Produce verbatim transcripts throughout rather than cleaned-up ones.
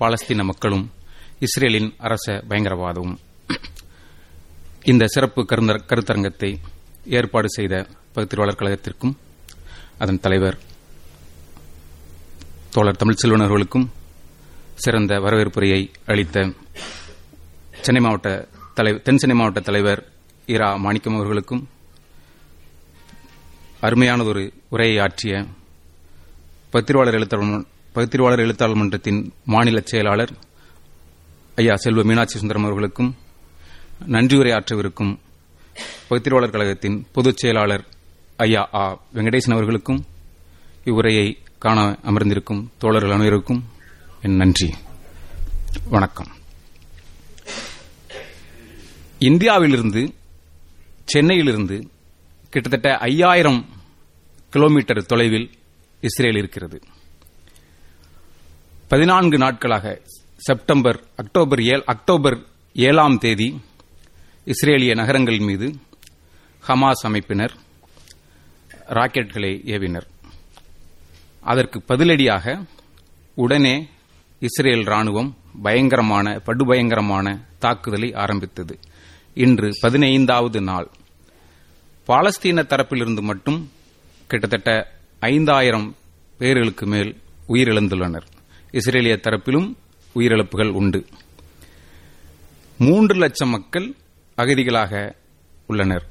பாலஸ்தீன மக்களும் இஸ்ரேலின் அரச பயங்கரவாதமும். இந்த சிறப்பு கருத்தரங்கத்தை ஏற்பாடு செய்த பகுத்தறிவாளர் கழகத்திற்கும் அதன் தலைவர் தோழர் தமிழ்ச்செல்வன் அவர்களுக்கும் சிறந்த வரவேற்புரையை அளித்த சென்னை மாவட்ட தலைவர் தென் சென்னை மாவட்ட தலைவர் இரா மாணிக்கம் அவர்களுக்கும், அருமையானதொரு உரையை ஆற்றிய பத்திரிவாளர் எழுத்தாளர் பத்திரிவாளர் எழுத்தாளர் மன்றத்தின் மாநில செயலாளர் ஐயா செல்வ மீனாட்சி சுந்தரம் அவர்களுக்கும், நன்றியுரை ஆற்றவிருக்கும் பத்திரிவாளர் கழகத்தின் பொதுச் செயலாளர் ஐயா ஆ வெங்கடேசன் அவர்களுக்கும், இவ்வுரையை காண அமர்ந்திருக்கும் தோழர்கள் அனைவருக்கும் என் நன்றி. வணக்கம். இந்தியாவிலிருந்து, சென்னையிலிருந்து கிட்டத்தட்ட ஐயாயிரம் கிலோமீட்டர் தொலைவில் இஸ்ரேல் இருக்கிறது. பதினான்கு நாட்களாக செப்டம்பர் அக்டோபர் ஏழு அக்டோபர் ஏழாம் தேதி இஸ்ரேலிய நகரங்கள் மீது ஹமாஸ் அமைப்பினர் ராக்கெட்களை ஏவினர். அதற்கு பதிலடியாக உடனே இஸ்ரேல் ராணுவம் பயங்கரமான படுபயங்கரமான தாக்குதலை ஆரம்பித்தது. இன்று பதினைந்தாவது நாள். பாலஸ்தீன தரப்பிலிருந்து மட்டும் கிட்டத்தட்ட ஐந்தாயிரம் பேர்களுக்கு மேல் உயிரிழந்துள்ளனர். இஸ்ரேலிய தரப்பிலும் உயிரிழப்புகள் உண்டு. மூன்று லட்சம் மக்கள் அகதிகளாக உள்ளனர்.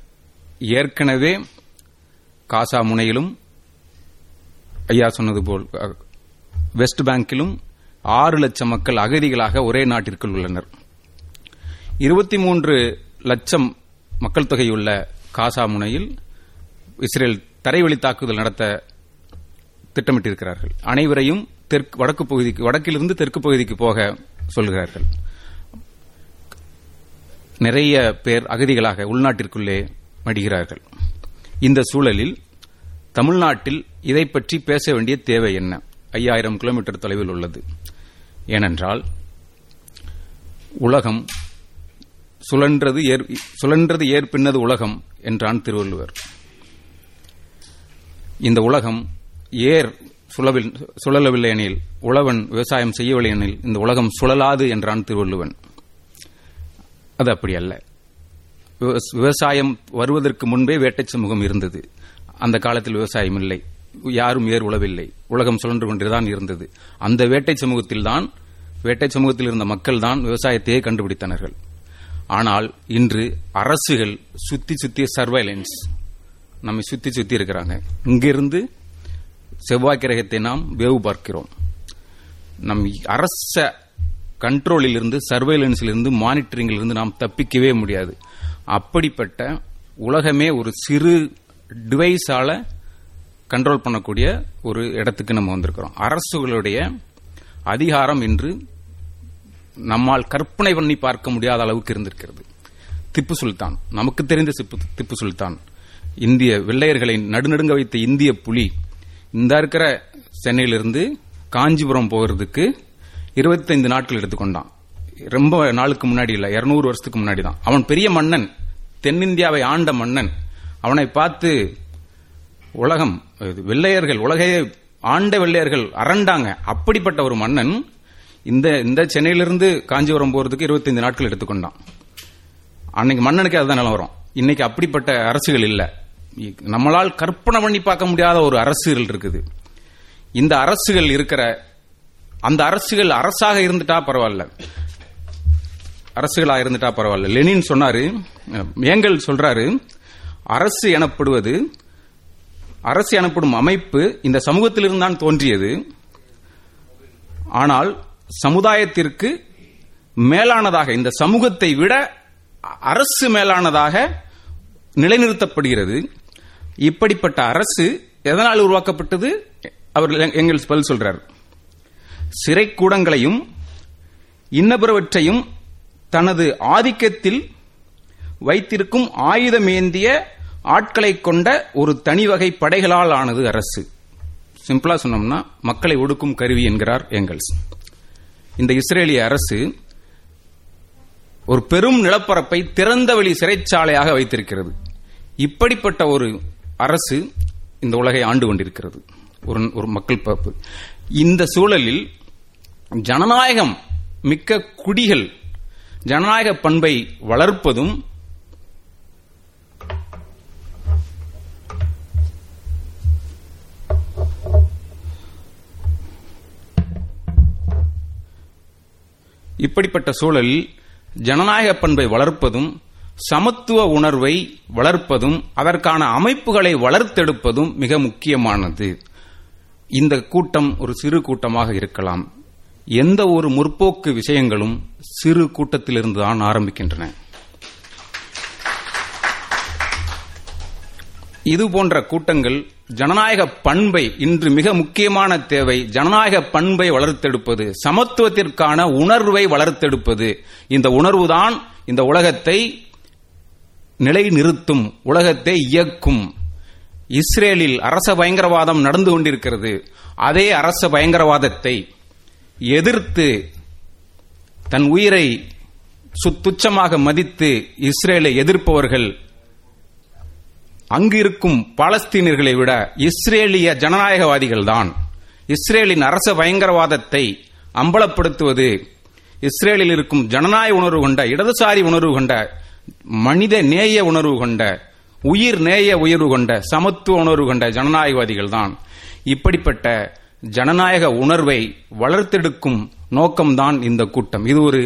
ஏற்கனவே காசா முனையிலும் ஐயா சொன்னது போல் வெஸ்ட் பேங்கிலும் ஆறு லட்சம் மக்கள் அகதிகளாக ஒரே நாட்டிற்குள் உள்ளனர். இருபத்தி மூன்று லட்சம் மக்கள் தொகையுள்ள காசா முனையில் இஸ்ரேல் தரைவழி தாக்குதல் நடத்த திட்டமிட்டிருக்கிறார்கள். அனைவரையும் தெற்கு வடக்கு பகுதிக்கு வடக்கிலிருந்து தெற்கு பகுதிக்கு போக சொல்கிறார்கள். நிறைய பேர் அகதிகளாக உள்நாட்டிற்குள்ளே மடிகிறார்கள். இந்த சூழலில் தமிழ்நாட்டில் இதை பற்றி பேச வேண்டிய தேவை என்ன? ஐயாயிரம் கிலோமீட்டர் தொலைவில் உள்ளது. ஏனென்றால் உலகம் சுழன்றது ஏர் சுழன்றது ஏற்பின்னது உலகம் என்றான் திருவள்ளுவர். இந்த உலகம் ஏர் சுழவில் சுழலவில்லை எனில், உழவன் விவசாயம் செய்யவில்லை எனில் இந்த உலகம் சுழலாது என்றான் திருவள்ளுவன். அது அப்படி அல்ல. விவசாயம் வருவதற்கு முன்பே வேட்டை சமூகம் இருந்தது. அந்த காலத்தில் விவசாயம் இல்லை, யாரும் ஏர் உழவில்லை, உலகம் சுழன்று கொண்டுதான் இருந்தது. அந்த வேட்டை சமூகத்தில்தான் வேட்டை சமூகத்தில் இருந்த மக்கள்தான் விவசாயத்தையே கண்டுபிடித்தனர்கள். ஆனால் இன்று அரசுகள் சுத்தி சுத்தி சர்வைலன்ஸ் நம்மை சுத்தி சுத்தி இருக்கிறாங்க. இங்கிருந்து செவ்வாய் கிரகத்தை நாம் வேவு பார்க்கிறோம். நம் அரச கண்ட்ரோலில் இருந்து, சர்வைலன்ஸிலிருந்து, மானிட்டரிங்கிலிருந்து நாம் தப்பிக்கவே முடியாது. அப்படிப்பட்ட உலகமே ஒரு சிறு டிவைஸால கண்ட்ரோல் பண்ணக்கூடிய ஒரு இடத்துக்கு நம்ம வந்திருக்கிறோம். அரசுகளுடைய அதிகாரம் இன்று நம்மால் கற்பனை பண்ணி பார்க்க முடியாத அளவுக்கு இருந்திருக்கிறது. திப்பு சுல்தான், நமக்கு தெரிந்த திப்பு சுல்தான், இந்திய வெள்ளையர்களை நடுநடுங்க வைத்த இந்திய புலி, இந்த இருக்கிற சென்னையிலிருந்து காஞ்சிபுரம் போகிறதுக்கு இருபத்தைந்து நாட்கள் எடுத்துக்கொண்டான். ரொம்ப நாளுக்கு முன்னாடி இல்லை, இருநூறு வருஷத்துக்கு முன்னாடி தான். அவன் பெரிய மன்னன், தென்னிந்தியாவை ஆண்ட மன்னன். அவனை பார்த்து உலகம், வெள்ளையர்கள், உலகையே ஆண்ட வெள்ளையர்கள் அரண்டாங்க. அப்படிப்பட்ட ஒரு மன்னன் இந்த இந்த சென்னையிலிருந்து காஞ்சிபுரம் போகிறதுக்கு இருபத்தைந்து நாட்கள் எடுத்துக்கொண்டான். அன்னைக்கு மன்னனுக்கு அதுதான் நிலவரம். இன்னைக்கு அப்படிப்பட்ட அரசுகள் இல்லை. நம்மளால் கற்பனை பண்ணி பார்க்க முடியாத ஒரு அரசுகள் இருக்குது. இந்த அரசுகள் இருக்கிற அந்த அரசுகள் அரசாக இருந்துட்டா பரவாயில்ல, அரசுகளாக இருந்துட்டா பரவாயில்ல. லெனின் சொன்னாரு, ஏங்கெல்ஸ் சொல்றாரு, அரசு எனப்படுவது அரசு எனப்படும் அமைப்பு இந்த சமூகத்திலிருந்து தான் தோன்றியது. ஆனால் சமுதாயத்திற்கு மேலானதாக, இந்த சமூகத்தை விட அரசு மேலானதாக நிலைநிறுத்தப்படுகிறது. இப்படிப்பட்ட அரசு எதனால் உருவாக்கப்பட்டது? அவர் எங்கெல்ஸ் பதில் சொல்றார், சிறைக்கூடங்களையும் இன்னபிறவற்றையும் தனது ஆதிக்கத்தில் வைத்திருக்கும் ஆயுதமேந்திய ஆட்களை கொண்ட ஒரு தனிவகை படைகளால் ஆனது அரசு. சிம்பிளா சொன்னோம்னா மக்களை ஒடுக்கும் கருவி என்கிறார் எங்கெல்ஸ். இந்த இஸ்ரேலிய அரசு ஒரு பெரும் நிலப்பரப்பை திறந்தவெளி சிறைச்சாலையாக வைத்திருக்கிறது. இப்படிப்பட்ட ஒரு அரசு இந்த உலகை ஆண்டு கொண்டிருக்கிறது. ஒரு மக்கள் பரப்பு. இந்த சூழலில் ஜனநாயகம் மிக்க குடிகள் ஜனநாயக பண்பை வளர்ப்பதும் இப்படிப்பட்ட சூழலில் ஜனநாயக பண்பை வளர்ப்பதும் சமத்துவ உணர்வை வளர்ப்பதும் அதற்கான அமைப்புகளை வளர்த்தெடுப்பதும் மிக முக்கியமானது. இந்த கூட்டம் ஒரு சிறு கூட்டமாக இருக்கலாம். எந்த ஒரு முற்போக்கு விஷயங்களும் சிறு கூட்டத்திலிருந்துதான் ஆரம்பிக்கின்றன. இதுபோன்ற கூட்டங்கள் ஜனநாயக பண்பை இன்று மிக முக்கியமான தேவை ஜனநாயக பண்பை வளர்த்தெடுப்பது, சமத்துவத்திற்கான உணர்வை வளர்த்தெடுப்பது. இந்த உணர்வுதான் இந்த உலகத்தை நிலைநிறுத்தும், உலகத்தை இயக்கும். இஸ்ரேலில் அரச பயங்கரவாதம் நடந்து கொண்டிருக்கிறது. அதே அரச பயங்கரவாதத்தை எதிர்த்து தன் உயிரை சுத்துச்சமாக மதித்து இஸ்ரேலை எதிர்ப்பவர்கள் அங்கு இருக்கும் பாலஸ்தீனியர்களை விட இஸ்ரேலிய ஜனநாயகவாதிகள்தான். இஸ்ரேலின் அரச பயங்கரவாதத்தை அம்பலப்படுத்துவது இஸ்ரேலில் இருக்கும் ஜனநாயக உணர்வு கொண்ட, இடதுசாரி உணர்வு கொண்ட, மனித நேய உணர்வு கொண்ட, உயிர் நேய உயர்வு கொண்ட, சமத்துவ உணர்வு கொண்ட ஜனநாயகவாதிகள்தான். இப்படிப்பட்ட ஜனநாயக உணர்வை வளர்த்தெடுக்கும் நோக்கம்தான் இந்த கூட்டம். இது ஒரு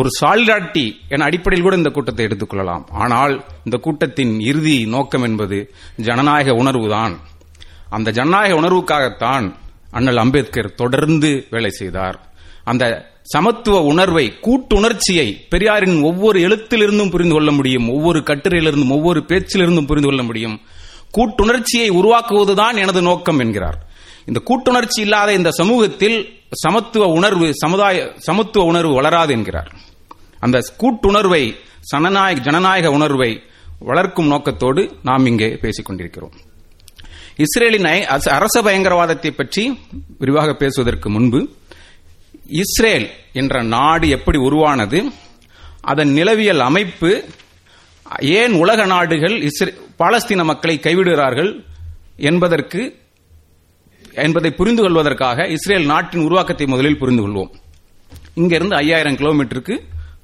ஒரு சால்டாட்டி என அடிப்படையில் கூட இந்த கூட்டத்தை எடுத்துக்கொள்ளலாம். ஆனால் இந்த கூட்டத்தின் இறுதி நோக்கம் என்பது ஜனநாயக உணர்வுதான். அந்த ஜனநாயக உணர்வுக்காகத்தான் அண்ணல் அம்பேத்கர் தொடர்ந்து வேலை செய்தார். அந்த சமத்துவ உணர்வை, கூட்டுணர்ச்சியை பெரியாரின் ஒவ்வொரு எழுத்திலிருந்தும் புரிந்து கொள்ள முடியும், ஒவ்வொரு கட்டுரையிலிருந்தும் ஒவ்வொரு பேச்சிலிருந்தும் புரிந்து கொள்ள முடியும். கூட்டுணர்ச்சியை உருவாக்குவதுதான் எனது நோக்கம் என்கிறார். இந்த கூட்டுணர்ச்சி இல்லாத இந்த சமூகத்தில் சமத்துவ உணர்வு, சமுதாய சமத்துவ உணர்வு வளராது என்கிறார். அந்த கூட்டுணர்வை, சனநாயக ஜனநாயக உணர்வை வளர்க்கும் நோக்கத்தோடு நாம் இங்கே பேசிக் கொண்டிருக்கிறோம். இஸ்ரேலின் அரச பயங்கரவாதத்தை பற்றி விரிவாக பேசுவதற்கு முன்பு, இஸ்ரேல் என்ற நாடு எப்படி உருவானது, அதன் நிலவியல் அமைப்பு, ஏன் உலக நாடுகள் இஸ்ரே பாலஸ்தீன மக்களை கைவிடுகிறார்கள் என்பதற்கு என்பதை புரிந்து கொள்வதற்காக இஸ்ரேல் நாட்டின் உருவாக்கத்தை முதலில் புரிந்து கொள்வோம். இங்கிருந்து ஐயாயிரம் கிலோமீட்டருக்கு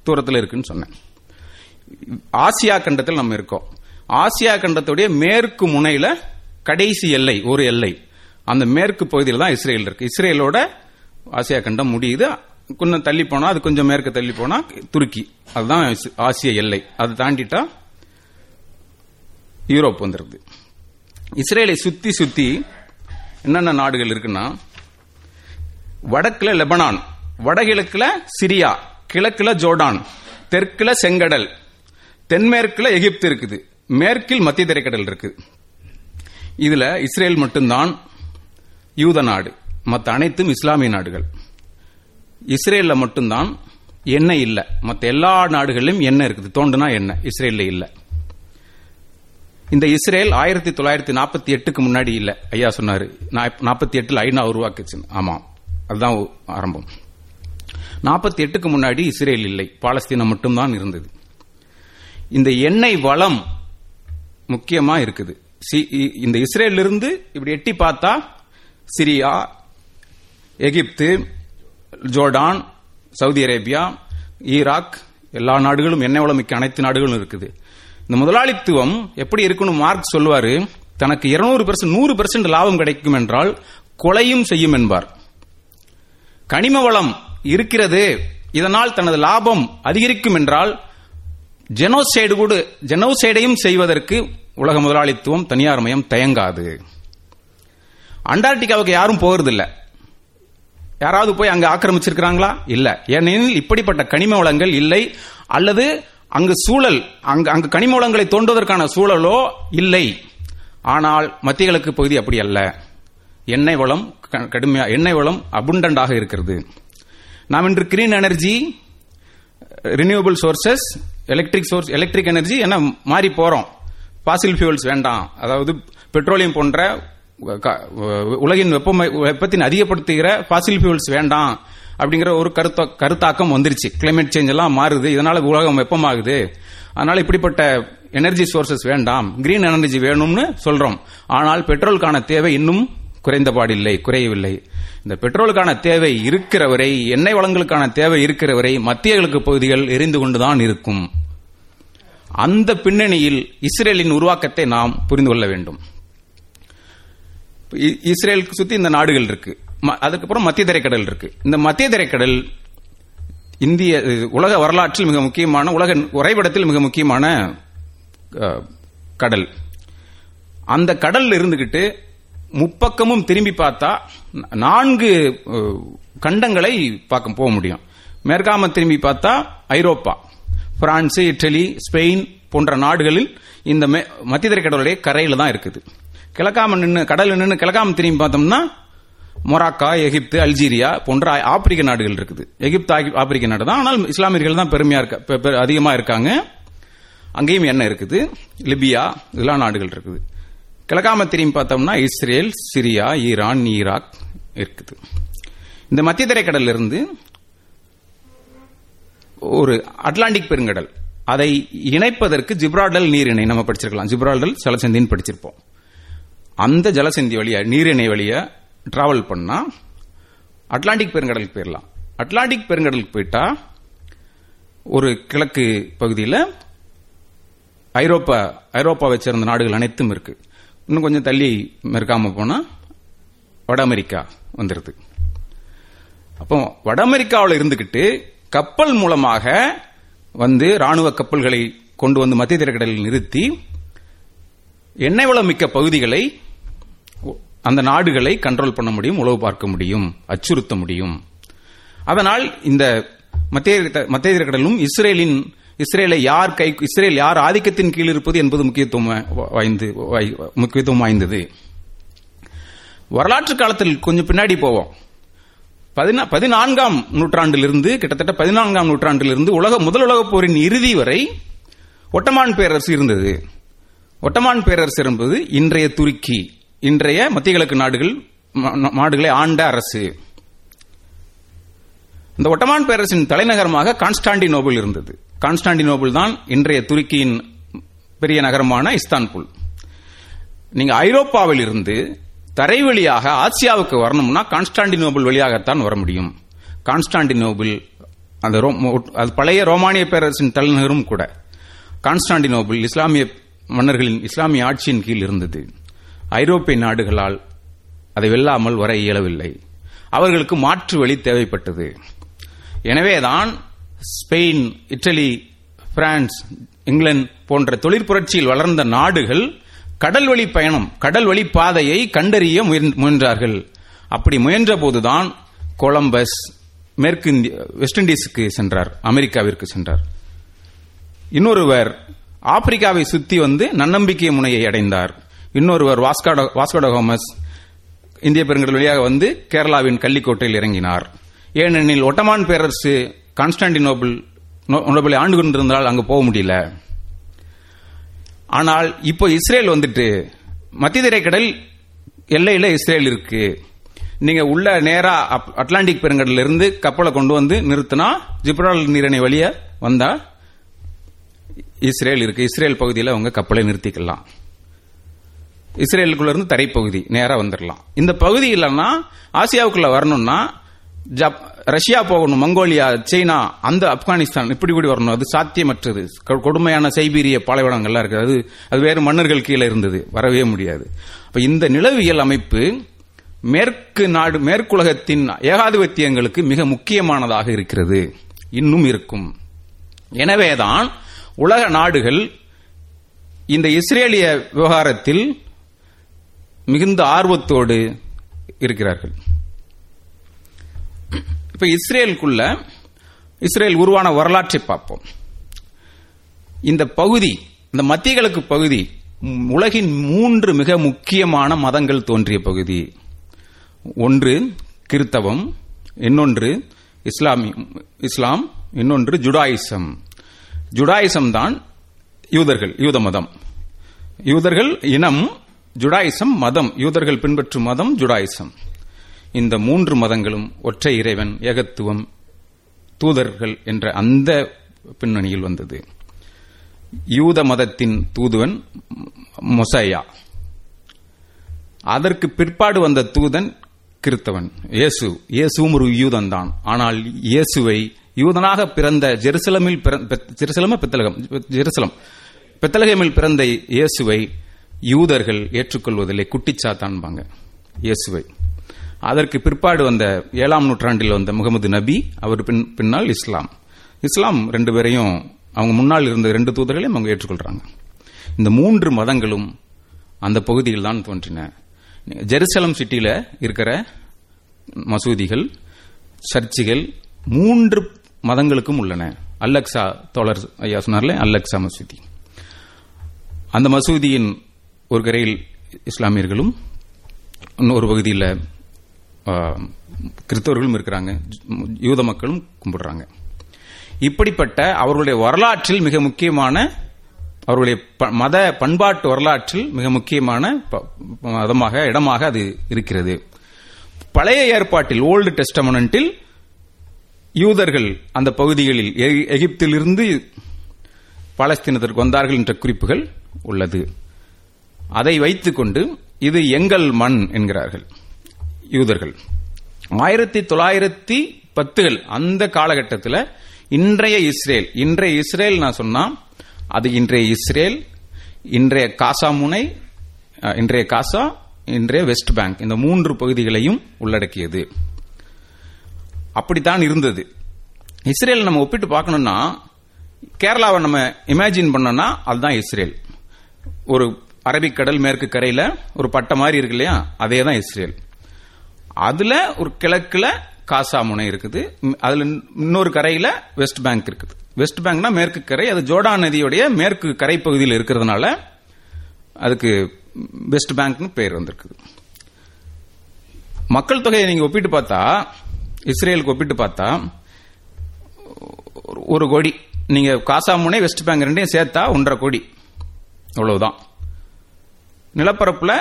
தூரத்தில் இருக்குன்னு சொன்னேன். ஆசியா கண்டத்தில் நம்ம இருக்கோம். ஆசியா கண்டத்துடைய மேற்கு முனையில் கடைசி எல்லை, ஒரு எல்லை, அந்த மேற்கு பகுதியில் தான் இஸ்ரேல் இருக்கு. இஸ்ரேலோட ஆசியா கண்டம் முடியுது. கொஞ்சம் தள்ளி போனால், அது கொஞ்சம் மேற்கு தள்ளி போனால் துருக்கி, அதுதான் ஆசிய எல்லை. அதை தாண்டிட்டா யூரோப் வந்துருது. இஸ்ரேலை சுற்றி சுற்றி என்னென்ன நாடுகள் இருக்குன்னா, வடக்கில் லெபனான், வடகிழக்கில் சிரியா, கிழக்கில் ஜோர்டான், தெற்கில் செங்கடல், தென்மேற்கில் எகிப்து இருக்குது, மேற்கில் மத்திய தரைக்கடல் இருக்குது. இதில் இஸ்ரேல் மட்டும்தான் யூத நாடு, மற்ற அனைத்தும் இஸ்லாமிய நாடுகள். இஸ்ரேலில் மட்டும்தான் எண்ணெய் இல்லை. மற்ற எல்லா நாடுகளிலும் எண்ணெய் இருக்குது, தோண்டுனா எண்ணெய். இஸ்ரேலில் இல்லை. இந்த இஸ்ரேல் ஆயிரத்தி தொள்ளாயிரத்தி நாற்பத்தி எட்டுக்கு முன்னாடி இல்லை. ஐயா சொன்னாரு நாற்பத்தி எட்டில் ஐநா உருவாக்குச்சு. ஆமாம், அதுதான் ஆரம்பம். நாற்பத்தி எட்டுக்கு முன்னாடி இஸ்ரேல் இல்லை, பாலஸ்தீனம் மட்டும்தான் இருந்தது. இந்த எண்ணெய் வளம் முக்கியமாக இருக்குது. இந்த இஸ்ரேலிருந்து இப்படி எட்டி பார்த்தா Syria, Egypt, Jordan, Saudi Arabia, Iraq, எல்லா நாடுகளும், எண்ணெய் வளம் மிக்க அனைத்து நாடுகளும் இருக்குது. இந்த முதலாளித்துவம் எப்படி இருக்குன்னு மார்க்ஸ் சொல்வாரு. தனக்கு இருநூறு பெர்சன்ட் நூறு பெர்சன்ட் லாபம் கிடைக்கும் என்றால் கொலையும் செய்யும் என்பார். கனிம வளம் இருக்கிறது, இதனால் தனது லாபம் அதிகரிக்கும் என்றால் ஜெனோசைடு கூட, ஜெனோசைடையும் செய்வதற்கு உலக முதலாளித்துவம், தனியார் மயம் தயங்காது. அண்டார்டிகாவுக்கு யாரும் போகிறதில்லை. யாராவது போய் அங்கே ஆக்கிரமிச்சிருக்கிறாங்களா? இல்லை. ஏனெனில் இப்படிப்பட்ட கனிம வளங்கள் இல்லை, அல்லது அங்கு சூழல், அங்கு அங்கு கனிம வளங்களை தோன்றுவதற்கான சூழலோ இல்லை. ஆனால் மத்திய கிழக்கு பகுதி அப்படி அல்ல. எண்ணெய் வளம் கடுமையா, எண்ணெய் வளம் அபுண்டண்டாக இருக்கிறது. நாம் இன்று green energy, renewable sources, electric source, electric energy என மாறி போகிறோம். பாசில் ஃபியூல்ஸ் வேண்டாம், அதாவது பெட்ரோலியம் போன்ற உலகின் வெப்பமய வெப்பத்தின் அதிகப்படுத்துகிற பாசில் ஃபியூல்ஸ் வேண்டாம் அப்படிங்கிற ஒரு கருத்த கருத்தாக்கம் வந்துருச்சு. கிளைமேட் சேஞ்ச் எல்லாம் மாறுது, இதனால உலகம் வெப்பமாகுது, அதனால இப்படிப்பட்ட எனர்ஜி சோர்சஸ் வேண்டாம், கிரீன் எனர்ஜி வேணும்னு சொல்றோம். ஆனால் பெட்ரோலுக்கான தேவை இன்னும் குறைந்தபாடில்லை, குறையவில்லை. இந்த பெட்ரோலுக்கான தேவை இருக்கிறவரை, எண்ணெய் வளங்களுக்கான தேவை இருக்கிறவரை மத்திய கிழக்கு பகுதிகள் எரிந்து கொண்டுதான் இருக்கும். அந்த பின்னணியில் இஸ்ரேலின் உருவாக்கத்தை நாம் புரிந்து கொள்ள வேண்டும். இஸ்ரேலுக்கு சுற்றி இந்த நாடுகள் இருக்கு, அதுக்கப்புறம் மத்திய தரைக்கடல் இருக்கு. இந்த மத்திய தரைக்கடல் இந்திய உலக வரலாற்றில் மிக முக்கியமான, உலக வரைபடத்தில் மிக முக்கியமான கடல். அந்த கடல்ல இருந்துகிட்டு முப்பக்கமும் திரும்பி பார்த்தா நான்கு கண்டங்களை பார்க்க போக முடியும். மேற்காம திரும்பி பார்த்தா ஐரோப்பா, பிரான்ஸ், இட்டலி, ஸ்பெயின் போன்ற நாடுகளில் இந்த மத்திய தரைக்கடலுடைய கரையில தான் இருக்குது. கிழக்காம நின்று கடல் நின்று கிழக்காம திரும்பி பார்த்தோம்னா மொராக்கா, எகிப்து, அல்ஜீரியா போன்ற ஆப்பிரிக்க நாடுகள் இருக்குது. எகிப்து ஆப்பிரிக்க நாடு தான், ஆனால் இஸ்லாமியர்கள் தான் பெருமையா இருக்க அதிகமா இருக்காங்க. அங்கேயும் என்ன இருக்குது, லிபியா, இதெல்லாம் நாடுகள் இருக்குது. கிழக்காம திரும்பி பார்த்தோம்னா இஸ்ரேல், சிரியா, ஈரான், ஈராக் இருக்குது. இந்த மத்திய தரைக்கடல்ல இருந்து ஒரு அட்லாண்டிக் பெருங்கடல், அதை இணைப்பதற்கு ஜிப்ரால்டர் நீரிணை நம்ம படிச்சிருக்கலாம். ஜிப்ரால்டர் ஜலசந்தின்னு படிச்சிருப்போம். அந்த ஜலசந்தி வழியா, நீரிணை வழியா டிராவல் பண்ணா அட்லாண்டிக் பெருங்கடலுக்கு போயிடலாம். அட்லாண்டிக் பெருங்கடலுக்கு போயிட்டா ஒரு கிழக்கு பகுதியில் ஐரோப்பா, ஐரோப்பாவை சேர்ந்த நாடுகள் அனைத்தும் இருக்கு. இன்னும் கொஞ்சம் தள்ளி மேற்காம போனா வட அமெரிக்கா வந்துருது. அப்போ வட அமெரிக்காவில் இருந்துகிட்டு கப்பல் மூலமாக வந்து ராணுவ கப்பல்களை கொண்டு வந்து மத்திய தரைக்கடலில் நிறுத்தி எண்ணெய் வளம் மிக்க பகுதிகளை, அந்த நாடுகளை கண்ட்ரோல் பண்ண முடியும், உளவு பார்க்க முடியும், அச்சுறுத்த முடியும். அதனால் இந்த மத்திய மத்திய தரைக்கடலும் இஸ்ரேலின் இஸ்ரேலை யார் கை இஸ்ரேல் யார் ஆதிக்கத்தின் கீழ் இருப்பது என்பது முக்கியத்துவம் வாய்ந்து முக்கியத்துவம் வாய்ந்தது. வரலாற்று காலத்தில் கொஞ்சம் பின்னாடி போவோம். பதினான்காம் நூற்றாண்டிலிருந்து கிட்டத்தட்ட பதினான்காம் நூற்றாண்டிலிருந்து உலக முதல் உலகப் போரின் இறுதி வரை ஒட்டமான் பேரரசு இருந்தது. ஒட்டமான் பேரரசு என்பது இன்றைய துருக்கி, இன்றைய மத்திய கிழக்கு நாடுகள் நாடுகளை ஆண்ட அரசு. இந்த ஒட்டமான் பேரரசின் தலைநகரமாக கான்ஸ்டாண்டிநோபிள் இருந்தது. கான்ஸ்டாண்டிநோபிள் தான் இன்றைய துருக்கியின் பெரிய நகரமான இஸ்தான்புல். நீங்க ஐரோப்பாவில் இருந்து தரை வழியாக ஆசியாவுக்கு வரணும்னா கான்ஸ்டாண்டிநோபிள் வழியாகத்தான் வர முடியும். கான்ஸ்டாண்டிநோபிள் அந்த பழைய ரோமானிய பேரரசின் தலைநகரும் கூட. கான்ஸ்டாண்டிநோபிள் இஸ்லாமிய மன்னர்களின் இஸ்லாமிய ஆட்சியின் கீழ் இருந்தது. ஐரோப்பிய நாடுகளால் அதை வெல்லாமல் வர இயலவில்லை. அவர்களுக்கு மாற்று வழி தேவைப்பட்டது. எனவேதான் ஸ்பெயின், இட்டலி, பிரான்ஸ், இங்கிலாந்து போன்ற தொழிற்புரட்சியில் வளர்ந்த நாடுகள் கடல் வழி பயணம், கடல் வழி பாதையை கண்டறிய முயன்றார்கள். அப்படி முயன்ற போதுதான் கொலம்பஸ் மேற்கு இந்திய வெஸ்ட் இண்டீஸுக்கு சென்றார், அமெரிக்காவிற்கு சென்றார். இன்னொருவர் ஆப்பிரிக்காவை சுற்றி வந்து நன்னம்பிக்கை முனையை அடைந்தார். இன்னொருவர் வாஸ்கோ வாஸ்கோ டகாமா இந்திய பெருங்கடல் வழியாக வந்து கேரளாவின் கள்ளிக்கோட்டையில் இறங்கினார். ஏனெனில் ஒட்டமான் பேரரசு கான்ஸ்டாண்டிநோபிள் நோபிளை ஆண்டு கொண்டிருந்தால் அங்கு போக முடியல. ஆனால் இப்போ இஸ்ரேல் வந்துட்டு மத்திய தரைக்கடல் எல்லையில இஸ்ரேல் இருக்கு. நீங்க உள்ள நேரா அட்லாண்டிக் பெருங்கடல இருந்து கப்பலை கொண்டு வந்து நிறுத்தினா ஜிப்ரால்டர் நீரிணை வழிய வந்தா இஸ்ரேல் இருக்கு. இஸ்ரேல் பகுதியில் அவங்க கப்பலை நிறுத்திக்கலாம். இஸ்ரேலுக்குள்ள இருந்து தரைப்பகுதி நேரா வந்துடலாம். இந்த பகுதி இல்லைன்னா ஆசியாவுக்குள்ள வரணும்னா ஜப் ரஷ்யா போகணும், மங்கோலியா, சீனா, அந்த ஆப்கானிஸ்தான் இப்படி கூடி வரணும். அது சாத்தியமற்றது. கொடுமையான சைபீரிய பாலைவனங்கள்லாம் இருக்குது. அது அது வேறு மன்னர்கள் கீழே இருந்தது, வரவே முடியாது. அப்போ இந்த நிலவியல் அமைப்பு மேற்கு நாடு மேற்குலகத்தின் ஏகாதிபத்தியங்களுக்கு மிக முக்கியமானதாக இருக்கிறது, இன்னும் இருக்கும். எனவேதான் உலக நாடுகள் இந்த இஸ்ரேலிய விவகாரத்தில் மிகுந்த ஆர்வத்தோடு இருக்கிறார்கள். இப்ப இஸ்ரேலுக்குள்ள இஸ்ரேல் உருவான வரலாற்றை பார்ப்போம். இந்த பகுதி, இந்த மத்திய கிழக்கு பகுதி, உலகின் மூன்று மிக முக்கியமான மதங்கள் தோன்றிய பகுதி. ஒன்று கிறித்தவம், இன்னொன்று இஸ்லாம் இஸ்லாம், இன்னொன்று ஜுடாயிசம். ஜுடாயிசம் தான் யூதர்கள், யூத மதம், யூதர்கள் இனம். ஜுடாயிசம் மதம், யூதர்கள் பின்பற்றும் மதம் ஜுடாயிசம். இந்த மூன்று மதங்களும் ஒற்றை இறைவன், ஏகத்துவம், தூதர்கள் என்ற அந்த பின்னணியில் வந்தது. யூத மதத்தின் தூதுவன் மொசையா, அதற்கு பிற்பாடு வந்த தூதன் கிறித்தவன். இயேசு இயேசுவும் ஒரு யூதன் தான். ஆனால் இயேசுவை யூதனாக பிறந்த ஜெருசலமில் ஜெருசலம பெத்தலகம் ஜெருசலம் பெத்தலகமில் பிறந்த இயேசுவை யூதர்கள் ஏற்றுக்கொள்வதில்லை, குட்டிச்சாத்தான்பாங்க இயேசுவை. அதற்கு பிற்பாடு வந்த ஏழாம் நூற்றாண்டில் வந்த முகமது நபி, அவர் பின் பின்னால் இஸ்லாம் இஸ்லாம் ரெண்டு பேரையும் அவங்க முன்னால் இருந்த ரெண்டு தூதர்களையும் அவங்க ஏற்றுக்கொள்கிறாங்க. இந்த மூன்று மதங்களும் அந்த பகுதியில் தான் தோன்றின. ஜெருசலம் சிட்டியில் இருக்கிற மசூதிகள், சர்ச்சுகள் மூன்று மதங்களுக்கும் உள்ளன. அல்லக்ஸா, தோழர் ஐயா சொன்னார்ல, அல்லக்ஸா மசூதி, அந்த மசூதியின் ஒரு கரையில் இஸ்லாமியர்களும் இன்னொரு பகுதியில் கிறிஸ்தவர்களும் இருக்கிறாங்க, யூத மக்களும் கும்பிடுறாங்க. இப்படிப்பட்ட அவர்களுடைய வரலாற்றில் மிக முக்கியமான, அவர்களுடைய மத பண்பாட்டு வரலாற்றில் மிக முக்கியமான மதமாக இடமாக அது இருக்கிறது. பழைய ஏற்பாட்டில், ஓல்டு டெஸ்டமெண்டில் யூதர்கள் அந்த பகுதிகளில் எகிப்திலிருந்து பாலஸ்தீனத்திற்கு வந்தார்கள் என்ற குறிப்புகள் உள்ளது. அதை வைத்துக்கொண்டு இது எங்கள் மண் என்கிறார்கள் யூதர்கள். ஆயிரத்தி தொள்ளாயிரத்தி பத்துகள் அந்த காலகட்டத்தில் இன்றைய இஸ்ரேல், இன்றைய இஸ்ரேல் நான் சொன்னா அது இன்றைய இஸ்ரேல், இன்றைய காசா முனை, இன்றைய காசா, இன்றைய வெஸ்ட் பேங்க், இந்த மூன்று பகுதிகளையும் உள்ளடக்கியது. அப்படித்தான் இருந்தது. இஸ்ரேல் நம்ம ஒப்பிட்டு பார்க்கணும்னா, கேரளாவை நம்ம இமேஜின் பண்ணோம்னா அதுதான் இஸ்ரேல். ஒரு அரபிக்கடல் மேற்கு கரையில் ஒரு பட்டை மாதிரி இருக்கு இல்லையா, அதே தான் இஸ்ரேல். அதில் ஒரு கிழக்கில் காசா முனை இருக்குது, அதில் இன்னொரு கரையில் வெஸ்ட் பேங்க் இருக்குது. வெஸ்ட் பேங்க்னா மேற்கு கரை, அது ஜோர்டான் நதியுடைய மேற்கு கரை பகுதியில் இருக்கிறதுனால அதுக்கு வெஸ்ட் பேங்க்னு பேர் வந்திருக்குது. மக்கள் தொகையை நீங்கள் ஒப்பிட்டு பார்த்தா, இஸ்ரேலுக்கு ஒப்பிட்டு பார்த்தா ஒரு கோடி, நீங்கள் காசா முனை வெஸ்ட் பேங்க் ரெண்டையும் சேர்த்தா ஒன்றரை கோடி, அவ்வளவுதான். நிலப்பரப்பில்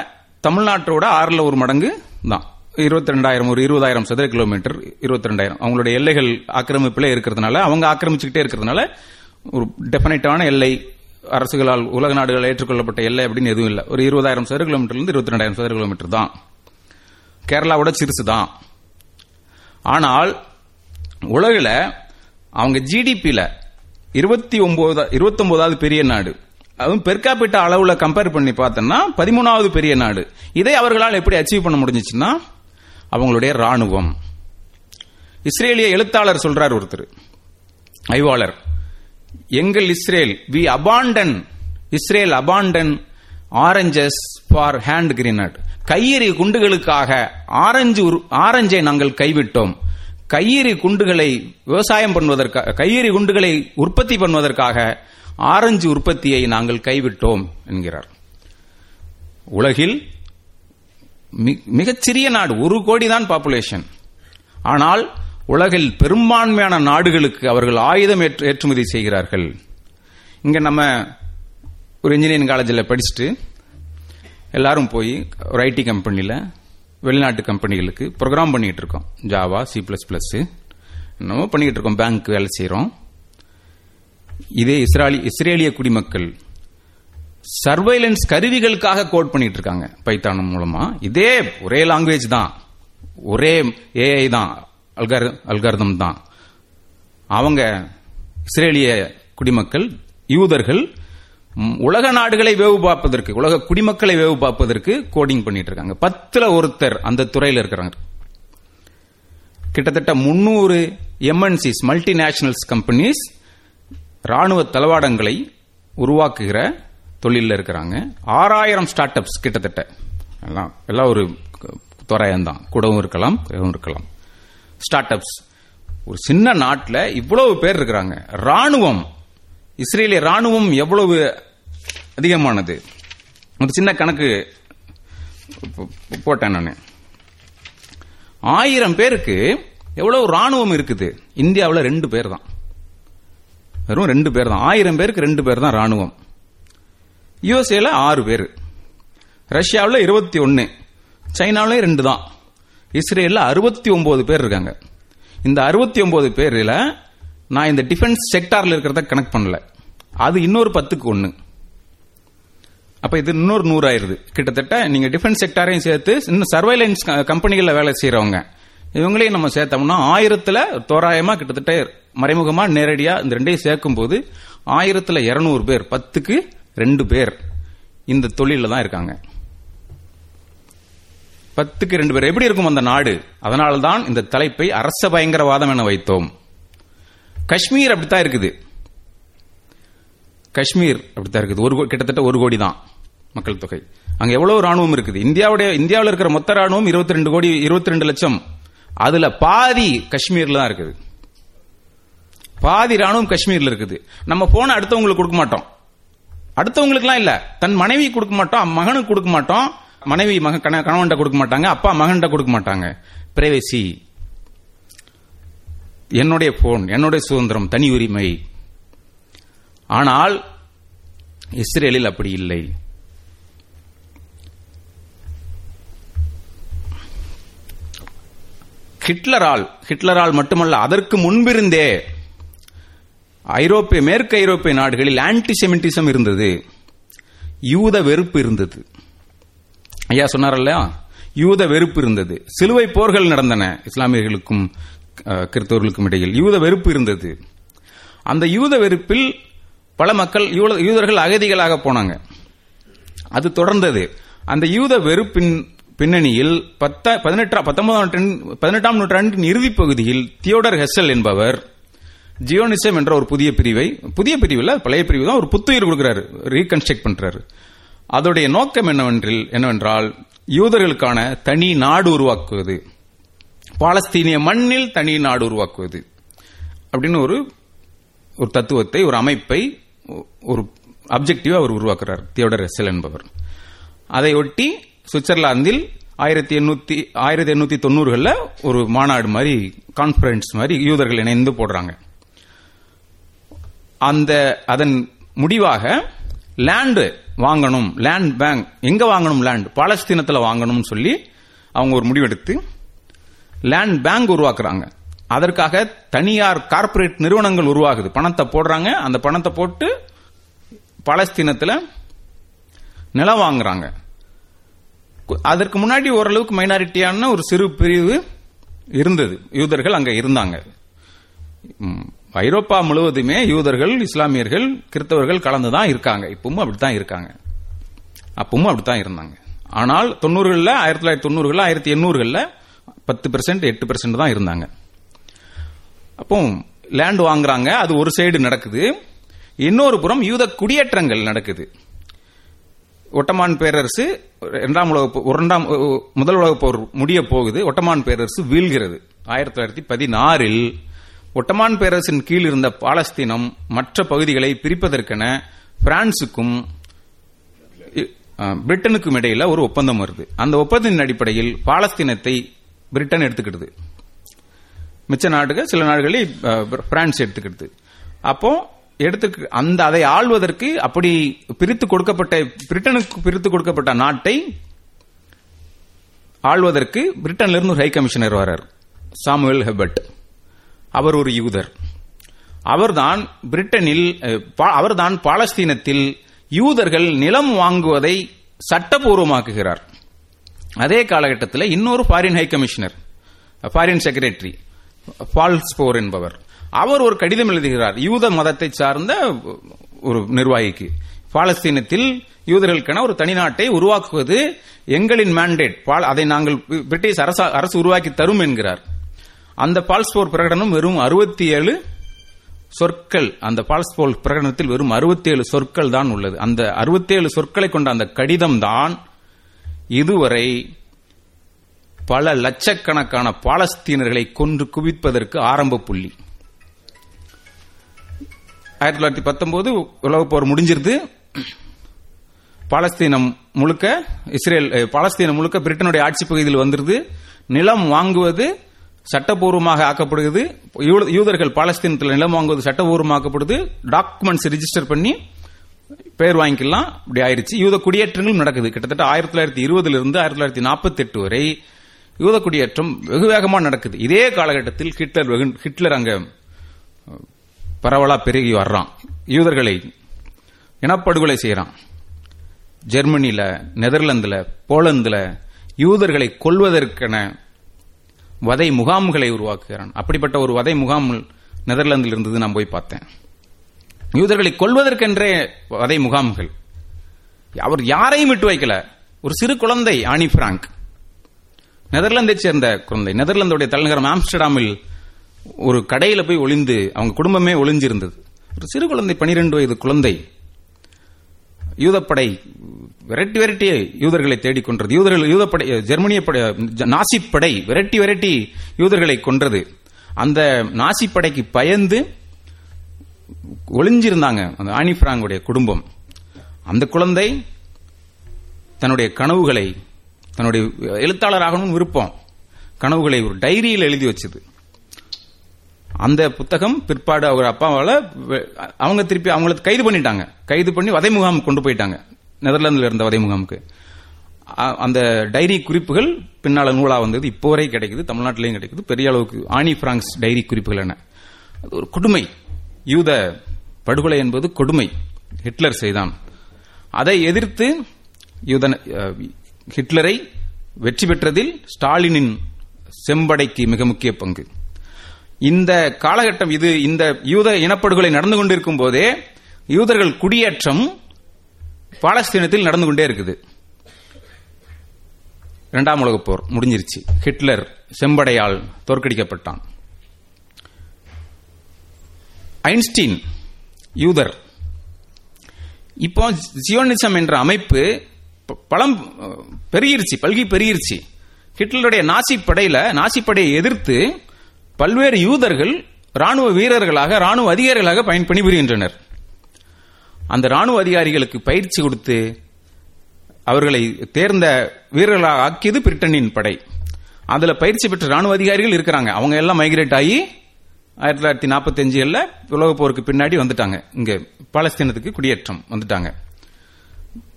தமிழ்நாட்டோட ஆறில் ஒரு மடங்கு தான், இருபத்தி ரெண்டாயிரம் ஒரு இருபதாயிரம் சதுர கிலோமீட்டர், இருபத்தி ரெண்டாயிரம் அவங்களுடைய எல்லைகள் ஆக்கிரமிப்பில் இருக்கிறதுனால, அவங்க ஆக்கிரமிச்சுக்கிட்டே இருக்கிறதுனால ஒரு டெஃபினைட்டான எல்லை, அரசுகளால் உலக நாடுகள் ஏற்றுக்கொள்ளப்பட்ட எல்லை அப்படின்னு எதுவும் இல்லை. ஒரு இருபதாயிரம் சதுர கிலோமீட்டர்லேருந்து இருபத்தி ரெண்டாயிரம் சதுர கிலோமீட்டர் தான் கேரளாவோட சிறுசு தான். ஆனால் உலகில் அவங்க ஜிடிபியில் இருபத்தி ஒன்பது இருபத்தொன்பதாவது பெரிய நாடு, அதுவும் பெர்காபிட்டா அளவில் கம்பேர் பண்ணி பார்த்தோம்னா பதிமூணாவது பெரிய நாடு. இதை அவர்களால் எப்படி அச்சீவ் பண்ண முடிஞ்சிச்சுன்னா, அவங்களுடைய ராணுவம். இஸ்ரேலிய எழுத்தாளர் சொல்றார், ஒருத்தர் ஆய்வாளர், எங்கள் Israel we abandon Israel abandon oranges for hand grenade, கையெறி குண்டுகளுக்காக ஆரஞ்சு ஆரஞ்சை நாங்கள் கைவிட்டோம். கையெறி குண்டுகளை விவசாயம் பண்ணுவதற்காக, கையெறி குண்டுகளை உற்பத்தி பண்ணுவதற்காக ஆரஞ்சு உற்பத்தியை நாங்கள் கைவிட்டோம் என்கிறார். உலகில் மிகச்சிறிய நாடு, ஒரு கோடி தான் பாப்புலேஷன். ஆனால் உலகில் பெரும்பான்மையான நாடுகளுக்கு அவர்கள் ஆயுதம் ஏற்றுமதி செய்கிறார்கள். இங்கே நம்ம ஒரு இன்ஜினியரிங் காலேஜில் படிச்சுட்டு எல்லாரும் போய் ஒரு ஐடி கம்பெனியில், வெளிநாட்டு கம்பெனிகளுக்கு ப்ரோக்ராம் பண்ணிக்கிட்டு இருக்கோம். ஜாவா, சி பிளஸ் பிளஸ் நம்ம பண்ணிக்கிட்டு இருக்கோம், பேங்க் வேலை செய்கிறோம். இதே இஸ்ரேலி இஸ்ரேலிய குடிமக்கள் சர்வைலன்ஸ் கருவிகளுக்காக கோட் பண்ணிட்டு இருக்காங்க பைத்தான் மூலமா. இதே ஒரே லாங்குவேஜ் தான், ஒரே ஏஐ தான், அல்காரிதம் தான். அவங்க இஸ்ரேலிய குடிமக்கள் யூதர்கள் உலக நாடுகளை வேவு பார்ப்பதற்கு, உலக குடிமக்களை வேவு பார்ப்பதற்கு கோடிங் பண்ணிட்டு இருக்காங்க. பத்துல ஒருத்தர் அந்த துறையில் இருக்கிறாங்க. கிட்டத்தட்ட முன்னூறு எம்என்சிஸ், மல்டிநேஷனல்ஸ் கம்பெனிஸ் ராணுவ தளவாடங்களை உருவாக்குகிற தொழிலில் இருக்கிறாங்க. ஆறாயிரம் ஸ்டார்ட் அப்ஸ் கிட்டத்தட்ட, எல்லாம் எல்லாம் ஒரு தோராயம்தான், கூடவும் இருக்கலாம் குறைவும் இருக்கலாம். ஸ்டார்ட் அப்ஸ் ஒரு சின்ன நாட்டில் இவ்வளவு பேர் இருக்கிறாங்க. ராணுவம், இஸ்ரேலிய ராணுவம் எவ்வளவு அதிகமானது, ஒரு சின்ன கணக்கு போட்டேன் நான். ஆயிரம் பேருக்கு எவ்வளவு ராணுவம் இருக்குது? இந்தியாவில் ரெண்டு பேர் தான், வெறும் ரெண்டு பேர் தான். ஆயிரம் பேருக்கு ரெண்டு பேர் தான் ராணுவம். யூஎஸ்ஏல ஆறு பேர், ரஷ்யாவில் இருபத்தி ஒன்று, சைனாவிலே ரெண்டு தான். இஸ்ரேலில் அறுபத்தி ஒன்பது பேர் இருக்காங்க. இந்த அறுபத்தி ஒன்பது பேரில் நான் இந்த டிஃபென்ஸ் செக்டாரில் இருக்கிறத கனெக்ட் பண்ணல, அது இன்னொரு பத்துக்கு ஒன்று. அப்ப இது இன்னொரு நூறு ஆயிடுது. கிட்டத்தட்ட நீங்க டிஃபென்ஸ் செக்டாரையும் சேர்த்து இன்னும் சர்வைலன்ஸ் கம்பெனிகள்ல வேலை செய்யறவங்க இவங்களையும் நம்ம சேர்த்தோம்னா ஆயிரத்துல தோராயமா கிட்டத்தட்ட மறைமுகமா நேரடியா இந்த ரெண்டையும் சேர்க்கும் போது ஆயிரத்துல இருநூறு பேர், பத்துக்கு ரெண்டு பேர் இந்த தொழில தான் இருக்காங்க. பத்துக்கு ரெண்டு பேர் எப்படி இருக்கும் அந்த நாடு? அதனால்தான் இந்த தலைப்பை அரச பயங்கரவாதம் என வைத்தோம். காஷ்மீர் அப்படித்தான் இருக்குது. காஷ்மீர் அப்படித்தான் இருக்குது. ஒரு கிட்டத்தட்ட ஒரு கோடி தான் மக்கள் தொகை. அங்க எவ்வளவு ராணுவம் இருக்குது? இந்தியாவுடைய இந்தியாவில் இருக்கிற மொத்த ராணுவம் இருபத்தி ரெண்டு கோடி இருபத்தி ரெண்டு லட்சம். அதுல பாதி காஷ்மீர்ல தான் இருக்குது. பாதி ராணுவம் காஷ்மீர்ல இருக்குது. நம்ம போன அடுத்தவங்களுக்கு கொடுக்க மாட்டோம், அடுத்தவங்களுக்குலாம் இல்ல, தன் மனைவி கொடுக்க மாட்டோம், மகனுக்கு கொடுக்க மாட்டோம், மனைவி மகன் கணவன்கிட்ட கொடுக்க மாட்டாங்க, அப்பா மகன்கிட்ட கொடுக்க மாட்டாங்க. பிரைவேசி, என்னுடைய போன், என்னுடைய சுதந்திரம், தனி உரிமை. ஆனால் இஸ்ரேலில் அப்படி இல்லை. ஹிட்லரால் ஹிட்லரால் மட்டுமல்ல, அதற்கு முன்பிருந்தே ஐரோப்பிய மேற்கு ஐரோப்பிய நாடுகளில் ஆன்டிசெமிட்டிசம் இருந்தது, யூத வெறுப்பு இருந்தது. ஐயா சொன்னார் இல்லையா, யூத வெறுப்பு இருந்தது. சிலுவை போர்கள் நடந்தன இஸ்லாமியர்களுக்கும் கிறிஸ்தவர்களுக்கும் இடையில். யூத வெறுப்பு இருந்தது. அந்த யூத வெறுப்பில் பல மக்கள் யூதர்கள் அகதிகளாக போனாங்க. அது தொடர்ந்தது. அந்த யூத வெறுப்பின் பின்னணியில் பதினெட்டாம் நூற்றாண்டின் இறுதிப் பகுதியில் தியோடர் ஹெசெல் என்பவர் ஜியோனிசம் என்ற ஒரு புதிய பிரிவை, புதிய பிரிவில் பழைய பிரிவு தான், ஒரு புத்துயிர் கொடுக்கிறார், ரீகன்ஸ்ட்ரக்ட் பண்றாரு. அதோடைய நோக்கம் என்னவென்றில் என்னவென்றால் யூதர்களுக்கான தனி நாடு உருவாக்குவது, பாலஸ்தீனிய மண்ணில் தனி நாடு உருவாக்குவது அப்படின்னு ஒரு ஒரு தத்துவத்தை, ஒரு அமைப்பை, ஒரு அப்ஜெக்டிவா அவர் உருவாக்குறார் தியோடர் ஹெசெல் என்பவர். அதை ஒட்டி சுவிட்சர்லாந்தில் ஆயிரத்தி எண்ணூத்தி ஆயிரத்தி எண்ணூத்தி தொண்ணூறுகள்ல ஒரு மாநாடு மாதிரி, கான்பரன்ஸ் மாதிரி யூதர்கள் இணைந்து போடுறாங்க. அந்த அதன் முடிவாக லேண்டு வாங்கணும், லேண்ட் பேங்க், எங்க வாங்கணும், லேண்ட் பாலஸ்தீனத்தில் வாங்கணும்னு சொல்லி அவங்க ஒரு முடிவெடுத்து லேண்ட் பேங்க் உருவாக்குறாங்க. அதற்காக தனியார் கார்ப்பரேட் நிறுவனங்கள் உருவாகுது, பணத்தை போடுறாங்க, அந்த பணத்தை போட்டு பாலஸ்தீனத்தில் நிலம் வாங்குறாங்க. அதற்கு முன்னாடி ஓரளவுக்கு மைனாரிட்டியான ஒரு சிறு பிரிவு இருந்தது, யூதர்கள் அங்கே இருந்தாங்க. ஐரோப்பா முழுவதுமே யூதர்கள், இஸ்லாமியர்கள், கிறிஸ்தவர்கள் கலந்துதான் இருக்காங்க. இப்பவும் அப்படித்தான் இருக்காங்க, அப்பவும் அப்படித்தான் இருந்தாங்க. ஆனால் தொண்ணூறுகளில், ஆயிரத்தி தொள்ளாயிரத்தி தொண்ணூறுகளில் ஆயிரத்தி எண்ணூறுகளில் பத்து பெர்சென்ட் எட்டு பெர்சென்ட் தான் இருந்தாங்க. அப்போ லேண்ட் வாங்குறாங்க, அது ஒரு சைடு நடக்குது. இன்னொரு புறம் யூத குடியேற்றங்கள் நடக்குது. ஒட்டமான் பேரரசு இரண்டாம் உலக இரண்டாம் முதல் உலகப் போர் முடிய போகுது. ஒட்டமான் பேரரசு வீழ்கிறது. ஆயிரத்தி தொள்ளாயிரத்தி பதினாறில் ஒட்டமான் பேரரசின் கீழ் இருந்த பாலஸ்தீனம் மற்ற பகுதிகளை பிரிப்பதற்கென பிரான்சுக்கும் பிரிட்டனுக்கும் இடையில ஒரு ஒப்பந்தம் வருது. அந்த ஒப்பந்தத்தின் அடிப்படையில் பாலஸ்தீனத்தை பிரிட்டன் எடுத்துக்கிடுது, மிச்ச நாடுகள் சில நாடுகளில் பிரான்ஸ் எடுத்துக்கிடுது. அப்போ எடுத்து அந்த அதை ஆள்வதற்கு அப்படி பிரித்து கொடுக்கப்பட்ட பிரிட்டனுக்கு பிரித்து கொடுக்கப்பட்ட நாட்டை ஆள்வதற்கு பிரிட்டன்ல இருந்து ஒரு ஹை கமிஷனர் வரார், சாமுவேல் ஹெர்பர்ட். அவர் ஒரு யூதர். அவர்தான் பிரிட்டனில் அவர்தான் பாலஸ்தீனத்தில் யூதர்கள் நிலம் வாங்குவதை சட்டபூர்வமாக்குகிறார். அதே காலகட்டத்தில் இன்னொரு foreign high commissioner, foreign secretary Balfour என்பவர், அவர் ஒரு கடிதம் எழுதுகிறார் யூத மதத்தை சார்ந்த ஒரு நிர்வாகிக்கு, பாலஸ்தீனத்தில் யூதர்களுக்கென ஒரு தனிநாட்டை உருவாக்குவது எங்களின் மேண்டேட், அதை நாங்கள் பிரிட்டிஷ் அரசு உருவாக்கி தரும் என்கிறார். அந்த பால்ஃபோர் பிரகடனம் வெறும் அறுபத்தி ஏழு சொற்கள் அந்த பால்ஃபோர் பிரகடனத்தில் வெறும் அறுபத்தி ஏழு சொற்கள் தான் உள்ளது. அந்த அறுபத்தி ஏழு சொற்களை கொண்ட அந்த கடிதம் தான் இதுவரை பல லட்சக்கணக்கான பாலஸ்தீனர்களை கொன்று குவிப்பதற்கு ஆரம்ப புள்ளி. ஆயிரத்தி தொள்ளாயிரத்தி பத்தொன்பது உலகப்போர் முடிஞ்சிருது. பாலஸ்தீனம் முழுக்க இஸ்ரேல் பாலஸ்தீனம் முழுக்க பிரிட்டனுடைய ஆட்சி பகுதியில் வந்துருது. நிலம் வாங்குவது சட்டபூர்வமாக ஆக்கப்படுகிறது. யூதர்கள் பாலஸ்தீனத்தில் நிலம் வாங்குவது சட்டபூர்வமாக்கப்படுது. டாக்குமெண்ட்ஸ் ரிஜிஸ்டர் பண்ணி பேர் வாங்கிக்கலாம். இப்படி ஆயிடுச்சு. யூத குடியேற்றங்களும் நடக்குது. கிட்டத்தட்ட ஆயிரத்தி தொள்ளாயிரத்தி இருபதுல இருந்து ஆயிரத்தி தொள்ளாயிரத்தி நாற்பத்தி எட்டு வரை யூத குடியேற்றம் வெகு வேகமாக நடக்குது. இதே காலகட்டத்தில் ஹிட்லர் ஹிட்லர் அங்க பரவலா பெருகி வர்றான், யூதர்களை இனப்படுகொலை செய்யறான். ஜெர்மனியில், நெதர்லாந்தில், போலந்தில் யூதர்களை கொல்வதற்கென வதை முகாம்களை உருவாக்குகிறான். அப்படிப்பட்ட ஒரு வதை முகாம் நெதர்லாந்தில் இருந்தது, நான் போய் பார்த்தேன். யூதர்களை கொல்வதற்கென்றே வதை முகாம்கள். அவர் யாரையும் விட்டு வைக்கல. ஒரு சிறு குழந்தை ஆனி பிராங்க், நெதர்லாந்தை சேர்ந்த குழந்தை, நெதர்லாந்துடைய தலைநகரம் ஆம்ஸ்டர்டாமில் ஒரு கடையில போய் ஒளிந்து, அவங்க குடும்பமே ஒளிஞ்சிருந்தது. ஒரு சிறு குழந்தை, பனிரெண்டு வயது குழந்தை, யூதப்படை விரட்டி விரட்டி யூதர்களை தேடிக்கொண்டது. யூதர்கள் யூதப்படை, ஜெர்மனிய படை, நாசிப்படை விரட்டி விரட்டி யூதர்களை கொன்றது. அந்த நாசிப்படைக்கு பயந்து ஒளிஞ்சிருந்தாங்க அந்த ஆனி பிராங்குடைய குடும்பம். அந்த குழந்தை தன்னுடைய கனவுகளை, தன்னுடைய எழுத்தாளராகணும்னு விருப்பம், கனவுகளை ஒரு டைரியில் எழுதி வச்சது. அந்த புத்தகம் பிற்பாடு அவர் அப்பாவால் அவங்க திருப்பி அவங்கள கைது பண்ணிட்டாங்க. கைது பண்ணி வதை முகாமுக்கு கொண்டு போயிட்டாங்க, நெதர்லாந்தில் இருந்த வதை முகாமுக்கு. அந்த டைரி குறிப்புகள் பின்னால் நூலாக வந்தது, இப்போ வரை கிடைக்குது, தமிழ்நாட்டிலையும் கிடைக்குது பெரிய அளவுக்கு. ஆனி பிராங்க்ஸ் டைரி குறிப்புகள் என. அது ஒரு கொடுமை, யூத படுகொலை என்பது கொடுமை, ஹிட்லர் செய்தான். அதை எதிர்த்து யூதன் ஹிட்லரை வெற்றி பெற்றதில் ஸ்டாலினின் செம்படைக்கு மிக முக்கிய பங்கு. இந்த காலகட்டம் இது. இந்த யூத இனப்படுகொலை நடந்து கொண்டிருக்கும் போதே யூதர்கள் குடியேற்றம் பாலஸ்தீனத்தில் நடந்து கொண்டே இருக்குது. இரண்டாம் உலகப் போர் முடிஞ்சிருச்சு, ஹிட்லர் செம்படையால் தோற்கடிக்கப்பட்டான். ஐன்ஸ்டீன் யூதர். இப்போ ஜியோனிசம் என்ற அமைப்பு பலம் பெருகிருச்சு, பல்கி பெருகிருச்சு. ஹிட்லருடைய நாசி படையில, நாசிப்படையை எதிர்த்து பல்வேறு யூதர்கள் ராணுவ வீரர்களாக, ராணுவ அதிகாரிகளாக பயன் பணிபுரிகின்றனர். அந்த ராணுவ அதிகாரிகளுக்கு பயிற்சி கொடுத்து அவர்களை தேர்ந்த வீரர்களாக ஆக்கியது பிரிட்டனின் படை. அதுல பயிற்சி பெற்ற ராணுவ அதிகாரிகள் இருக்கிறாங்க. அவங்க எல்லாம் மைக்ரேட் ஆகி ஆயிரத்தி தொள்ளாயிரத்தி நாற்பத்தி அஞ்சுல உலகப் போருக்கு பின்னாடி வந்துட்டாங்க, இங்க பாலஸ்தீனத்துக்கு குடியேற்றம் வந்துட்டாங்க.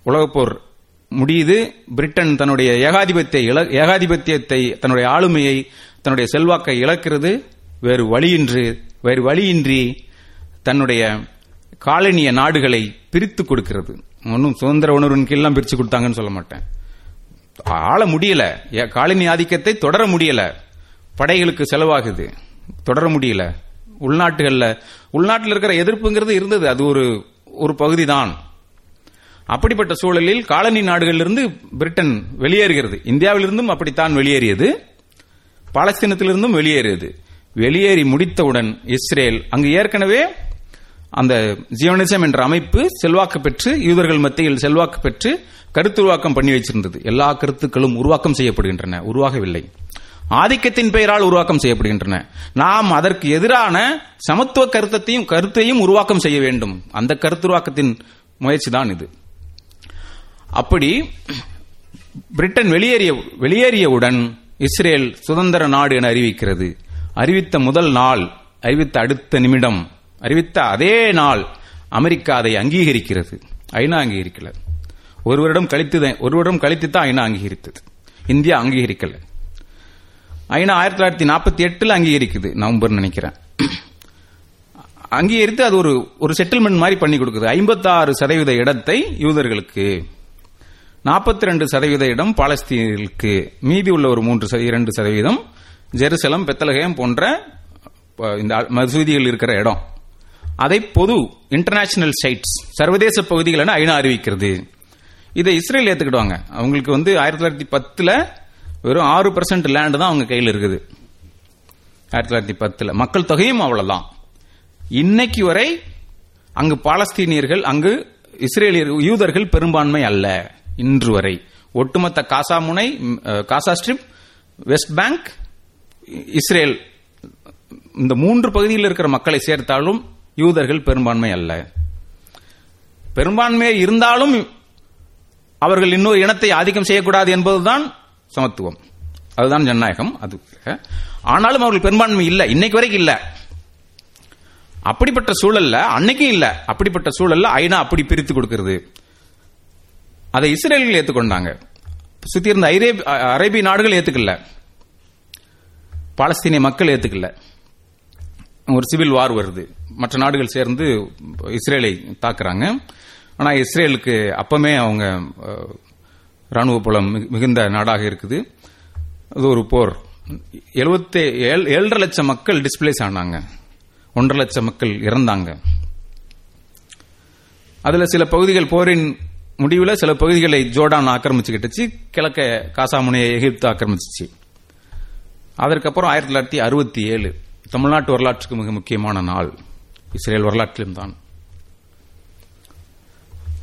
உலகப்போர் முடியுது. பிரிட்டன் தன்னுடைய ஏகாதிபத்திய ஏகாதிபத்தியத்தை தன்னுடைய ஆளுமையை, தன்னுடைய செல்வாக்கை இழக்கிறது. வேறு வழியின்றி வேறு வழியின்றி தன்னுடைய காலனிய நாடுகளை பிரித்து கொடுக்கிறது. ஒன்றும் சுதந்திர உணர்வின் கீழெல்லாம் பிரித்து கொடுத்தாங்கன்னு சொல்ல மாட்டேன். ஆள முடியல, காலனி ஆதிக்கத்தை தொடர முடியல, படைகளுக்கு செலவாகுது, தொடர முடியல. உள்நாட்டுகளில் உள்நாட்டில் இருக்கிற எதிர்ப்புங்கிறது இருந்தது, அது ஒரு ஒரு பகுதி தான். அப்படிப்பட்ட சூழலில் காலனி நாடுகளிலிருந்து பிரிட்டன் வெளியேறுகிறது. இந்தியாவிலிருந்தும் அப்படித்தான் வெளியேறியது, பாலஸ்தீனத்திலிருந்தும் வெளியேறியது. வெளியேறி முடித்தவுடன் இஸ்ரேல், அங்கு ஏற்கனவே அந்த ஜியோனிசம் என்ற அமைப்பு செல்வாக்கு பெற்று, யூதர்கள் மத்தியில் செல்வாக்கு பெற்று கருத்து உருவாக்கம் பண்ணி வச்சிருந்தது. எல்லா கருத்துக்களும் உருவாக்கம் செய்யப்படுகின்றன, உருவாகவில்லை, ஆதிக்கத்தின் பெயரால் உருவாக்கம் செய்யப்படுகின்றன. நாம் அதற்கு எதிரான சமத்துவ கருத்தையும் கருத்தையும் உருவாக்கம் செய்ய வேண்டும். அந்த கருத்துருவாக்கத்தின் முயற்சி தான் இது. அப்படி பிரிட்டன் வெளியேறிய வெளியேறியவுடன் இஸ்ரேல் சுதந்திர நாடு என அறிவிக்கிறது. அறிவித்த முதல் நாள், அறிவித்த அடுத்த நிமிடம், அறிவித்த அதே நாள் அமெரிக்கா அதை அங்கீகரிக்கிறது. ஐநா அங்கீகரிக்கல. ஒரு வருடம் கழித்து ஒரு வருடம் கழித்து தான் ஐநா அங்கீகரித்தது, இந்தியா அங்கீகரிக்கல. ஐநா ஆயிரத்தி தொள்ளாயிரத்தி நாற்பத்தி எட்டுல அங்கீகரிக்குது, நவம்பர் நினைக்கிறேன். அங்கீகரித்து அது ஒரு ஒரு செட்டில்மெண்ட் மாதிரி பண்ணி கொடுக்குது. ஐம்பத்தி ஆறு சதவீத இடத்தை யூதர்களுக்கு, நாற்பத்தி ரெண்டு சதவீத இடம் பாலஸ்தீனுக்கு, மீதி உள்ள ஒரு மூன்று இரண்டு சதவீதம் ஜெருசலம், பெத்தலகேம் போன்ற இந்த மசூதிகள் இருக்கிற இடம், அதை பொது இன்டர்நேஷனல் சைட்ஸ், சர்வதேச பகுதிகள் என ஐநா அறிவிக்கிறது. இதை இஸ்ரேல் ஏற்றுக்கிடுவாங்க. அவங்களுக்கு வந்து ஆயிரத்தி தொள்ளாயிரத்தி பத்தில் வெறும் ஆறு பர்சன்ட் லேண்டு தான் அவங்க கையில் இருக்குது. ஆயிரத்தி தொள்ளாயிரத்தி பத்தில் மக்கள் தொகையும் அவ்வளோதான். இன்னைக்கு வரை அங்கு பாலஸ்தீனியர்கள், அங்கு இஸ்ரேலியர் யூதர்கள் பெரும்பான்மை அல்ல. இன்று வரை ஒட்டுமொத்த காசா முனை, Gaza strip, West Bank, Israel, இந்த மூன்று பகுதியில் இருக்கிற மக்களை சேர்த்தாலும் யூதர்கள் பெரும்பான்மை அல்ல. பெரும்பான்மை இருந்தாலும் அவர்கள் இன்னொரு இனத்தை ஆதிக்கம் செய்யக்கூடாது என்பதுதான் சமத்துவம், அதுதான் ஜனநாயகம். அது ஆனாலும் அவர்கள் பெரும்பான்மை இல்லை, இன்னைக்கு வரைக்கும் இல்லை. அப்படிப்பட்ட சூழல்ல, அன்னைக்கும் இல்லை, அப்படிப்பட்ட சூழல்ல ஐநா அப்படி பிரித்து கொடுக்கிறது. அதை இஸ்ரேலில் ஏற்றுக்கொண்டாங்க. சுற்றி இருந்த அரேபிய நாடுகள் ஏற்றுக்கல, பாலஸ்தீனிய மக்கள் ஏற்றுக்கல. ஒரு சிவில் வார் வருது, மற்ற நாடுகள் சேர்ந்து இஸ்ரேலை தாக்குறாங்க. ஆனால் இஸ்ரேலுக்கு அப்பமே அவங்க ராணுவ புலம் மிகுந்த நாடாக இருக்குது. அது ஒரு போர். எழுபத்தி ஏழரை லட்சம் மக்கள் டிஸ்பிளேஸ் ஆனாங்க, ஒன்றரை லட்சம் மக்கள் இறந்தாங்க. அதில் சில பகுதிகள் போரின் முடிவில் சில பகுதிகளை ஜோர்டான் ஆக்கிரமிச்சுக்கிட்டுச்சு, கிழக்க காசாமுனையை எகிப்து ஆக்கிரமிச்சிச்சு. அதற்கப்புறம் ஆயிரத்தி தொள்ளாயிரத்தி அறுபத்தி ஏழு தமிழ்நாட்டு வரலாற்றுக்கு மிக முக்கியமான நாள், இஸ்ரேல் வரலாற்றிலும் தான்.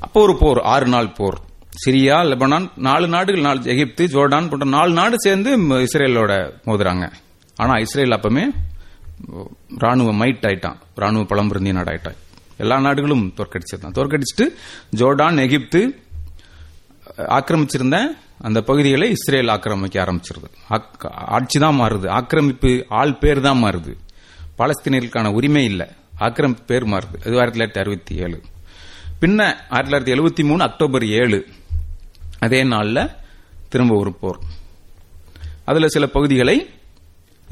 அப்போ ஒரு போர், ஆறு நாள் போர். சிரியா, லெபனான், நாலு நாடுகள், நாலு எகிப்து, ஜோர்டான் போன்ற நாலு நாடு சேர்ந்து இஸ்ரேலோட மோதுறாங்க. ஆனால் இஸ்ரேல் அப்பவுமே ராணுவ மைட் ஆயிட்டான், ராணுவ பழம்பருந்திய நாடு ஆயிட்டான். எல்லா நாடுகளும் தோற்கடிச்சிருந்தான். தோற்கடிச்சுட்டு ஜோர்டான், எகிப்து ஆக்கிரமிச்சிருந்த அந்த பகுதிகளை இஸ்ரேல் ஆக்கிரமிக்க ஆரம்பிச்சிருது. ஆட்சி தான் மாறுது, ஆக்கிரமிப்பு ஆள் பேர் தான் மாறுது, பாலஸ்தீனர்களுக்கான உரிமை இல்லை, ஆக்கிரமிப்பு பேர் மாறுது. அது ஆயிரத்தி தொள்ளாயிரத்தி அறுபத்தி ஏழு பின்ன ஆயிரத்தி தொள்ளாயிரத்தி எழுபத்தி மூணு அக்டோபர் ஏழு அதே நாளில் திரும்ப ஒரு போர். அதில் சில பகுதிகளை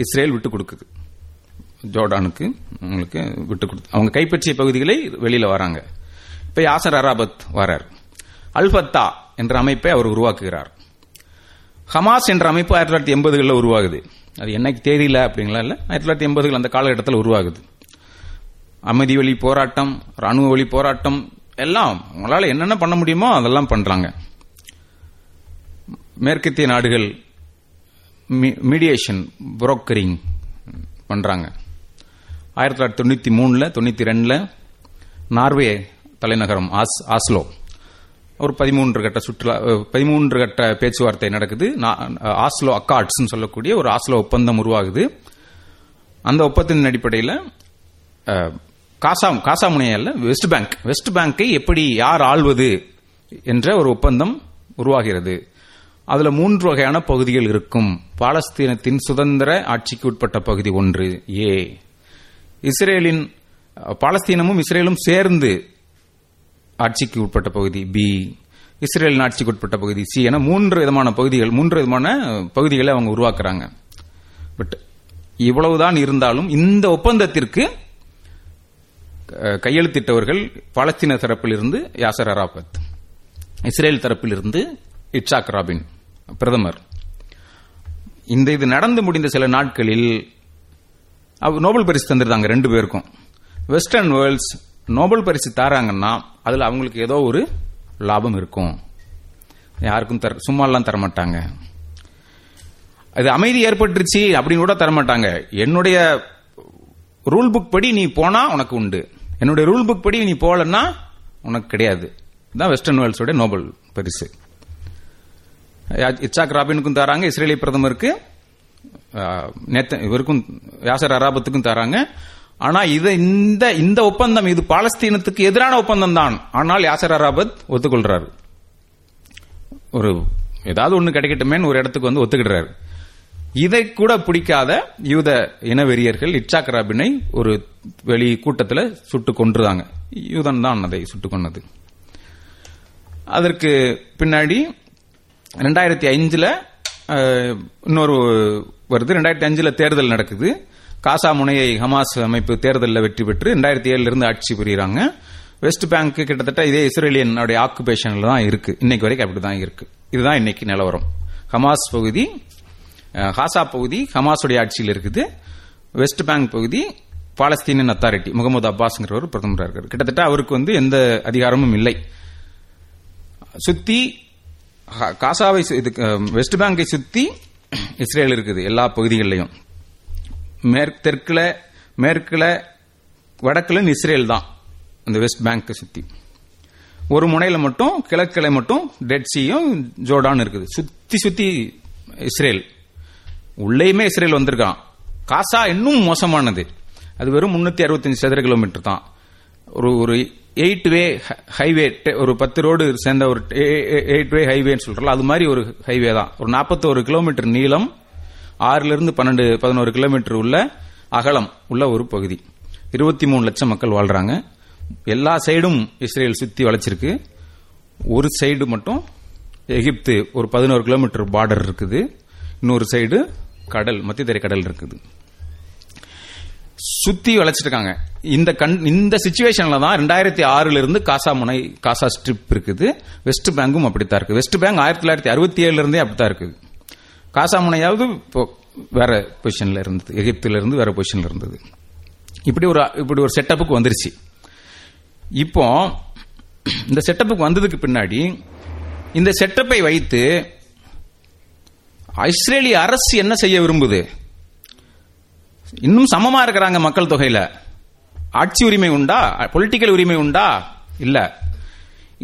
இஸ்ரேல் விட்டு கொடுக்குது, ஜோர்டானுக்கு அவங்களுக்கு விட்டு கொடுத்து அவங்க கைப்பற்றிய பகுதிகளை வெளியில் வராங்க. இப்போ யாசர் அராபாத் வரார். அல்ஃபத்தா என்ற அமைப்பை அவர் உருவாக்குகிறார். ஹமாஸ் என்ற அமைப்பு ஆயிரத்தி தொள்ளாயிரத்தி எண்பதுகளில் உருவாகுது. அது என்னைக்கு தேதியில் அப்படிங்களா இல்லை, ஆயிரத்தி தொள்ளாயிரத்தி எண்பதுகள் அந்த காலகட்டத்தில் உருவாகுது. அமைதி வழி போராட்டம், ராணுவ வழி போராட்டம், எல்லாம் அவங்களால என்னென்ன பண்ண முடியுமோ அதெல்லாம் பண்றாங்க. மேற்கத்திய நாடுகள் மீடியேஷன், புரோக்கரிங் பண்றாங்க. ஆயிரத்தி தொள்ளாயிரத்தி தொண்ணூற்றி மூணில் தொண்ணூற்றி ரெண்டில் நார்வே தலைநகரம் ஆஸ் ஆஸ்லோ ஒரு பதிமூன்று கட்ட சுற்றுலா பதிமூன்று கட்ட பேச்சுவார்த்தை நடக்குது. ஆஸ்லோ அக்கார்ட்ஸ்ன்னு சொல்லக்கூடிய ஒரு ஆஸ்லோ ஒப்பந்தம் உருவாகுது. அந்த ஒப்பந்தத்தின் அடிப்படையில் காசா காசாமுனைய அல்ல வெஸ்ட் பேங்க் வெஸ்ட் பேங்கை எப்படி யார் ஆள்வது என்ற ஒரு ஒப்பந்தம் உருவாகிறது. அதில் மூன்று வகையான பகுதிகள் இருக்கும். பாலஸ்தீனத்தின் சுதந்திர ஆட்சிக்கு உட்பட்ட பகுதி ஒன்று ஏ, இஸ்ரேலின் பாலஸ்தீனமும் இஸ்ரேலும் சேர்ந்து ஆட்சிக்கு உட்பட்ட பகுதி பி, இஸ்ரேலின் ஆட்சிக்கு உட்பட்ட பகுதி சி என மூன்று விதமான பகுதிகள் மூன்று விதமான பகுதிகளை அவங்க உருவாக்குறாங்க. பட் இவ்வளவுதான் இருந்தாலும் இந்த ஒப்பந்தத்திற்கு கையெழுத்திட்டவர்கள் பாலஸ்தீன தரப்பில் இருந்து யாசர் அராபாத், இஸ்ரேல் தரப்பில் இருந்து இச்சாக் ரபின் பிரதமர். இந்த இது நடந்து முடிந்த சில நாட்களில் நோபல் பரிசு தந்துருந்தாங்க ரெண்டு பேருக்கும். வெஸ்டர்ன் வேர்ல்ட்ஸ் நோபல் பரிசு தராங்கன்னா அதில் அவங்களுக்கு ஏதோ ஒரு லாபம் இருக்கும், யாருக்கும் தர சும்மாலாம் தரமாட்டாங்க. அது அமைதி ஏற்பட்டுருச்சு அப்படின்னு கூட தரமாட்டாங்க. என்னுடைய ரூல் புக் படி நீ போனால் உனக்கு உண்டு, என்னுடைய ரூல் புக் படி நீ போகலன்னா உனக்கு கிடையாது. இதுதான் வெஸ்டர்ன் வேர்ல்ட்ஸோட நோபல் பரிசு. இச்சாக் ரபினுக்கும் தராங்க, இஸ்ரேலிய பிரதமருக்கு இவருக்கும் யாசர் அராபாத்துக்கும் தராங்க. ஆனால் இது இந்த இந்த ஒப்பந்தம் இது பாலஸ்தீனத்துக்கு எதிரான ஒப்பந்தம் தான். ஆனால் யாசர் அராபாத் ஒத்துக்கொள்றாரு, ஒரு ஏதாவது ஒன்று கிடைக்கட்டுமேன்னு ஒரு இடத்துக்கு வந்து ஒத்துக்கிடுறாரு. இதை கூட பிடிக்காத யூத இனவெறியர்கள் இச்சாக் ரபினை ஒரு வெளி கூட்டத்தில் சுட்டு கொன்றுதாங்க. யூதன் தான் அதை சுட்டு கொன்னது. அதற்கு பின்னாடி ரெண்டாயிரத்தி ஐந்துல இன்னொரு வருது. ரெண்டாயிரத்தி அஞ்சுல தேர்தல் நடக்குது. காசா முனையை ஹமாஸ் அமைப்பு தேர்தலில் வெற்றி பெற்று ரெண்டாயிரத்தி ஏழுல இருந்து ஆட்சி புரியுறாங்க. வெஸ்ட் பேங்க் கிட்டத்தட்ட இதே இஸ்ரேலியனுடைய ஆக்குபேஷன்ல தான் இருக்கு, இன்னைக்கு வரைக்கும் அப்படிதான் இருக்கு. இதுதான் இன்னைக்கு நிலவரம். ஹமாஸ் பகுதி, காசா பகுதி ஹமாஸுடைய ஆட்சியில் இருக்குது. வெஸ்ட் பேங்க் பகுதி பாலஸ்தீனியன் அத்தாரிட்டி, முகமது அப்பாஸ்ங்கிற ஒரு பிரதமராக இருக்காரு. கிட்டத்தட்ட அவருக்கு வந்து எந்த அதிகாரமும் இல்லை. சுத்தி காசாவை வெஸ்ட் பேங்கை சுற்றி இஸ்ரேல் இருக்குது எல்லா பகுதிகளிலையும். மேற்கு தெற்கில் மேற்கில் வடக்கில் இஸ்ரேல் தான் அந்த வெஸ்ட் பேங்கை சுற்றி. ஒரு முனையில் மட்டும் கிழக்கில் மட்டும் டெட் சீயும் ஜோர்டான் இருக்குது. சுற்றி சுற்றி இஸ்ரேல், உள்ளேயுமே இஸ்ரேல் வந்திருக்கான். காசா இன்னும் மோசமானது. அது வெறும் முன்னூற்றி அறுபத்தஞ்சு சதுர கிலோமீட்டர் தான். ஒரு ஒரு எயிட் வே ஹைவே, ஒரு பத்து ரோடு சேர்ந்த ஒரு எயிட் வே ஹைவேன்னு சொல்கிறோம், அது மாதிரி ஒரு ஹைவே தான். ஒரு நாற்பத்தோரு கிலோமீட்டர் நீளம், ஆறிலிருந்து பன்னெண்டு பதினோரு கிலோமீட்டர் உள்ள அகலம் உள்ள ஒரு பகுதி. இருபத்தி மூணு லட்சம் மக்கள் வாழ்கிறாங்க. எல்லா சைடும் இஸ்ரேல் சுற்றி வளைச்சிருக்கு. ஒரு சைடு மட்டும் எகிப்து ஒரு பதினோரு கிலோமீட்டர் பார்டர் இருக்குது. இன்னொரு சைடு கடல், மத்திய தரை கடல் இருக்குது. சுத்தி வளைச்சிட்டு இருக்காங்க. இந்த கண் இந்த சிச்சுவேஷன்ல தான் ரெண்டாயிரத்தி ஆறுல இருந்து காசா முனை காசா ஸ்ட்ரிப் இருக்குது, வெஸ்ட் பேங்கும் அப்படித்தான் இருக்கு. வெஸ்ட் பேங்க் ஆயிரத்தி தொள்ளாயிரத்தி அறுபத்தி ஏழுல இருந்தே அப்படித்தான் இருக்குது. காசா முனையாவது இப்போ வேற பொசிஷன்ல இருந்தது, எகிப்துல இருந்து வேற பொசிஷன்ல இருந்தது. இப்படி ஒரு இப்படி ஒரு செட்டப்புக்கு வந்துருச்சு. இப்போ இந்த செட்டப்புக்கு வந்ததுக்கு பின்னாடி இந்த செட்டப்பை வைத்து இஸ்ரேலிய அரசு என்ன செய்ய விரும்புது? இன்னும் சமமா இருக்கிறாங்க மக்கள் தொகையில, ஆட்சி உரிமை உண்டா, பொலிட்டிக்கல் உரிமை உண்டா? இல்ல.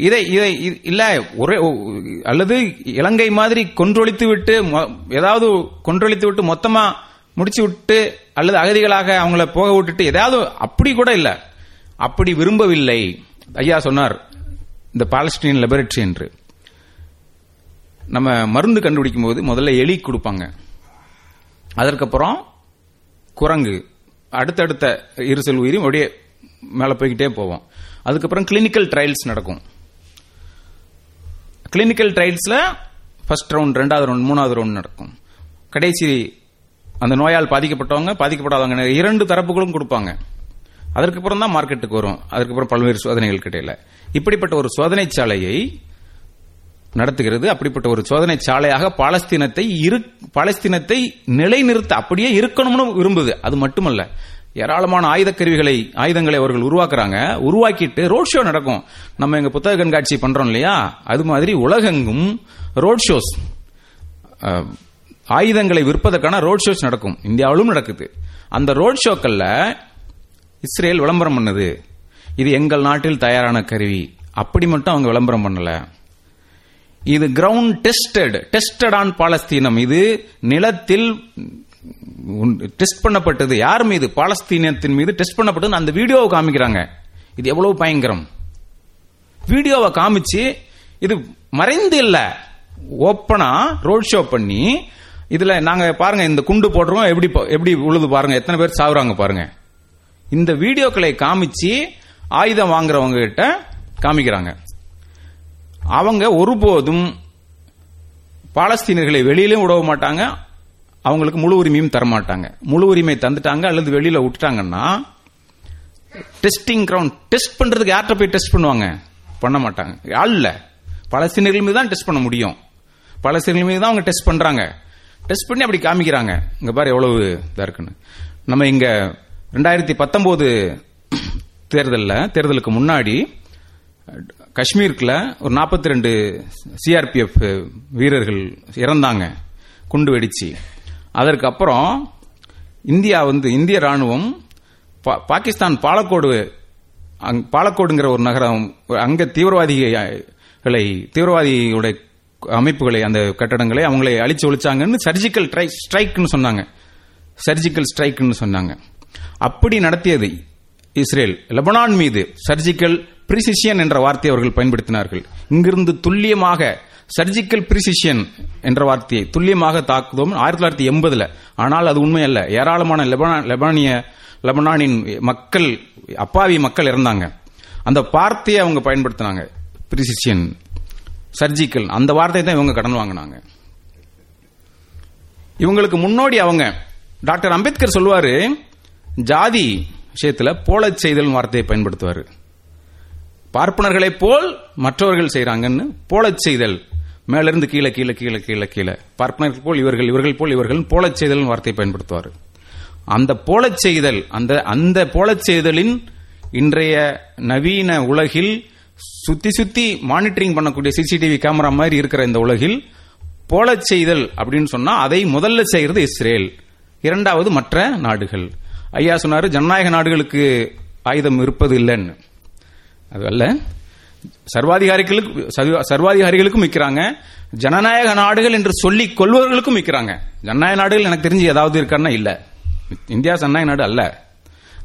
இதை இதை இல்ல ஒரே அல்லது இலங்கை மாதிரி கொன்றொழித்து விட்டு ஏதாவது கொன்றொழித்து விட்டு மொத்தமா முடிச்சு விட்டு அல்லது அகதிகளாக அவங்கள போக விட்டுட்டு ஏதாவது அப்படி கூட இல்ல. அப்படி விரும்பவில்லை. ஐயா சொன்னார் இந்த பாலஸ்டீன் லிபரேட்டரி என்று. நம்ம மருந்து கண்டுபிடிக்கும் போது முதல்ல எலி கொடுப்பாங்க, அதற்கப்புறம் குரங்கு, அடுத்தடுத்த இருசல் உயிரும் அப்படியே மேலே போய்கிட்டே போவோம். அதுக்கப்புறம் கிளினிக்கல் ட்ரையல்ஸ் நடக்கும். கிளினிக்கல் ட்ரையல்ஸ்ல ஃபர்ஸ்ட் ரவுண்ட், ரெண்டாவது ரவுண்ட், மூணாவது ரவுண்ட் நடக்கும். கடைசி அந்த நோயால் பாதிக்கப்பட்டவங்க பாதிக்கப்படாதவங்க இரண்டு தரப்புகளும் கொடுப்பாங்க. அதற்கப்புறம் தான் மார்க்கெட்டுக்கு வரும். அதுக்கப்புறம் பல்வேறு சோதனைகள் கிடையில இப்படிப்பட்ட ஒரு சோதனை சாலையை நடத்துகிறது. அப்படிப்பட்ட ஒரு சோதனை சாலையாக பாலஸ்தீனத்தை பாலஸ்தீனத்தை நிலைநிறுத்த அப்படியே இருக்கணும்னு விரும்புது. அது மட்டுமல்ல, ஏராளமான ஆயுத கருவிகளை ஆயுதங்களை அவர்கள் உருவாக்குறாங்க. உருவாக்கிட்டு ரோட் ஷோ நடக்கும். நம்ம எங்க புத்தக கண்காட்சி பண்றோம் இல்லையா, அது மாதிரி உலகெங்கும் ரோட் ஷோஸ், ஆயுதங்களை விற்பதற்கான ரோட் ஷோஸ் நடக்கும். இந்தியாவிலும் நடக்குது. அந்த ரோட் ஷோக்கள்ல இஸ்ரேல் விளம்பரம் பண்ணுது, இது எங்கள் நாட்டில் தயாரான கருவி. அப்படி மட்டும் அவங்க விளம்பரம் பண்ணல, இது கிரவுண்ட் டெஸ்டட், டெஸ்டட் ஆன் பாலஸ்தீனம், இது நிலத்தில் டெஸ்ட் பண்ணப்பட்டது. யார் மீது? பாலஸ்தீனத்தின் மீது டெஸ்ட் பண்ணப்பட்டது. அந்த வீடியோவை காமிக்கிறாங்க. இது எவ்வளவு பயங்கரம்! வீடியோவை காமிச்சு இது மறைந்து இல்ல, ஓப்பனா ரோட் ஷோ பண்ணி இதுல நாங்க பாருங்க இந்த குண்டு போடுறோம், எப்படி எப்படி உழுது பாருங்க, எத்தனை பேர் சாவுறாங்க பாருங்க, இந்த வீடியோக்களை காமிச்சு ஆயுதம் வாங்குறவங்க கிட்ட காமிக்கிறாங்க. அவங்க ஒருபோதும் பாலஸ்தீனர்களை வெளியிலும் விடவ மாட்டாங்க, அவங்களுக்கு முழு உரிமையும் தரமாட்டாங்க. முழு உரிமை தந்துட்டாங்க அல்லது வெளியில விட்டுட்டாங்கன்னா டெஸ்டிங் கிரவுண்ட், டெஸ்ட் பண்றதுக்கு யார்கிட்ட போய் டெஸ்ட் பண்ணுவாங்க? பண்ண மாட்டாங்க. ஆள் இல்ல. பாலஸ்தீனர்கள் மீது தான் டெஸ்ட் பண்ண முடியும். பாலஸ்தீனர்கள் மீது தான் அவங்க டெஸ்ட் பண்றாங்க. டெஸ்ட் பண்ணி அப்படி காமிக்கிறாங்க, இங்க பாரு எவ்வளவு இதா இருக்குன்னு. நம்ம இங்க ரெண்டாயிரத்தி பத்தொன்பது தேர்தலில் தேர்தலுக்கு முன்னாடி காஷ்மீருக்குள்ள ஒரு நாற்பத்தி ரெண்டு சிஆர்பிஎஃப் வீரர்கள் இறந்தாங்க குண்டு வெடிச்சு. அதற்கு அப்புறம் இந்தியா வந்து இந்திய ராணுவம் பாகிஸ்தான் பாலக்கோடு பாலக்கோடுங்கிற ஒரு நகரம், அங்க தீவிரவாதிகளை தீவிரவாதியுடைய அமைப்புகளை, அந்த கட்டடங்களை அவங்களை அழிச்சு ஒழிச்சாங்கன்னு சர்ஜிக்கல் ஸ்ட்ரைக்னு சொன்னாங்க. சர்ஜிக்கல் ஸ்ட்ரைக்னு சொன்னாங்க. அப்படி நடத்தியது இஸ்ரேல். லெபனான் மீது சர்ஜிக்கல் பிரிசிஷன் என்ற வார்த்தையை அவர்கள் பயன்படுத்தினார்கள். இங்கிருந்து துல்லியமாக சர்ஜிக்கல் பிரிசிஷன் என்ற வார்த்தையை துல்லியமாக தாக்குதோம் ஆயிரத்தி தொள்ளாயிரத்தி எண்பதுல. ஆனால் அது உண்மை அல்ல. ஏராளமான லெபனானிய லெபனானின் மக்கள், அப்பாவி மக்கள் இறந்தாங்க. அந்த வார்த்தையை அவங்க பயன்படுத்தினாங்க, பிரிசிஷன் சர்ஜிக்கல். அந்த வார்த்தையை தான் இவங்க கடன் வாங்கினாங்க. இவங்களுக்கு முன்னோடி அவங்க டாக்டர் அம்பேத்கர் சொல்லுவாரு, ஜாதி விஷயத்துல போல செய்தல் வார்த்தையை பயன்படுத்துவார். பார்ப்பனர்களை போல் மற்றவர்கள் செய்றாங்கன்னு போலச் செய்தல், மேலிருந்து கீழே கீழே கீழே கீழே கீழே, பார்ப்பனர்கள் போல் இவர்கள், இவர்கள் போல் இவர்கள், போலச் செய்தல் வார்த்தையை பயன்படுத்துவார். அந்த போலச் செய்தல், அந்த அந்த போலச் செய்தலின் இன்றைய நவீன உலகில் சுத்தி சுத்தி மானிட்டரிங் பண்ணக்கூடிய சிசிடிவி கேமரா மாதிரி இருக்கிற இந்த உலகில் போலச் செய்தல் அப்படின்னு சொன்னா அதை முதல்ல செய்கிறது இஸ்ரேல், இரண்டாவது மற்ற நாடுகள். ஐயா சொன்னாரு ஜனநாயக நாடுகளுக்கு ஆயுதம் இருப்பது இல்லைன்னு. அதுவல்ல, சர்வாதிகாரிகளுக்கு சர்வாதிகாரிகளுக்கும் விற்கிறாங்க, ஜனநாயக நாடுகள் என்று சொல்லிக் கொள்வர்களுக்கும் விற்கிறாங்க. ஜனநாயக நாடுகள் எனக்கு தெரிஞ்சு ஏதாவது இருக்கான்னா இல்ல. இந்தியா ஜனநாயக நாடு அல்ல,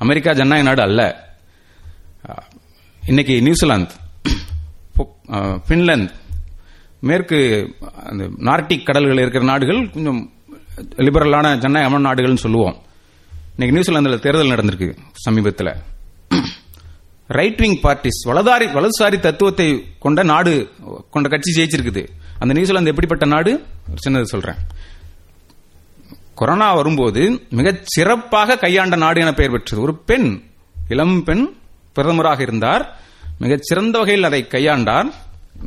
அமெரிக்கா ஜனநாயக நாடு அல்ல. இன்னைக்கு நியூசிலாந்து, பின்லாந்து, மேற்கு நார்டிக் கடல்கள் இருக்கிற நாடுகள் கொஞ்சம் லிபரலான ஜனநாயக நாடுகள்னு சொல்லுவோம். இன்னைக்கு நியூசிலாந்துல தேர்தல் நடந்திருக்கு சமீபத்தில். ரைட் விங் பார்ட்டிஸ், வலதாரி வலதுசாரி தத்துவத்தை கொண்ட நாடு கொண்ட கட்சி ஜெயிச்சிருக்குது. அந்த நியூசிலாந்து எப்படிப்பட்ட நாடு சின்னது சொல்றேன். கொரோனா வரும்போது மிகச் சிறப்பாக கையாண்ட நாடு என பெயர் பெற்றது. ஒரு பெண், இளம் பெண் பிரதமராக இருந்தார். மிகச் சிறந்த வகையில் அதை கையாண்டார்.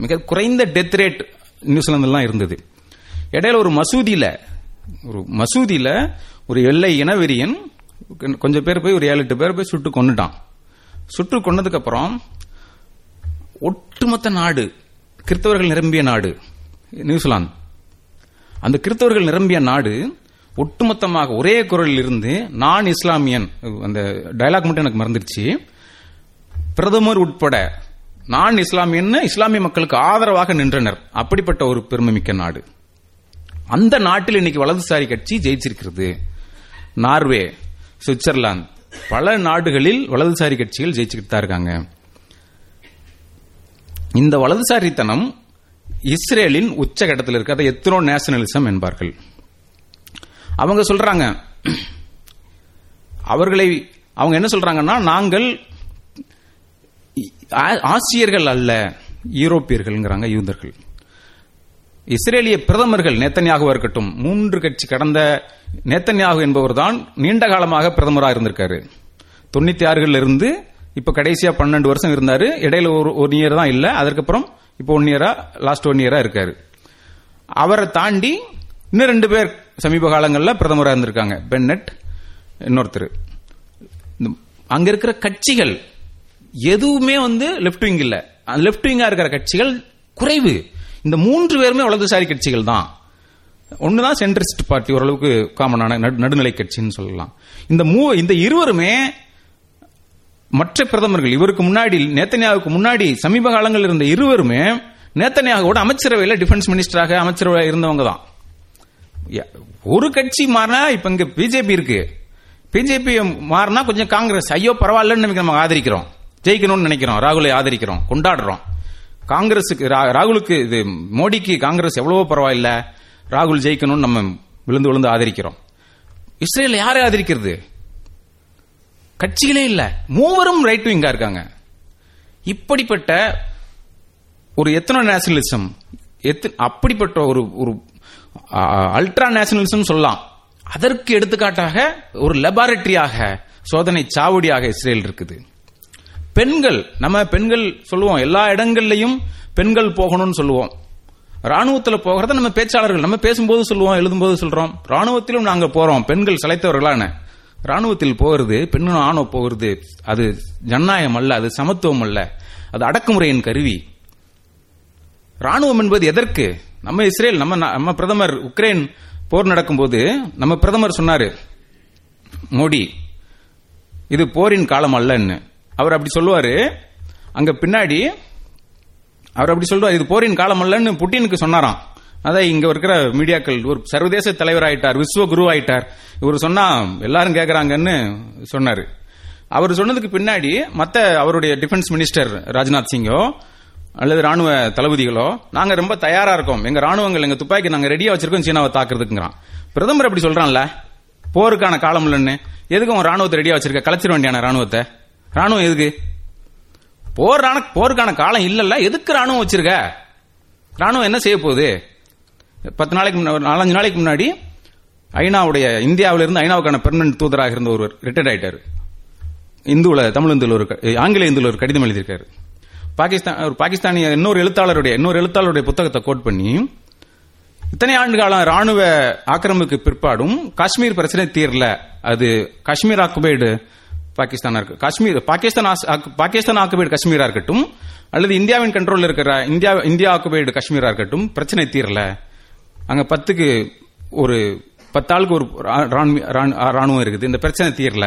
மிக குறைந்த டெத் ரேட் நியூசிலாந்துலாம் இருந்தது. இடையில ஒரு மசூதியில் ஒரு மசூதியில் ஒரு எல்லை இனவெறியன் கொஞ்சம் பேர் போய் ஒரு ஏழு எட்டு பேர் போய் சுட்டு கொண்டுட்டான். சுட்டு கொண்டதுக்கப்புறம் ஒட்டுமொத்த நாடு கிறித்தவர்கள் நிரம்பிய நாடு நியூசிலாந்து. அந்த கிறித்தவர்கள் நிரம்பிய நாடு ஒட்டுமொத்தமாக ஒரே குரலில் இருந்து நான் இஸ்லாமியன், அந்த டயலாக் மட்டும் எனக்கு மறந்துடுச்சு, பிரதமர் உட்பட நான் இஸ்லாமியன்னு இஸ்லாமிய மக்களுக்கு ஆதரவாக நின்றனர். அப்படிப்பட்ட ஒரு பெருமைமிக்க நாடு. அந்த நாட்டில் இன்னைக்கு வலதுசாரி கட்சி ஜெயிச்சிருக்கிறது. நார்வே, சுவிட்சர்லாந்து, பல நாடுகளில் வலதுசாரி கட்சிகள் ஜெயிச்சுக்கிட்டு தான் இருக்காங்க. இந்த வலதுசாரித்தனம் இஸ்ரேலின் உச்சகட்டத்தில் இருக்க, அதை எத்னோ நேஷனலிசம் என்பார்கள். அவங்க சொல்றாங்க, அவர்களை அவங்க என்ன சொல்றாங்கன்னா, நாங்கள் ஆசியர்கள் அல்ல, யூரோப்பியர்கள், யூதர்கள். இஸ்ரேலிய பிரதமர்கள் நெதன்யாகுவா இருக்கட்டும், மூன்று கட்சி கடந்த நெதன்யாகு என்பவர் தான் நீண்ட காலமாக பிரதமராக இருந்திருக்காரு. தொண்ணூத்தி ஆறுகள்ல இருந்து இப்ப கடைசியா பன்னெண்டு வருஷம் இருந்தாரு. இடையில ஒரு ஒன் இயர் தான் இல்லை, அதற்கப்புறம் இப்போ ஒன் இயரா லாஸ்ட் ஒன் இயரா இருக்காரு. அவரை தாண்டி இன்னும் ரெண்டு பேர் சமீப காலங்களில் பிரதமராக இருந்திருக்காங்க, பென்னட் இன்னொருத்தர். அங்க இருக்கிற கட்சிகள் எதுவுமே வந்து லெப்ட் விங் இல்ல, லெப்ட் விங்கா இருக்கிற கட்சிகள் குறைவு. இந்த மூன்று பேருமே வலதுசாரி கட்சிகள் தான். ஒண்ணுதான் சென்ட்ரிஸ்ட் பார்ட்டி, ஓரளவுக்கு காமனான நடுநிலை கட்சின்னு சொல்லலாம். இந்த மூ இந்த இருவருமே மற்ற பிரதமர்கள், இவருக்கு முன்னாடி நேத்தன்யாவுக்கு முன்னாடி சமீப காலங்களில் இருந்த இருவருமே நேத்தன்யாவோட அமைச்சரவையில் டிஃபென்ஸ் மினிஸ்டராக அமைச்சரவை இருந்தவங்க தான். ஒரு கட்சி மாறினா, இப்ப இங்க பிஜேபி இருக்கு, பிஜேபி மாறினா கொஞ்சம் காங்கிரஸ், ஐயோ பரவாயில்லன்னு நம்ம ஆதரிக்கிறோம், ஜெயிக்கணும்னு நினைக்கிறோம், ராகுலை ஆதரிக்கிறோம், கொண்டாடுறோம். காங்கிரஸுக்கு ராகுலுக்கு இது மோடிக்கு காங்கிரஸ் எவ்வளவோ பரவாயில்ல, ராகுல் ஜெயிக்கணும்னு நம்ம விழுந்து விழுந்து ஆதரிக்கிறோம். இஸ்ரேல் யாரை ஆதரிக்கிறது? கட்சிகளே இல்லை, மூவரும் ரைட் விங்கா இருக்காங்க. இப்படிப்பட்ட ஒரு எத்தனோ நேஷனலிசம், அப்படிப்பட்ட ஒரு ஒரு அல்ட்ரா நேஷனலிசம் சொல்லலாம். அதற்கு எடுத்துக்காட்டாக ஒரு லெபார்டரியாக, சோதனை சாவடியாக இஸ்ரேல் இருக்குது. பெண்கள், நம்ம பெண்கள் சொல்லுவோம், எல்லா இடங்கள்லையும் பெண்கள் போகணும்னு சொல்லுவோம். ராணுவத்தில் போகிறத நம்ம பேச்சாளர்கள் நம்ம பேசும்போது சொல்லுவோம், எழுதும்போது சொல்றோம், ராணுவத்திலும் நாங்கள் போறோம், பெண்கள் சளைத்தவர்களான ராணுவத்தில் போகிறது, பெண்ணும் ஆணோ போகிறது, அது ஜனநாயகம் அல்ல, அது சமத்துவம் அல்ல, அது அடக்குமுறையின் கருவி. ராணுவம் என்பது எதற்கு? நம்ம இஸ்ரேல், நம்ம நம்ம பிரதமர் உக்ரைன் போர் நடக்கும்போது நம்ம பிரதமர் சொன்னாரு, மோடி, இது போரின் காலம் அல்லன்னு அவர் அப்படி சொல்லுவாரு. அங்க பின்னாடி அவர் அப்படி சொல்லுவார், இது போரின் காலம் அல்லன்னு புட்டினுக்கு சொன்னாராம். அதான் இங்க இருக்கிற மீடியாக்கள், ஒரு சர்வதேச தலைவராயிட்டார், விஸ்வ குரு ஆயிட்டார், இவர் சொன்னா எல்லாரும் கேட்கறாங்கன்னு சொன்னாரு. அவர் சொன்னதுக்கு பின்னாடி மற்ற அவருடைய டிஃபென்ஸ் மினிஸ்டர் ராஜ்நாத் சிங்கோ அல்லது ராணுவ தளபதிகளோ, நாங்க ரொம்ப தயாரா இருக்கோம், எங்க ராணுவங்கள், எங்க துப்பாக்கி நாங்க ரெடியா வச்சிருக்கோம் சீனாவை தாக்குறதுக்குறான். பிரதமர் அப்படி சொல்றான்ல, போருக்கான காலம் இல்லைன்னு. எதுக்கும் ராணுவத்தை ரெடியா வச்சிருக்க, கலைச்சிட வேண்டியான ராணுவத்தை, ராணுவம் எதுக்கு? போரான போருக்கான காலம் இல்லல்ல, எதுக்கு ராணுவம் வச்சிருக்க? ராணுவம் என்ன செய்ய போகுது? பத்து நாளைக்கு நாலஞ்சு நாளைக்கு முன்னாடி ஐநாவுடைய, இந்தியாவில இருந்து ஐநாவுக்கான பெர்மனன்ட் தூதராக இருந்த ஒருவர் ரிட்டையர்ட் ஆயிட்டாரு. இந்துல, தமிழ் இந்துல ஒரு, ஆங்கில இந்துல ஒரு கடிதம் எழுதியிருக்காரு. பாகிஸ்தான், ஒரு பாகிஸ்தானிய இன்னொரு எழுத்தாளருடைய இன்னொரு எழுத்தாளருடைய புத்தகத்தை கோட் பண்ணி, இத்தனை ஆண்டு காலம் ராணுவ ஆக்கிரமிப்புக்கு பிற்பாடும் காஷ்மீர் பிரச்சனை தீரல, அது காஷ்மீர் ஆக்குபைடு பாகிஸ்தானா இருக்கு, காஷ்மீர் பாகிஸ்தான் பாகிஸ்தான் ஆக்குபைடு காஷ்மீரா இருக்கட்டும், அல்லது இந்தியாவின் கண்ட்ரோல் இருக்கிற இந்தியா இந்தியா ஆக்குபைடு காஷ்மீரா இருக்கட்டும், பிரச்சனை தீரல. அங்க பத்துக்கு ஒரு பத்தாளுக்கு ஒரு ராணுவம் இருக்குது, இந்த பிரச்சனை தீரல.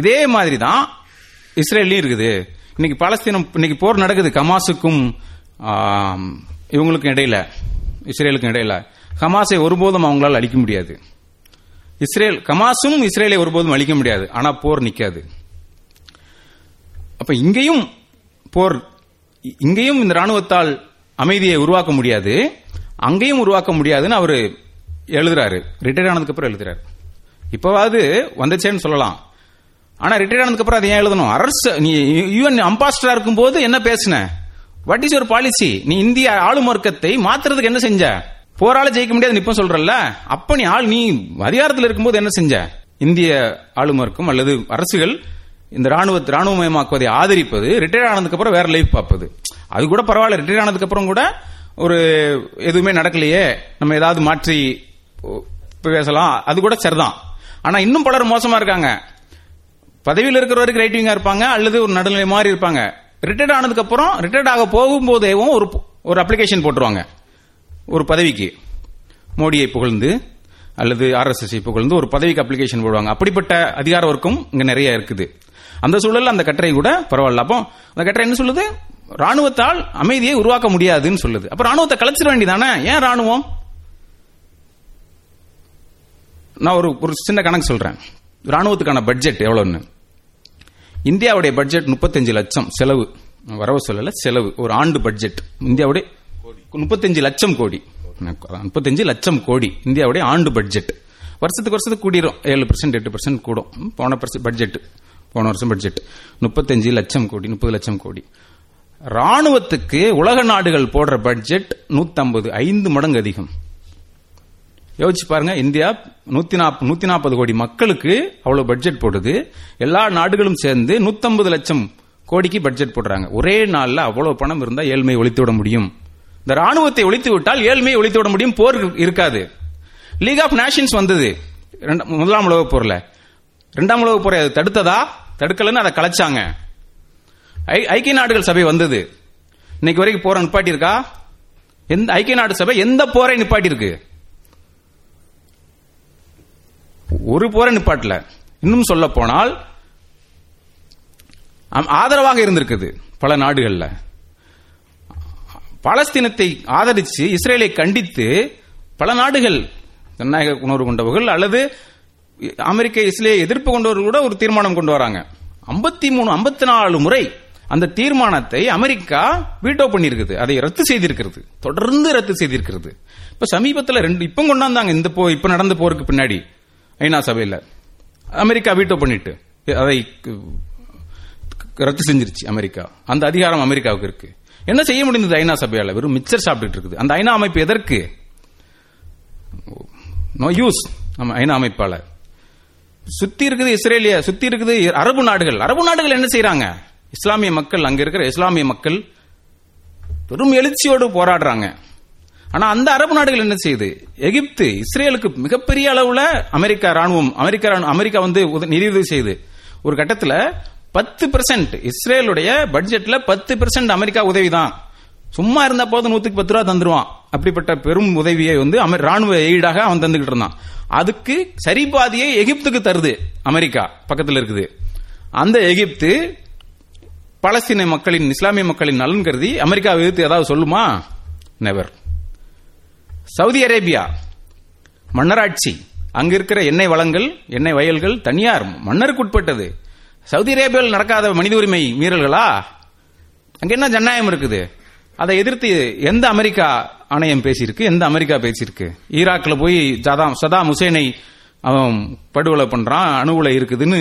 இதே மாதிரி தான் இஸ்ரேலையும் இருக்குது. இன்னைக்கு பாலஸ்தீனம், இன்னைக்கு போர் நடக்குது ஹமாஸுக்கும் இவங்களுக்கும் இடையில, இஸ்ரேலுக்கும் இடையில. ஹமாஸை ஒருபோதும் அவங்களால் அழிக்க முடியாது, இஸ்ரேல் ஹமாஸும் இஸ்ரேலை ஒருபோதும் அழிக்க முடியாது. ஆனா போர் நிக்காது. அப்ப இங்கேயும் போர், இங்கேயும் இந்த ராணுவத்தால் அமைதியை உருவாக்க முடியாது, அங்கேயும் உருவாக்க முடியாதுன்னு அவரு எழுதுறாரு. ரிட்டையர் ஆனதுக்கு அப்புறம் எழுதுறாரு. இப்பவாது வந்துச்சேன்னு சொல்லலாம், ஆனா ரிட்டையர் ஆனதுக்கு அப்புறம் அதை ஏன் எழுதணும்? அரசு, நீ யூஎன் அம்பாசிடரா இருக்கும் போது என்ன பேசின? What is your policy? நீ இந்திய ஆளும் வர்க்கத்தை மாத்துறதுக்கு என்ன செஞ்ச? போரால ஜெயிக்க முடியாது இப்ப சொல்றல்ல. அப்ப நீ ஆள் நீ அதிகாரத்தில் இருக்கும்போது என்ன செஞ்ச? இந்திய ஆளுநருக்கும் அல்லது அரசுகள் இந்த ராணுவ ராணுவமயமாக்குவதை ஆதரிப்பது, ரிட்டையர் ஆனதுக்கு அப்புறம் வேற லைஃப் பார்ப்பது, அது கூட பரவாயில்ல. ரிட்டையர் ஆனதுக்கு அப்புறம் கூட ஒரு எதுவுமே நடக்கலையே, நம்ம ஏதாவது மாற்றி பேசலாம், அது கூட சரிதான். ஆனா இன்னும் பலர் மோசமா இருக்காங்க. பதவியில் இருக்கிற வரைக்கும் ரைட் விங்கா இருப்பாங்க அல்லது ஒரு நடுநிலை மாதிரி இருப்பாங்க. ரிட்டையர்ட் ஆனதுக்கு அப்புறம் ரிட்டையர்ட் ஆக போகும்போதேவும் ஒரு ஒரு அப்ளிகேஷன் போட்டுருவாங்க ஒரு பதவிக்கு, மோடியை புகழ்ந்து அல்லது ஆர்எஸ்எஸ்ஐ புகழ்ந்து ஒரு பதவிக்கு அப்ளிகேஷன் போடுவாங்க. அப்படிப்பட்ட அதிகார வர்க்கம் இங்க நிறைய இருக்குது. அந்த சூழல் அந்த கட்டுரை கூட பரவாயில்ல. அப்போ அந்த கட்டுரை என்ன சொல்லுது? ராணுவத்தால் அமைதியை உருவாக்க முடியாதுன்னு சொல்லுது. அப்ப ராணுவத்தை கலைச்சிட வேண்டியதானே? ஏன் ராணுவம்? நான் ஒரு ஒரு சின்ன கணக்கு சொல்றேன். ராணுவத்துக்கான பட்ஜெட் எவ்வளவுன்னு. இந்தியாவுடைய பட்ஜெட் முப்பத்தஞ்சு லட்சம் செலவு, வரவு சொல்லல செலவு, ஒரு ஆண்டு பட்ஜெட் இந்தியாவுடைய முப்பத்தஞ்சு லட்சம் கோடி முப்பத்தஞ்சு லட்சம் கோடி இந்தியாவுடைய ஆண்டு பட்ஜெட். வருஷத்துக்கு வருஷத்துக்கு கூடிரும், ஏழு பெர்சென்ட் எட்டு பெர்சென்ட் கூடும். போன பட்ஜெட் போன வருஷம் பட்ஜெட் முப்பத்தஞ்சு லட்சம் கோடி, முப்பது லட்சம் கோடி. ராணுவத்துக்கு உலக நாடுகள் போடுற பட்ஜெட் நூத்தி ஐம்பது, ஐந்து மடங்கு அதிகம். யோசிச்சு பாருங்க, இந்தியா நூத்தி நாற்பது நூத்தி நாற்பது கோடி மக்களுக்கு அவ்வளவு பட்ஜெட் போடுது. எல்லா நாடுகளும் சேர்ந்து நூத்தி ஐம்பது லட்சம் கோடிக்கு பட்ஜெட் போடுறாங்க. ஒரே நாள்ல அவ்வளவு பணம் இருந்தா ஏழ்மையை ஒழித்து விட முடியும். இந்த ராணுவத்தை ஒழித்து விட்டால் ஏழ்மையை ஒழித்து விட முடியும், போர் இருக்காது. லீக் ஆஃப் நேஷன்ஸ் வந்தது முதலாம் உலக போர்ல. இரண்டாம் உலக போரை தடுத்ததா? தடுக்கலன்னு அதை கலைச்சாங்க. ஐக்கிய நாடுகள் சபை வந்தது. இன்னைக்கு வரைக்கும் போரை நிப்பாட்டி இருக்கா? எந்த ஐக்கிய நாடு சபை எந்த போரை நிப்பாட்டி இருக்கு? ஒரு போரை நிப்பாட்டல. இன்னும் சொல்ல போனால் ஆதரவாக இருந்திருக்குது பல நாடுகள்ல. பாலஸ்தீனத்தை ஆதரித்து இஸ்ரேலை கண்டித்து பல நாடுகள், ஜனநாயக உணர்வு கொண்டவர்கள் அல்லது அமெரிக்க இஸ்ரேலை எதிர்ப்பு கொண்டவர்கள் கூட ஒரு தீர்மானம் கொண்டு வராங்க. ஐம்பத்தி மூணு ஐம்பத்தி நாலு முறை அந்த தீர்மானத்தை அமெரிக்கா வீட்டோ பண்ணியிருக்குது, அதை ரத்து செய்திருக்கிறது, தொடர்ந்து ரத்து செய்திருக்கிறது. இப்ப சமீபத்தில் ரெண்டு இப்போ கொண்டாந்தாங்க இந்த போ இப்போ நடந்த போருக்கு பின்னாடி ஐநா சபையில் அமெரிக்கா வீட்டோ பண்ணிட்டு அதை ரத்து செஞ்சிருச்சு அமெரிக்கா. அந்த அதிகாரம் அமெரிக்காவுக்கு இருக்கு. என்ன செய்ய முடிந்தது? ஐநா சபையால் வெறும் மிச்சர் சாப்பிட்டு இருக்குது. அந்த ஐநா அமைப்பு எதற்கு? No use. நம்ம ஐநா அமைப்பால சுத்தி இருக்குது இஸ்ரேலியா, சுத்தி இருக்குது அரபு நாடுகள். அரபு நாடுகள் என்ன செய்யறாங்க? இஸ்லாமிய மக்கள், அங்க இருக்கிற இஸ்லாமிய மக்கள் பெரும் எழுச்சியோடு போராடுறாங்க. ஆனா அந்த அரபு நாடுகள் என்ன செய்யுது? எகிப்து இஸ்ரேலுக்கு மிகப்பெரிய அளவுல அமெரிக்கா ராணுவம், அமெரிக்கா அமெரிக்கா வந்து நிதியுதவி செய்யுது. ஒரு கட்டத்தில் பத்து பெர்சென்ட் இஸ்ரேலுடைய பட்ஜெட்ல பத்து பெர்சென்ட் அமெரிக்கா உதவிதான். சும்மா இருந்த போது நூத்துக்கு பத்து ரூபா தந்துருவான். அப்படிப்பட்ட பெரும் உதவியை வந்து ராணுவ எய்டாக அவன் தந்துகிட்டு இருந்தான். அதுக்கு சரிபாதியை எகிப்துக்கு தருது அமெரிக்கா, பக்கத்தில் இருக்குது. அந்த எகிப்து பாலஸ்தீன மக்களின், இஸ்லாமிய மக்களின் நலன் கருதி அமெரிக்கா எதிர்த்து ஏதாவது சொல்லுமா? நெவர். சவுதி அரேபியா மன்னராட்சி, அங்க இருக்கிற எண்ணெய் வளங்கள், எண்ணெய் வயல்கள் தனியார் மன்னருக்கு உட்பட்டது. சவுதி அரேபியாவில் நடக்காத மனித உரிமை மீறல்களா? அங்க என்ன ஜனநாயகம் இருக்குது? அதை எதிர்த்து எந்த அமெரிக்கா ஆணையம் பேசியிருக்கு? எந்த அமெரிக்கா பேசியிருக்கு? ஈராக்ல போய் சதாம் ஹுசேனை அவன் படுகொலை பண்றான், அணுகுல இருக்குதுன்னு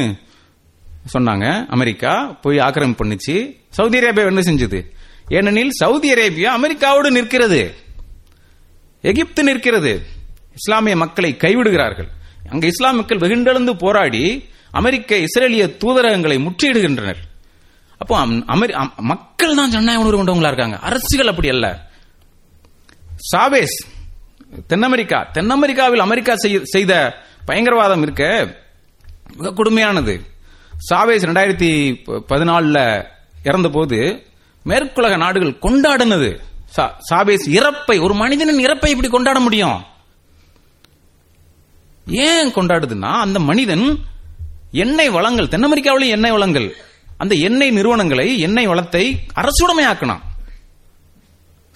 சொன்னாங்க. அமெரிக்கா போய் ஆக்கிரமிப்பு பண்ணிச்சு. சவுதி அரேபியா என்ன செஞ்சது? ஏனெனில் சவுதி அரேபியா அமெரிக்காவோடு நிற்கிறது, எகிப்து நிற்கிறது. இஸ்லாமிய மக்களை கைவிடுகிறார்கள். அங்கு இஸ்லாம் மக்கள் வெகுண்டெழுந்து போராடி அமெரிக்க இஸ்ரேலிய தூதரகங்களை முற்றியிடுகின்றனர். அப்போ மக்கள் தான் ஜனநாயக உணர்வு கொண்டவங்களா இருக்காங்க, அரசுகள் அப்படி அல்ல. சாவேஸ் தென் அமெரிக்கா, தென் அமெரிக்காவில் அமெரிக்கா செய்த பயங்கரவாதம் இருக்க மிக கொடுமையானது. சாவேஸ் ரெண்டாயிரத்தி பதினாலுல இறந்த போது மேற்குலக நாடுகள் கொண்டாடினது சாவேஸ் இறப்பை. ஒரு மனிதனின் இறப்பை இப்படி கொண்டாட முடியும்? ஏன் கொண்டாடுதுன்னா அந்த மனிதன் எண்ணெய் வளங்கள், தென் அமெரிக்காவிலேயே எண்ணெய் வளங்கள், அந்த எண்ணெய் நிறுவனங்களை, எண்ணெய் வளத்தை அரசுடைமையாக்கணும்.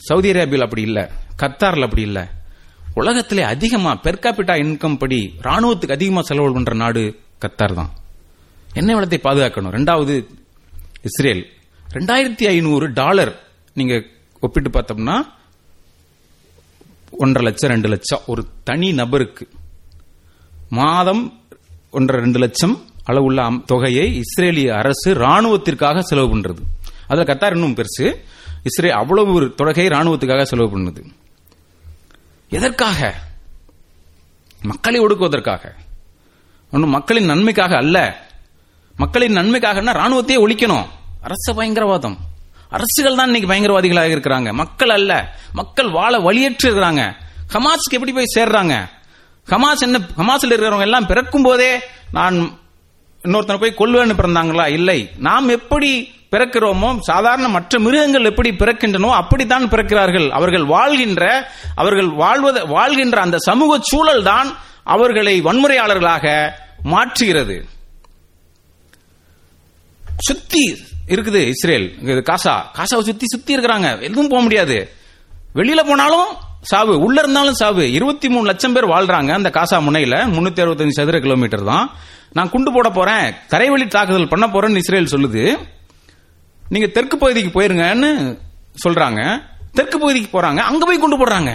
சவுதி அரேபியாவில் அப்படி இல்லை, கத்தாரில் அப்படி இல்லை. உலகத்திலே அதிகமாக பெர் கேபிட்டா இன்கம் படி ராணுவத்துக்கு அதிகமாக செலவு பண்ற நாடு கத்தார் தான். எண்ணெய் வளத்தை பாதுகாக்கணும். ரெண்டாவது இஸ்ரேல். ரெண்டாயிரத்தி ஐநூறு டாலர் நீங்க ஒப்பிட்டு பார்த்தோம்னா ஒன்றரை லட்சம் ரெண்டு லட்சம் ஒரு தனி நபருக்கு மாதம் ஒன்றரை ரெண்டு லட்சம் அளவுள்ள தொகையை இஸ்ரேலிய அரசு ராணுவத்திற்காக செலவு பண்றது. அதில் கத்தார் இன்னும் பெருசு. இஸ்ரேல் அவ்வளவு ஒரு தொகையை ராணுவத்துக்காக செலவு பண்ணுது. எதற்காக? மக்களை ஒடுக்குவதற்காக, ஒன்றும் மக்களின் நன்மைக்காக அல்ல. மக்களின் நன்மைக்காகனா ராணுவத்தையே ஒழிக்கணும். அரசு பயங்கரவாதம், அரசுகள் தான் இன்னைக்கு பயங்கரவாதிகளாக இருக்கிறாங்க, மக்கள் அல்ல. மக்கள் வாழ வழியற்று இருக்கிறாங்க. ஹமாஸ்க்கு எப்படி போய் சேர்றாங்க? ஹமாஸ் என்ன, ஹமாஸில் இருக்கிறவங்க எல்லாம் பிறக்கும் போதே நான் இன்னொருத்தனை போய் கொல்வேன்னு பிறந்தாங்களா? இல்லை. நாம் எப்படி பிறக்கிறோமோ, சாதாரண மற்ற மிருகங்கள் எப்படி பிறக்கின்றனோ அப்படித்தான் பிறக்கிறார்கள். அவர்கள் வாழ்கின்ற அவர்கள் வாழ்வத வாழ்கின்ற அந்த சமூக சூழல் தான் அவர்களை வன்முறையாளர்களாக மாற்றுகிறது. சுத்தி இருக்குது இஸ்ரேல், காசா, காசாவை சுத்தி சுத்தி இருக்கிறாங்க. எதுவும் போக முடியாது. வெளியில போனாலும் சாவு, உள்ள இருந்தாலும் சாவு. இருபத்தி மூணு லட்சம் பேர் வாழ்றாங்க அந்த காசா முனையில. முன்னூத்தி அறுபத்தஞ்சு சதுர கிலோமீட்டர் தான். நான் குண்டு போட போறேன், தரைவழி தாக்குதல் பண்ண போறேன்னு இஸ்ரேல் சொல்லுது. நீங்க தெற்கு பகுதிக்கு போயிருங்கன்னு சொல்றாங்க. தெற்கு பகுதிக்கு போறாங்க, அங்க போய் குண்டு போடுறாங்க.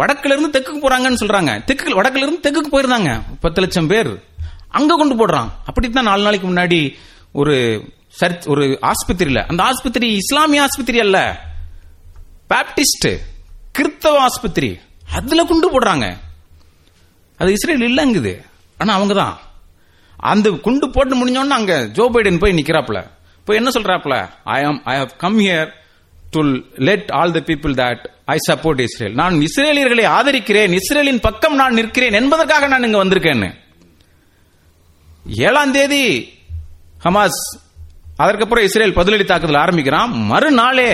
வடக்குல இருந்து தெற்கு போறாங்கன்னு சொல்றாங்க. தெற்கு வடக்குல இருந்து தெற்கு போயிருந்தாங்க பத்து லட்சம் பேர், அங்க குண்டு போடுறான். அப்படித்தான் நாலு நாளைக்கு முன்னாடி ஒரு சர்ச், ஒரு ஆஸ்பத்திரியில, அந்த ஆஸ்பத்திரி இஸ்லாமிய ஆஸ்பத்திரி அல்ல, பாப்டிஸ்ட் கிறிஸ்தவ ஆஸ்பத்திரி, அதுல குண்டு போடுறாங்க. அது இஸ்ரேல் இல்லங்குது, ஆனா அவங்க தான். அந்த குண்டு போட்டு முடிஞ்சோன்னு அங்க ஜோ பைடன் போய் நிக்கிறாப்ல. இப்போ என்ன சொல்றாப்ல? I am I have come here to let all the people that I support Israel. நான் இஸ்ரேலியர்களை ஆதரிக்கிறேன், இஸ்ரேலின் பக்கம் நான் நிற்கிறேன் என்பதற்காக நான் இங்க வந்திருக்கேன்னு. ஏழாம் தேதி ஹமாஸ், அதற்கப்புறம் இஸ்ரேல் பதிலடி தாக்குதல் ஆரம்பிக்கிறான். மறுநாளே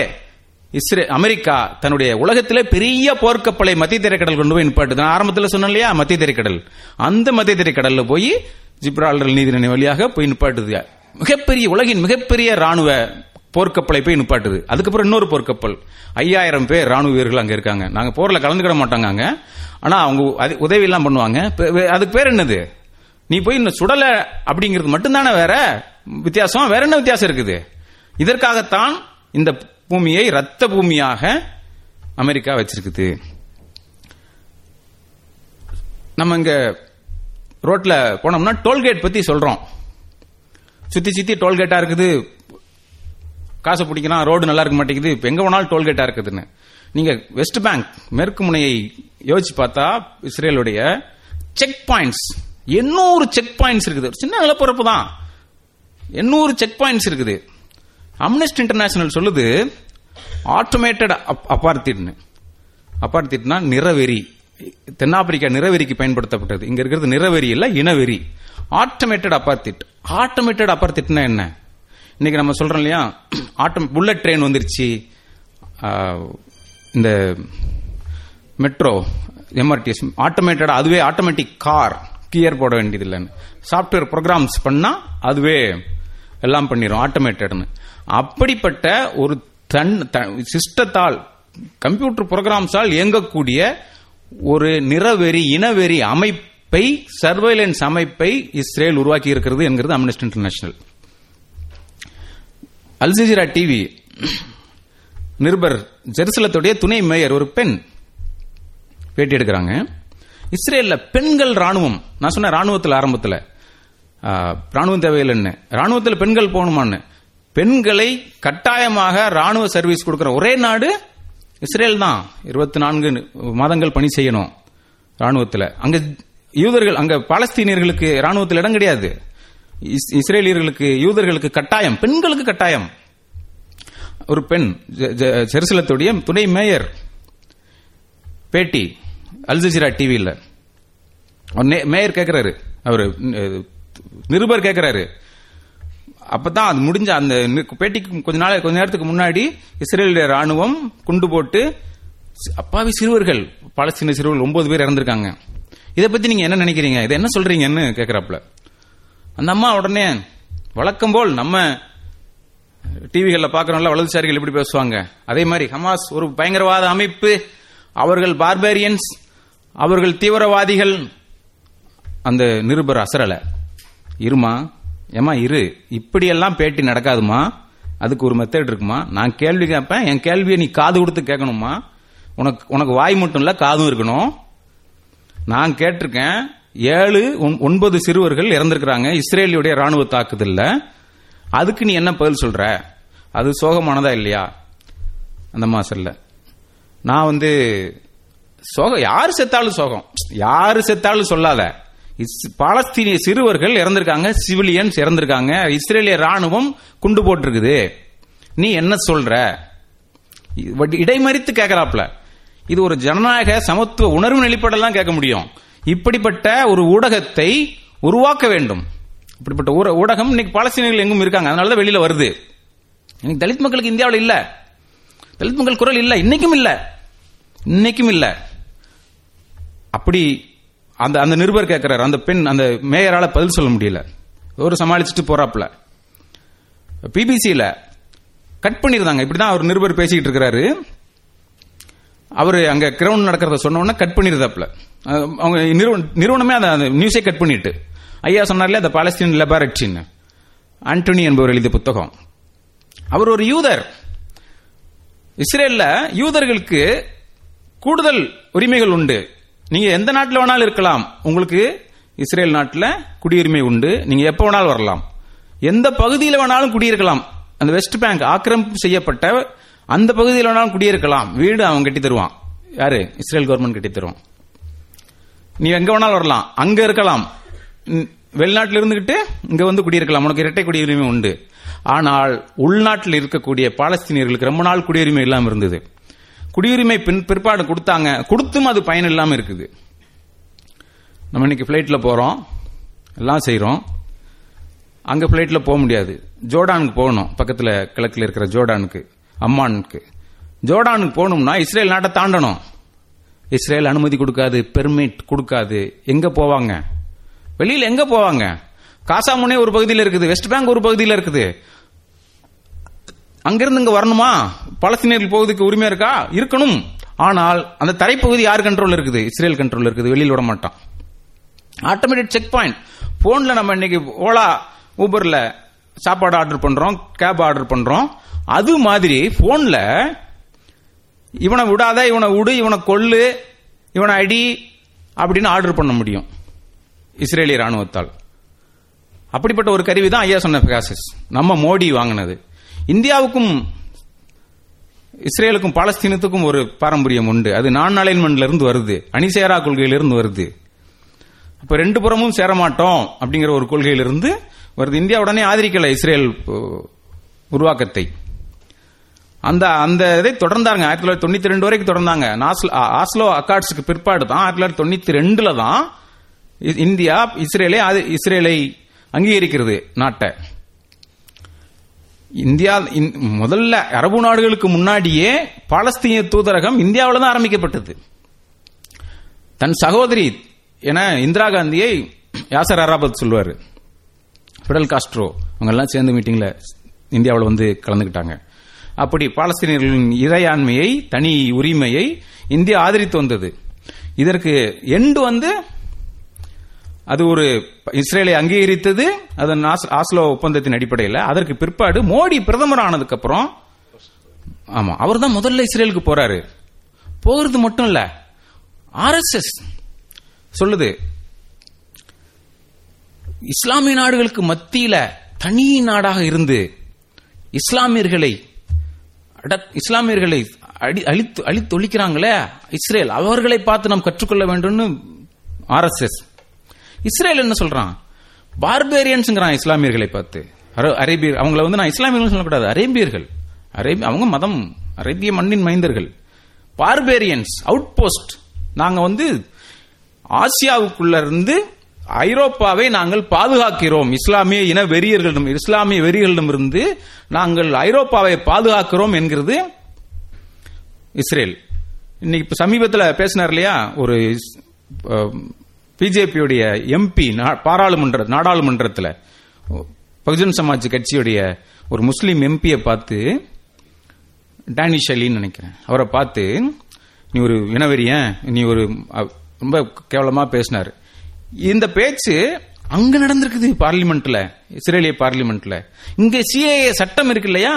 இஸ்ரே அமெரிக்கா தன்னுடைய உலகத்திலே பெரிய போர்க்கப்பலை மத்திய திரைக்கடல் கொண்டு போய் நிப்பாட்டுது. ஆரம்பத்தில் சொன்னேன் இல்லையா, மத்திய திரைக்கடல். அந்த மத்திய திரைக்கடலில் போய் ஜிப்ரால்டர் நீதிநிலை வழியாக போய் நிப்பாட்டுது. மிகப்பெரிய, உலகின் மிகப்பெரிய ராணுவ போர்க்கப்பலை போய் நிப்பாட்டுது. அதுக்கப்புறம் இன்னொரு போர்க்கப்பல், ஐயாயிரம் பேர் ராணுவ வீரர்கள் அங்கே இருக்காங்க. நாங்கள் போரில் கலந்துக்கிட மாட்டாங்க அங்கே, ஆனால் அவங்க அது உதவியெல்லாம் பண்ணுவாங்க. அதுக்கு பேர் என்னது? நீ போய் இன்னும் சுடலை அப்படிங்கிறது மட்டும்தானே வேற வித்தியாசம். வேற என்ன வித்தியாசம் இருக்குது? இதற்காகத்தான் இந்த பூமியை ரத்த பூமியாக அமெரிக்கா வச்சிருக்குது. நம்ம இங்க ரோட்ல போனோம்னா டோல்கேட் பத்தி சொல்றோம். சுத்தி சுத்தி டோல்கேட்டா இருக்குது, காசை பிடிக்கிறான், ரோடு நல்லா இருக்க மாட்டேங்குது, எங்க போனாலும் டோல்கேட்டா இருக்குதுன்னு. நீங்க வெஸ்ட் பேங்க் மேற்கு முனையை யோசிச்சு பார்த்தா இஸ்ரேலுடைய செக் பாயிண்ட்ஸ், எண்ணூறு செக் பாயிண்ட்ஸ் இருக்குது. சின்ன நிலப்பரப்பு தான், எண்ணூறு செக் பாயிண்ட்ஸ் இருக்குது. அம்னஸ்டி இன்டர்நேஷனல் சொல்லுது ஆட்டோமேட்டட் அபார்த்திட்னு. அபார்த்திட்னா நிறவெறி, தென்னாப்பிரிக்கா நிறவெறிக்கு பயன்படுத்தப்பட்டது. இங்க இருக்கிறது நிறவெறி இல்ல, இனவெறி. ஆட்டோமேட்டட் அபார்த்திட். ஆட்டோமேட்டட் அபார்த்திட்னா என்ன? இன்னைக்கு நம்ம சொல்றோம் இல்லையா, ஆட்டோ புல்லட் ட்ரெயின் வந்துருச்சு, இந்த மெட்ரோ, எம்ஆர்டிஎஸ் ஆட்டோமேட்டட், அதுவே ஆட்டோமேட்டிக் கார், கியர் போட வேண்டியது இல்லைன்னு. சாப்ட்வேர் ப்ரோக்ராம்ஸ் பண்ணா அதுவே எல்லாம் பண்ணிடும் ஆட்டோமேட்டட்னு. அப்படிப்பட்ட ஒரு தன் சிஸ்டத்தால், கம்ப்யூட்டர் ப்ரோக்ராம்ஸால் இயங்கக்கூடிய ஒரு நிறவெறி இனவெறி அமைப்பை, சர்வைலன்ஸ் அமைப்பை இஸ்ரேல் உருவாக்கி இருக்கிறது என்கிறது அம்னஸ்டி இன்டர்நேஷனல். அல்ஜிரா டிவி நிருபர், ஜெருசலத்துடைய துணை மேயர் ஒரு பெண் பேட்டி எடுக்கிறாங்க. இஸ்ரேலில் பெண்கள் ராணுவம், நான் சொன்ன ராணுவத்தில் ஆரம்பத்தில் ராணுவம் தேவையில்லைன்னு, ராணுவத்தில் பெண்கள் போகணுமான்னு, பெண்களை கட்டாயமாக ராணுவ சர்வீஸ் கொடுக்குற ஒரே நாடு இஸ்ரேல் தான். இருபத்தி நான்கு மாதங்கள் பணி செய்யணும் ராணுவத்தில். அங்கே யூதர்கள், அங்கே பாலஸ்தீனியர்களுக்கு ராணுவத்தில் இடம் கிடையாது. இஸ்ரேலியர்களுக்கு, யூதர்களுக்கு கட்டாயம், பெண்களுக்கு கட்டாயம். ஒரு பெண், ஜெருசலத்துடைய துணை மேயர் பேட்டி, அல்ஜிரா டிவியில். மேயர் கேட்கிறாரு, அவரு நிருபர் கேட்கிறாரு. அப்பதான் அது முடிஞ்ச அந்த பேட்டிக்கு கொஞ்ச நாள், கொஞ்ச நேரத்துக்கு முன்னாடி இஸ்ரேலுடைய ராணுவம் குண்டு போட்டு அப்பாவி சிறுவர்கள், பாலஸ்தீன சிறுவர்கள் ஒன்பது பேர் இறந்திருக்காங்க. இதை பத்தி நீங்க என்ன நினைக்கிறீங்க, இதை என்ன சொல்றீங்கன்னு கேட்கிறாப்புல. அந்த அம்மா உடனே வழக்கம் போல், நம்ம டிவிகளில் பார்க்கறோம்ல வலதுசாரிகள் எப்படி பேசுவாங்க, அதே மாதிரி ஹமாஸ் ஒரு பயங்கரவாத அமைப்பு, அவர்கள் பார்பேரியன்ஸ், அவர்கள் தீவிரவாதிகள். அந்த நிருபர் அசரல, இருமா ஏமா இரு, இப்படியெல்லாம் பேட்டி நடக்காதுமா, அதுக்கு ஒரு மெத்தட் இருக்குமா, நான் கேள்வி கேட்பேன், என் கேள்வியை நீ காது கொடுத்து கேட்கணுமா, உனக்கு உனக்கு வாய் மட்டும் இல்லை காதும் இருக்கணும். நான் கேட்டிருக்கேன், ஏழு ஒன்பது சிறுவர்கள் இறந்திருக்கிறாங்க இஸ்ரேலியுடைய ராணுவ தாக்குதல்ல, அதுக்கு நீ என்ன பதில் சொல்ற, அது சோகமானதா இல்லையா? அந்த மாசல்ல நான் வந்து சோகம், யார் செத்தாலும் சோகம், யார் செத்தாலும் சொல்லாத. பாலஸ்தீனிய சிறுவர்கள் இறந்திருக்காங்க, சிவிலியன்ஸ் இறந்திருக்காங்க, இஸ்ரேலிய ராணுவம் குண்டு போட்டிருக்குது, நீ என்ன சொல்ற? இடைமறித்து கேட்கறாப்ல. இது ஒரு ஜனநாயக சமத்துவ உணர்வு வெளிப்பாடெல்லாம் கேட்க முடியும். இப்படிப்பட்ட ஒரு ஊடகத்தை உருவாக்க வேண்டும். இப்படிப்பட்ட ஊடகம் இன்னைக்கு பாலஸ்தீனியர்கள் எங்கும் இருக்காங்க, அதனாலதான் வெளியில வருது. இன்னைக்கு தலித் மக்களுக்கு இந்தியாவில் இல்ல, தலித் மக்கள் குரல் இல்ல, இன்னைக்கும் இல்ல, இன்னைக்கும் இல்ல. அப்படி அந்த அந்த நிருபர் கேட்கிறார், அந்த பெண் அந்த மேயரால் பதில் சொல்ல முடியல, ஒரு சமாளிச்சுட்டு போறாப்புல. பிபிசியில கட் பண்ணிருந்தாங்க. இப்படிதான் அவர் நிருபர் பேசிக்கிட்டு இருக்கிறாரு, அவர் அங்க கிரவுண்ட் நடக்கிறத சொன்னோன்னா கட் பண்ணிருந்தாப்புல. அவங்க நிறுவனமே அந்த நியூஸை கட் பண்ணிட்டு, ஐயா சொன்னார்ல அந்த பாலஸ்தீன் லெபார்டரின்னு, ஆண்டனி என்பவர் எழுதிய புத்தகம். அவர் ஒரு யூதர், இஸ்ரேல்ல யூதர்களுக்கு கூடுதல் உரிமைகள் உண்டு, நீங்க எந்த நாட்டில் வேணாலும் இருக்கலாம், உங்களுக்கு இஸ்ரேல் நாட்டில் குடியுரிமை உண்டு, நீங்க எப்போ வேணாலும் வரலாம், எந்த பகுதியில் வேணாலும் குடியிருக்கலாம், அந்த வெஸ்ட் பேங்க் ஆக்கிரமிப்பு செய்யப்பட்ட அந்த பகுதியில் வேணாலும் குடியிருக்கலாம், வீடு அவன் கட்டி தருவான், யாரு? இஸ்ரேல் கவர்மெண்ட் கட்டி தருவான், நீ எங்க வேணாலும் வரலாம், அங்க இருக்கலாம், வெளிநாட்டில் இருந்துகிட்டு இங்க வந்து குடியிருக்கலாம், உனக்கு இரட்டை குடியுரிமை உண்டு. ஆனால் உள்நாட்டில் இருக்கக்கூடிய பாலஸ்தீனியர்களுக்கு ரொம்ப நாள் குடியுரிமை இல்லாமல் இருந்தது, குடியுரிமை பின் பிற்பாடு கொடுத்தாங்க, கொடுத்தும் அது பயன் இல்லாமல் இருக்குது. நம்ம இன்னைக்கு ஃப்ளைட்டில் போகிறோம், எல்லாம் செய்கிறோம், அங்கே ஃப்ளைட்டில் போக முடியாது, ஜோர்டானுக்கு போகணும், பக்கத்தில் கிழக்கில் இருக்கிற ஜோர்டானுக்கு, அம்மானுக்கு, ஜோர்டானுக்கு போகணும்னா இஸ்ரேல் நாட்டை தாண்டணும், இஸ்ரேல் அனுமதி கொடுக்காது, பெர்மிட் கொடுக்காது, எங்கே போவாங்க? வெளியில் எங்கே போவாங்க? காசாமுனே ஒரு பகுதியில் இருக்குது, வெஸ்ட் பேங்க் ஒரு பகுதியில் இருக்குது, அங்கிருந்து இங்க வரணுமா? பாலஸ்தீனியர்கள் போவதுக்கு உரிமை இருக்கா? இருக்கணும். ஆனால் அந்த தரைப்பகுதி யார் கண்ட்ரோல் இருக்குது? இஸ்ரேல் கண்ட்ரோல் இருக்குது, வெளியில் விட மாட்டான். Automatic check point. போன்ல நம்ம இன்னைக்கு ஓலா ஊபர்ல சாப்பாடு ஆர்டர் பண்றோம், கேப் ஆர்டர் பண்றோம், அது மாதிரி போன்ல இவனை விடாத, இவனை விடு, இவனை கொல்லு, இவனை அடி அப்படின்னு ஆர்டர் பண்ண முடியும் இஸ்ரேலிய ராணுவத்தால். அப்படிப்பட்ட ஒரு கருவி தான் ஐயா சொன்ன பெகாசஸ், நம்ம மோடி வாங்கினது. இந்தியாவுக்கும் இஸ்ரேலுக்கும் பாலஸ்தீனத்துக்கும் ஒரு பாரம்பரியம் உண்டு, அது நான் அலைன்மெண்ட்ல இருந்து வருது, அணிசேரா கொள்கையிலிருந்து வருது. அப்ப ரெண்டு புறமும் சேரமாட்டோம் அப்படிங்கிற ஒரு கொள்கையிலிருந்து வருது. இந்தியா உடனே ஆதரிக்கல இஸ்ரேல் உருவாக்கத்தை, அந்த அந்த இதை தொடர்ந்தாங்க. ஆயிரத்தி தொள்ளாயிரத்தி தொண்ணூத்தி ரெண்டு வரைக்கும் தொடர்ந்தாங்க. ஆஸ்லோ அக்கார்ட்ஸுக்கு பிற்பாடு தான் ஆயிரத்தி தொள்ளாயிரத்தி தொண்ணூத்தி ரெண்டுல தான் இந்தியா இஸ்ரேலை இஸ்ரேலை அங்கீகரிக்கிறது நாட்டை. இந்தியா முதல்ல அரபு நாடுகளுக்கு முன்னாடியே பாலஸ்தீன தூதரகம் இந்தியாவில் தான் ஆரம்பிக்கப்பட்டது. தன் சகோதரி என இந்திரா காந்தியை யாசர் அராபாத் சொல்வார், ஃபிடல் காஸ்ட்ரோ அவங்கெல்லாம் சேர்ந்து மீட்டிங்கில் இந்தியாவில் வந்து கலந்துக்கிட்டாங்க. அப்படி பாலஸ்தீனியர்களின் இறையாண்மையை, தனி உரிமையை இந்தியா ஆதரித்து வந்தது. இதற்கு எண்டு வந்து அது ஒரு இஸ்ரேலை அங்கீகரித்தது, அது ஆஸ்லோ ஒப்பந்தத்தின் அடிப்படையில். அதற்கு பிற்பாடு மோடி பிரதமர் ஆனதுக்கு அப்புறம், ஆமா, அவர் தான் முதல்ல இஸ்ரேலுக்கு போறாரு. போகிறது மட்டும் இல்ல, ஆர்எஸ்எஸ் சொல்லுது இஸ்லாமிய நாடுகளுக்கு மத்தியில தனி நாடாக இருந்து இஸ்லாமியர்களை இஸ்லாமியர்களை அழித்து அழித்தொழிக்கிறாங்களே இஸ்ரேல், அவர்களை பார்த்து நாம் கற்றுக்கொள்ள வேண்டும் ஆர்எஸ்எஸ். இஸ்ரேல் என்ன சொல்றான்? பார்பேரியன்ஸ்ங்கிறான் இஸ்லாமியர்களை பார்த்து. அரேபியர் அவங்களை வந்து நான் இஸ்லாமியர்கள் சொல்லக்கூடாது, அரேபியர்கள், அரேபிய அவங்க மதம், அரேபிய மண்ணின் மைந்தர்கள், பார்பேரியன்ஸ், அவுட் போஸ்ட். நாங்க வந்து ஆசியாவுக்குள்ள இருந்து ஐரோப்பாவை நாங்கள் பாதுகாக்கிறோம், இஸ்லாமிய இன வெறியர்களிடம், இஸ்லாமிய வெறியர்களிடமிருந்து நாங்கள் ஐரோப்பாவை பாதுகாக்கிறோம் என்கிறது இஸ்ரேல். இன்னைக்கு இப்ப சமீபத்தில் பேசினார் இல்லையா ஒரு பிஜேபியுடைய எம்பி, பாராளுமன்ற நாடாளுமன்றத்தில் பகுஜன் சமாஜ் கட்சியுடைய ஒரு முஸ்லீம் எம்பியை பார்த்து, டேனிஷ் அலின்னு நினைக்கிறேன், அவரை பார்த்து நீ ஒரு இனவெறியன், நீ ஒரு ரொம்ப கேவலமாக பேசினார். இந்த பேச்சு அங்கே நடந்திருக்குது பார்லிமெண்ட்டில், இஸ்ரேலிய பார்லிமெண்ட்டில். இங்கே சிஏஏ சட்டம் இருக்கு இல்லையா,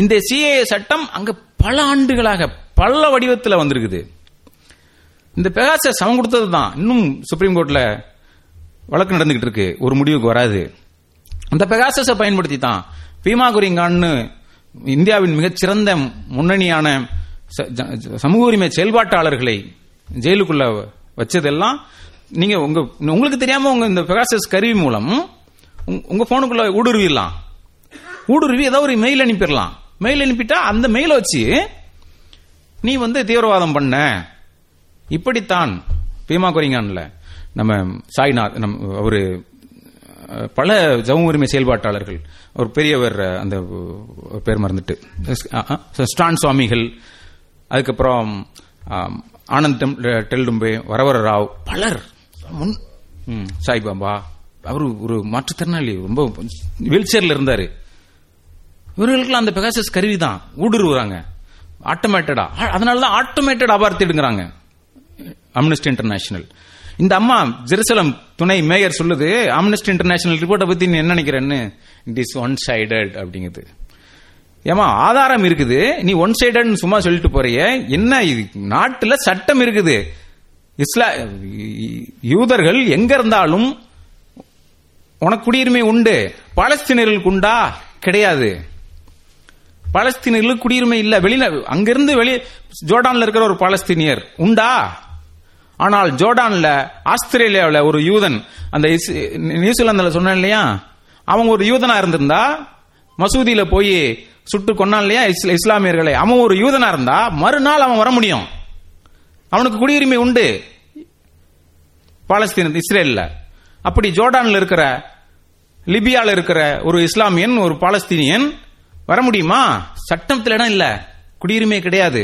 இந்த சிஏஏ சட்டம் அங்கே பல ஆண்டுகளாக பல வடிவத்தில் வந்திருக்குது. இந்த பெகாசஸ் அவன் கொடுத்தது தான். இன்னும் சுப்ரீம் கோர்ட்ல வழக்கு நடந்துகிட்டு இருக்கு, ஒரு முடிவுக்கு வராது. அந்த பெகாசஸை பயன்படுத்தி தான் பீமா குரிங்கான்னு இந்தியாவின் மிகச்சிறந்த முன்னணியான சமூக உரிமை செயல்பாட்டாளர்களை ஜெயிலுக்குள்ள வச்சதெல்லாம் நீங்க உங்க உங்களுக்கு தெரியாம உங்க இந்த பெகாசஸ் கருவி மூலம் உங்க போனுக்குள்ள ஊடுருவிடலாம். ஊடுருவி ஏதாவது ஒரு மெயில் அனுப்பிடலாம். மெயில் அனுப்பிட்டா அந்த மெயில வச்சு நீ வந்து தீவிரவாதம் பண்ண இப்படித்தான் பீமா கொரிங்கான்ல நம்ம சாய்நாத் நம்ம ஒரு பல ஜம்மு உரிமை செயல்பாட்டாளர்கள் ஒரு பெரியவர் அந்த பேர் மறந்துட்டு ஸ்டான் சுவாமிகள், அதுக்கப்புறம் ஆனந்த் டெல்டும்பே, வரவரராவ், பலர் முன் சாய்பாபா அவரு ஒரு மாற்றுத்திறனாளி ரொம்ப வீல் சேர்ல இருந்தாரு. இவர்களுக்கெல்லாம் அந்த பெகாசஸ் கருவி தான் ஊடுருவாங்க ஆட்டோமேட்டடா. அதனாலதான் ஆட்டோமேட்டட் அபார்த்திடுங்கிறாங்க அம்னஸ்டி இன்டர்நேஷனல். இந்த அம்மா ஜெருசலம் துணை மேயர் சொல்லுது அம்னஸ்டி இன்டர்நேஷனல் ரிப்போர்ட்டை பத்தி நீ என்ன நினைக்கிறேன்னு, இட் இஸ் ஒன் சைடட் அப்படிங்குது. ஏமா ஆதாரம் இருக்குது, நீ ஒன் சைடட் சும்மா சொல்லிட்டு போறிய என்ன? இது நாட்டுல சட்டம் இருக்குது. இஸ்லா யூதர்கள் எங்க இருந்தாலும் உனக்கு குடியுரிமை உண்டு, பாலஸ்தீனர்களுக்கு உண்டா? கிடையாது. பாலஸ்தீனர்களுக்கு குடியுரிமை இல்ல. வெளியில அங்கிருந்து வெளியே ஜோர்டான்ல இருக்கிற ஒரு பாலஸ்தீனியர் உண்டா? ஆனால் ஜோர்டான்ல, ஆஸ்திரேலியாவில் ஒரு யூதன், அந்த நியூசிலாந்துல சொன்னான் இல்லையா, அவங்க ஒரு யூதனா இருந்திருந்தா மசூதியில போய் சுட்டு கொன்னான் இல்லையா இஸ்லாமியர்களை, அவன் ஒரு யூதனா இருந்தா மறுநாள் அவன் வர முடியும், அவனுக்கு குடியுரிமை உண்டு பாலஸ்தீன இஸ்ரேல்ல. அப்படி ஜோர்டான்ல இருக்கிற, லிபியால இருக்கிற ஒரு இஸ்லாமியன் ஒரு பாலஸ்தீனியன் வர முடியுமா? சட்டத்தில் இடம் இல்ல, குடியுரிமை கிடையாது.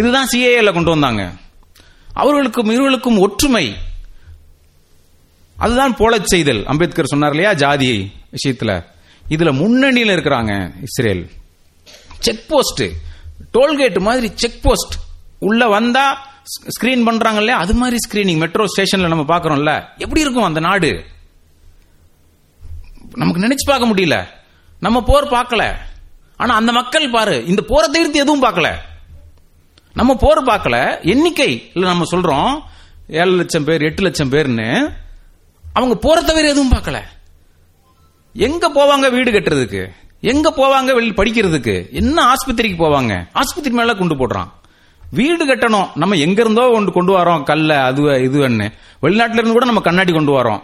இதுதான் சிஏஏல கொண்டு வந்தாங்க. அவர்களுக்கும் இவர்களுக்கும் ஒற்றுமை, அதுதான் போல செய்தல். அம்பேத்கர் சொன்னார் இல்லையா ஜாதி விஷயத்துல, இதுல முன்னணியில் இருக்கிறாங்க இஸ்ரேல். செக் போஸ்ட், டோல்கேட் மாதிரி செக் போஸ்ட், உள்ள வந்தா ஸ்கிரீன் பண்றாங்க இல்லையா, அது மாதிரி ஸ்கிரீனிங் மெட்ரோ ஸ்டேஷன்ல நம்ம பாக்குறோம்ல, எப்படி இருக்கும் அந்த நாடு நமக்கு நினைச்சு பார்க்க முடியல. நம்ம போர் பார்க்கல, ஆனா அந்த மக்கள் பாரு, இந்த போரை தவிர்த்து எதுவும் பார்க்கல. நம்ம போர் பார்க்கல, எண்ணிக்கை இல்ல, நம்ம சொல்றோம் ஏழு லட்சம் பேர் எட்டு லட்சம் பேர்னு, அவங்க போற தவிர எதுவும் பார்க்கல. எங்க போவாங்க? வீடு கட்டுறதுக்கு. எங்க போவாங்க? வெளியே படிக்கிறதுக்கு. என்ன ஆஸ்பத்திரிக்கு போவாங்க? ஆஸ்பத்திரி மேல கொண்டு போடுறான். வீடு கட்டணும், நம்ம எங்க இருந்தோ ஒன்று கொண்டு வரோம், கல்ல அது இதுன்னு, வெளிநாட்டில இருந்து கூட நம்ம கண்ணாடி கொண்டு வரோம்,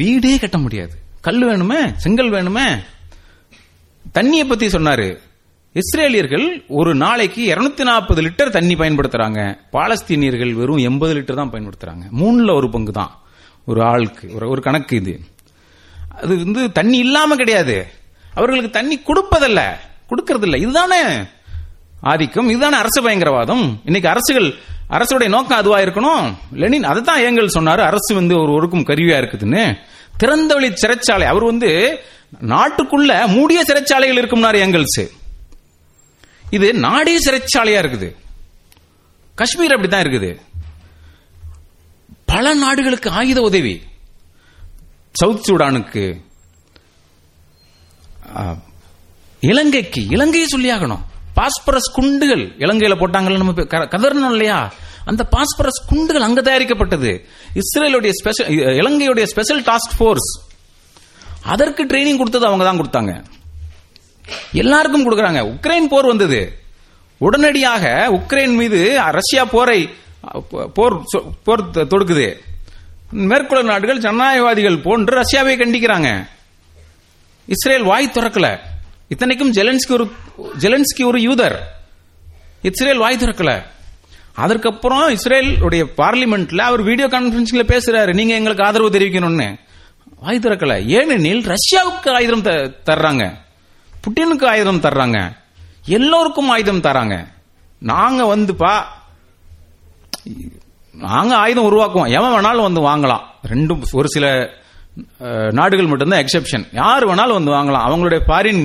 வீடே கட்ட முடியாது. கல் வேணுமே, செங்கல் வேணுமே. தண்ணியை பத்தி சொன்னாரு, இஸ்ரேலியர்கள் ஒரு நாளைக்கு இருநூத்தி நாற்பது லிட்டர் தண்ணி பயன்படுத்துறாங்க, பாலஸ்தீனியர்கள் வெறும் எண்பது லிட்டர் தான் பயன்படுத்துறாங்க. மூணுல ஒரு பங்கு தான் ஒரு ஆளுக்கு, ஒரு கணக்கு இது. அது வந்து தண்ணி இல்லாம கிடையாது, அவர்களுக்கு தண்ணி கொடுப்பதல்ல, கொடுக்கறதில்ல. இதுதானே ஆதிக்கம், இதுதானே அரசு பயங்கரவாதம். இன்னைக்கு அரசுகள், அரசுடைய நோக்கம் அதுவா இருக்கணும். லெனின் அதை தான் ஏங்கெல்ஸ் சொன்னாரு, அரசு வந்து ஒரு ஒடுக்கும் கருவியா இருக்குதுன்னு. திறந்த வழி சிறைச்சாலை, அவர் வந்து நாட்டுக்குள்ள மூடிய சிறைச்சாலைகள் இருக்கும்னாரு ஏங்கெல்ஸ். இது நாடே சிறைச்சாலையா இருக்குது. காஷ்மீர் அப்படித்தான் இருக்குது. பல நாடுகளுக்கு ஆயுத உதவி, சவுத் சூடானுக்கு, இலங்கைக்கு. இலங்கையை சொல்லியாகணும், பாஸ்பரஸ் குண்டுகள் இலங்கையில போட்டாங்கல்ல, நம்ம கதறணும் இல்லையா, அந்த பாஸ்பரஸ் குண்டுகள் அங்க தயாரிக்கப்பட்டது. இஸ்ரேலுடைய ஸ்பெஷல், இலங்கையுடைய ஸ்பெஷல் டாஸ்க் போர்ஸ், அதற்கு ட்ரைனிங் கொடுத்தது அவங்க தான் கொடுத்தாங்க. எல்லாருக்கும் கொடுக்கறாங்க. உக்ரைன் போர் வந்தது, உடனடியாக உக்ரைன் மீது ரஷ்யா போரை போர் போர் தொடுக்குது. மேற்குலக நாடுகள், ஜனநாயகவாதிகள் போன்று ரஷ்யாவை கண்டிக்கிறாங்க. இஸ்ரேல் வாய் திறக்கல. இத்தனைக்கும் ஜெலென்ஸ்கி ஒரு ஜெலென்ஸ்கி ஒரு யூதர். இஸ்ரேல் வாய் திறக்கல. அதற்கப்புறம் இஸ்ரேல் உடைய பார்லிமெண்ட்ல அவர் வீடியோ கான்பரன்சிங்ல பேசுறாரு, நீங்க எங்களுக்கு ஆதரவு தெரிவிக்கணும்னு. வாய் திறக்கல. ஏனெனில் ரஷ்யாவுக்கு ஆயுதம் தர்றாங்க, புட்டினுக்கு ஆயுதம் தர்றாங்க, எல்லோருக்கும் ஆயுதம் தராங்க. நாங்க வந்துப்பா, நாங்க ஆயுதம் உருவாக்குவோம், எவன் வேணாலும் வந்து வாங்கலாம். ரெண்டும் ஒரு சில நாடுகள் மட்டும்தான் எக்ஸப்ஷன், யார் வேணாலும் வந்து வாங்கலாம். அவங்களுடைய ஃபாரின்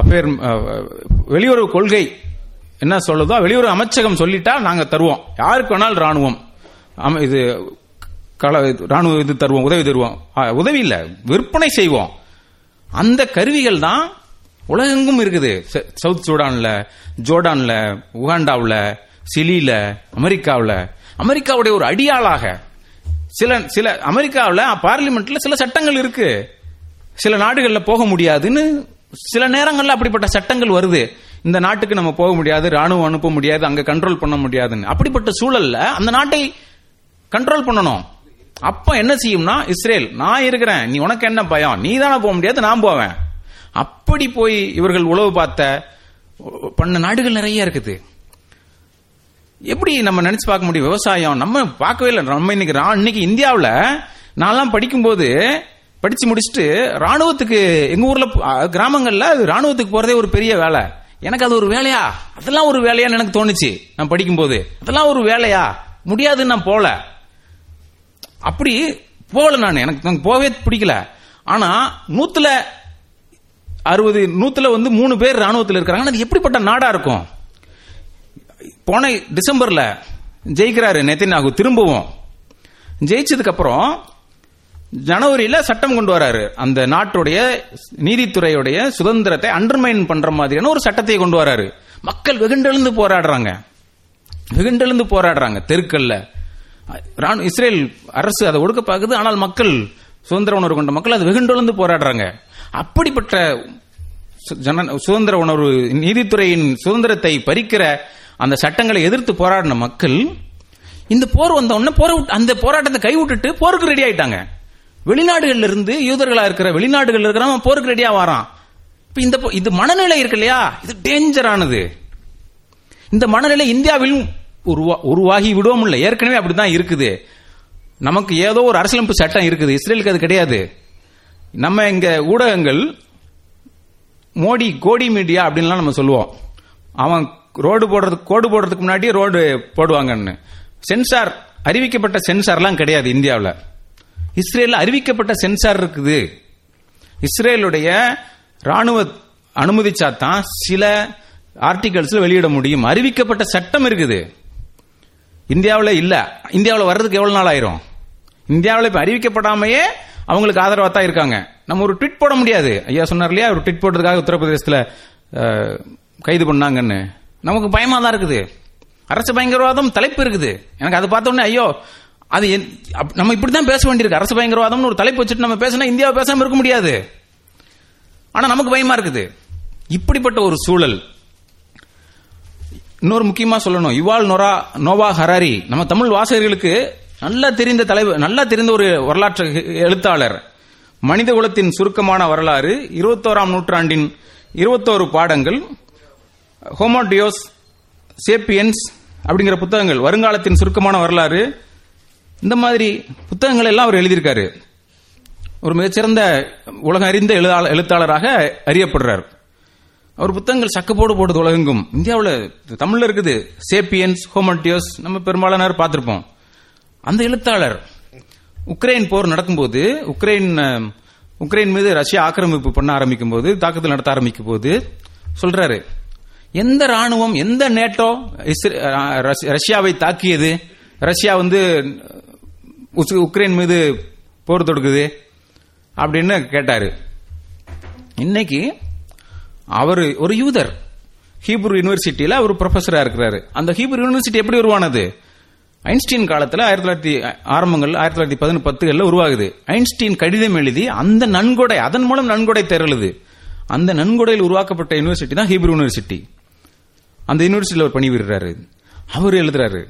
அஃபேர், வெளியுறவு கொள்கை என்ன சொல்லுதோ, வெளியுறவு அமைச்சகம் சொல்லிட்டா நாங்க தருவோம், யாருக்கு வேணாலும் ராணுவம், இது ராணுவ இது தருவோம், உதவி தருவோம், உதவி இல்ல விற்பனை செய்வோம். அந்த கருவிகள் தான் உலகெங்கும் இருக்குது. சவுத் சூடான்ல, ஜோர்டான்ல, உகாண்டாவில், சிலியில, அமெரிக்காவில். அமெரிக்காவுடைய ஒரு அடியாளாக சில சில அமெரிக்காவில் பார்லிமெண்ட்ல சில சட்டங்கள் இருக்கு, சில நாடுகளில் போக முடியாதுன்னு. சில நேரங்களில் அப்படிப்பட்ட சட்டங்கள் வருது. இந்த நாட்டுக்கு நம்ம போக முடியாது, ராணுவம் அனுப்ப முடியாது, அங்க கண்ட்ரோல் பண்ண முடியாதுன்னு. அப்படிப்பட்ட சூழல்ல அந்த நாட்டை கண்ட்ரோல் பண்ணணும். அப்ப என்ன செய்யும்னா, இஸ்ரேல் நான் இருக்கிறேன், நீ உனக்கு என்ன பயம், நீ தானே போக முடியாது, நான் போவேன். அப்படி போய் இவர்கள் உளவு பார்த்த பண்ண நாடுகள் நிறைய இருக்குது. எப்படி நம்ம நினைச்சு பார்க்க முடியும்? விவசாயம் நம்ம பார்க்கவே இல்லை. நம்ம இன்னைக்கு இன்னைக்கு இந்தியாவில் நான்லாம் படிக்கும்போது படிச்சு முடிச்சுட்டு ராணுவத்துக்கு எங்க ஊர்ல கிராமங்கள்ல ராணுவத்துக்கு போறதே ஒரு பெரிய வேலை. எனக்கு அது ஒரு வேலையா, அதெல்லாம் ஒரு வேலையான்னு எனக்கு தோணுச்சு. நான் படிக்கும்போது அதெல்லாம் ஒரு வேலையா, முடியாதுன்னு நான் போல அப்படி போல நான் எனக்கு போவே பிடிக்கல. ஆனா நூத்துல அறுபது நூத்துல வந்து மூணு பேர் ராணுவத்தில் இருக்கிறாங்க. அது எப்படிப்பட்ட நாடா இருக்கும்? போன டிசம்பர்ல ஜெயிக்கிறாரு நெதன்யாகு. திரும்பவும் ஜெயிச்சதுக்கு அப்புறம் ஜனவரியில சட்டம் கொண்டு வராரு. அந்த நாட்டுடைய நீதித்துறையுடைய சுதந்திரத்தை அண்டர்மைன் பண்ற மாதிரியான ஒரு சட்டத்தை கொண்டு வராரு. மக்கள் வெகுண்டெழுந்து போராடுறாங்க, வெகுண்டெழுந்து போராடுறாங்க தெருக்கல்ல. இஸ்ரேல் அரசு அதை ஒடுக்க பார்க்குது. ஆனால் மக்கள், சுதந்திர உணர்வு கொண்ட மக்கள் அது வெகுண்டெழுந்து போராடுறாங்க. அப்படிப்பட்ட சுதந்திர உணர்வு, நீதித்துறையின் சுதந்திரத்தை பறிக்கிற அந்த சட்டங்களை எதிர்த்து போராடின மக்கள் இந்த போர் வந்த உடனே அந்த போராட்டத்தை கைவிட்டுட்டு போருக்கு ரெடி ஆயிட்டாங்க. வெளிநாடுகள்ல இருந்து யூதர்களா இருக்கிற வெளிநாடுகள் இருக்கிற போருக்கு ரெடியா வரான். இப்ப இந்த மனநிலை இருக்கு இல்லையா, இது டேஞ்சரானது. இந்த மனநிலை இந்தியாவிலும் உருவாகி விடுவோம் இல்லை, ஏற்கனவே அப்படிதான் இருக்குது. நமக்கு ஏதோ ஒரு அரசியலமைப்பு சட்டம் இருக்குது, இஸ்ரேலுக்கு அது கிடையாது. நம்ம இங்க ஊடகங்கள் மோடி கோடி மீடியா அப்படின்லாம் நம்ம சொல்லுவோம். அவன் ரோடு போடுறதுக்கு கோடு போடுறதுக்கு முன்னாடி ரோடு போடுவாங்கன்னு. சென்சார், அறிவிக்கப்பட்ட சென்சார்லாம் கிடையாது இந்தியாவில். இஸ்ரேலில் அறிவிக்கப்பட்ட சென்சார் இருக்குது. இஸ்ரேலுடைய ராணுவ அனுமதிச்சாதான் சில ஆர்டிகல்ஸ் வெளியிட முடியும். அறிவிக்கப்பட்ட சட்டம் இருக்குது. இந்தியாவில் இல்லை. இந்தியாவில் வர்றதுக்கு எவ்வளவு நாள் ஆயிரும்? இந்தியாவில் இப்போ அறிவிக்கப்படாமையே அவங்களுக்கு ஆதரவாக தான் இருக்காங்க. நம்ம ஒரு ட்விட் போட முடியாது. ஐயா சொன்னார் இல்லையா, ஒரு ட்விட் போடுறதுக்காக உத்தரப்பிரதேசத்தில் கைது பண்ணாங்கன்னு. நமக்கு பயமா தான் இருக்குது. அரசு பயங்கரவாதம் தலைப்பு இருக்குது. எனக்கு அதை பார்த்த உடனே ஐயோ, அது நம்ம இப்படிதான் பேச வேண்டியிருக்கு. அரசு பயங்கரவாதம்னு ஒரு தலைப்பு வச்சுட்டு நம்ம பேசினா இந்தியாவை பேசாம இருக்க முடியாது. ஆனா நமக்கு பயமா இருக்குது. இப்படிப்பட்ட ஒரு சூழல். இன்னொரு முக்கியமா சொல்லணும், யுவால் நோரா நோவா ஹராரி நம்ம தமிழ் வாசகர்களுக்கு நல்லா தெரிந்த தலைவர், நல்லா தெரிந்த ஒரு வரலாற்று எழுத்தாளர். மனித குலத்தின் சுருக்கமான வரலாறு, இருபத்தோராம் நூற்றாண்டின் இருபத்தோரு பாடங்கள், ஹோமோடியோஸ் சேப்பியன்ஸ் அப்படிங்கிற புத்தகங்கள், வருங்காலத்தின் சுருக்கமான வரலாறு, இந்த மாதிரி புத்தகங்கள் எல்லாம் அவர் எழுதியிருக்காரு. ஒரு மிகச்சிறந்த உலக அறிந்த எழுத்தாளராக அறியப்படுறார். அவர் புத்தகங்கள் சக்கப்போடு போடுது உலகெங்கும். இந்தியாவில் தமிழ்ல இருக்குது சேப்பியன்ஸ், ஹோமோடியோஸ், நம்ம பெரும்பாலானவர் பார்த்திருப்போம். அந்த எழுத்தாளர் உக்ரைன் போர் நடக்கும்போது, உக்ரைன் உக்ரைன் மீது ரஷ்யா ஆக்கிரமிப்பு பண்ண ஆரம்பிக்கும் போது, தாக்குதல் நடத்த ஆரம்பிக்கும் போது சொல்றாரு, எந்த ராணுவம், எந்த நேட்டோ ரஷ்யாவை தாக்கியது, ரஷ்யா வந்து உக்ரைன் மீது போர் தொடுக்குது அப்படின்னு கேட்டாரு. இன்னைக்கு அவர் ஒரு யூதர், ஹீப்ரு யூனிவர்சிட்டியில அவர் ப்ரொஃபஸரா இருக்கிறாரு. அந்த ஹீப்ரு யூனிவர்சிட்டி எப்படி உருவானது? ஐன்ஸ்டீன் காலத்தில் ஆயிரத்தி தொள்ளாயிரத்தி ஆரம்பங்கள் ஆயிரத்தி தொள்ளாயிரத்தி பதினொன்று பத்துகள்ல உருவாகுது. ஐன்ஸ்டீன் கடிதம் எழுதி அந்த நன்கொடை, அதன் மூலம் நன்கொடை திரளுது. அந்த நன்கொடையில் உருவாக்கப்பட்ட யூனிவர்சிட்டி தான் ஹீப்ரு யூனிவர்சிட்டி. அந்த யூனிவர்சிட்டியில் அவர் பணிபுரிகிறாரு. அவர் எழுதுறாரு,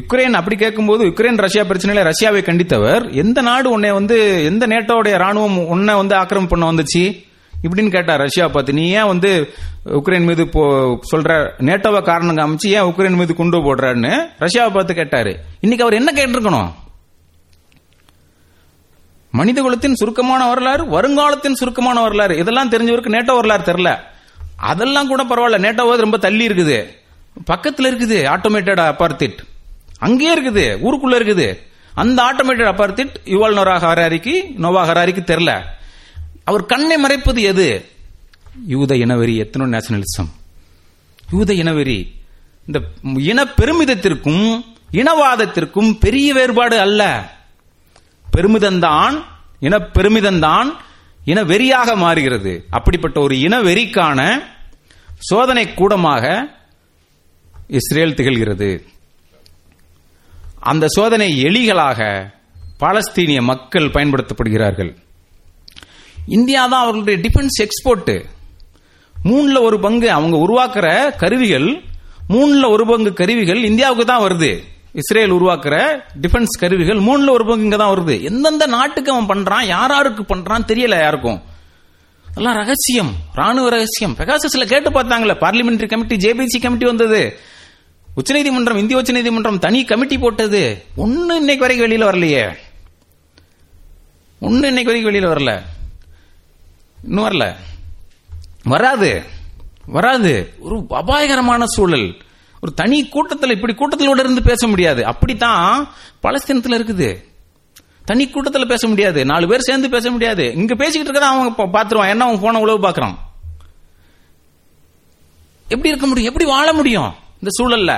யுக்ரைன் அப்படி கேட்கும்போது, யுக்ரைன் ரஷ்யா பிரச்சனையில ரஷ்யாவை கண்டித்தவர், எந்த நாடு உன்னை வந்து, எந்த நேட்டோடைய ராணுவம் உன்னை வந்து ஆக்கிரமிப்பு பண்ண வந்துச்சு இப்படின்னு கேட்டார் ரஷ்யா பார்த்து. நீ ஏன் வந்து உக்ரைன் மீது சொல்ற, நேட்டோவை காரணம் காமிச்சு ஏன் உக்ரைன் மீது குண்டு போடுறான்னு ரஷ்யாவை பார்த்து கேட்டாரு. இன்னைக்கு அவர் என்ன கேட்டிருக்கணும்? மனித குலத்தின் சுருக்கமான வரலாறு, வருங்காலத்தின் சுருக்கமான வரலாறு, இதெல்லாம் தெரிஞ்சவருக்கு நேட்டோ வரலாறு தெரியல. அதெல்லாம் கூட பரவாயில்ல, நேட்டோவாது ரொம்ப தள்ளி இருக்குது, பக்கத்தில் இருக்குது. ஆட்டோமேட்டட் அபார்த்திட் அங்கேயே இருக்குது, ஊருக்குள்ள இருக்குது. அந்த ஆட்டோமேட்டட் அபார்த்திட் யுவால் நோரா ஹராரிக்கு நோவா ஹராரிக்கு தெரியல. அவர் கண்ணை மறைப்பது எது? யூத இனவெறி, எத்தனோ நேஷனலிசம், யூத இனவெறி. இந்த இன பெருமிதத்திற்கும் இனவாதத்திற்கும் பெரிய வேறுபாடு அல்ல. பெருமிதந்தான், இன பெருமிதந்தான் இனவெறியாக மாறுகிறது. அப்படிப்பட்ட ஒரு இனவெறிக்கான சோதனை கூடமாக இஸ்ரேல் திகழ்கிறது. அந்த சோதனை எலிகளாக பாலஸ்தீனிய மக்கள் பயன்படுத்தப்படுகிறார்கள். இந்தியா தான் அவர்களுடைய டிஃபென்ஸ் எக்ஸ்போர்ட். மூணுல ஒரு பங்கு அவங்க உருவாக்குற கருவிகள், மூணுல ஒரு பங்கு கருவிகள் இந்தியாவுக்கு தான் வருது. இஸ்ரேல் உருவாக்குற டிஃபென்ஸ் கருவிகள் மூணுல ஒரு பங்கு இங்க தான் வருது. எந்தெந்த நாட்டுக்கு அவன் பண்றான், யாராருக்கு பண்றான் தெரியல யாருக்கும். எல்லாம் ரகசியம், ராணுவ ரகசியம். பெகாசஸ்ல கேட்டு பார்த்தாங்களே, பார்லிமெண்டரி கமிட்டி, ஜேபிசி கமிட்டி வந்தது, உச்சநீதிமன்றம், இந்திய உச்சநீதிமன்றம் தனி கமிட்டி போட்டது. ஒன்னு இன்னைக்கு வரைக்கும் வெளியில வரலையே, ஒன்னு இன்னைக்கு வரைக்கும் வெளியில வரல, இன்னும் வரல, வராது வராது. ஒரு அபாயகரமான சூழல். ஒரு தனி கூட்டத்தில் இப்படி கூட்டத்திலோட இருந்து பேச முடியாது. அப்படித்தான் பலஸ்தீனத்தில் இருக்குது. தனி கூட்டத்தில் பேச முடியாது, நாலு பேர் சேர்ந்து பேச முடியாது. இங்க பேசிக்கிட்டு இருக்கிறத அவங்க பாத்துருவான், என்ன அவங்க போன உழவு பாக்குறான். எப்படி இருக்க முடியும், எப்படி வாழ முடியும் இந்த சூழல்ல?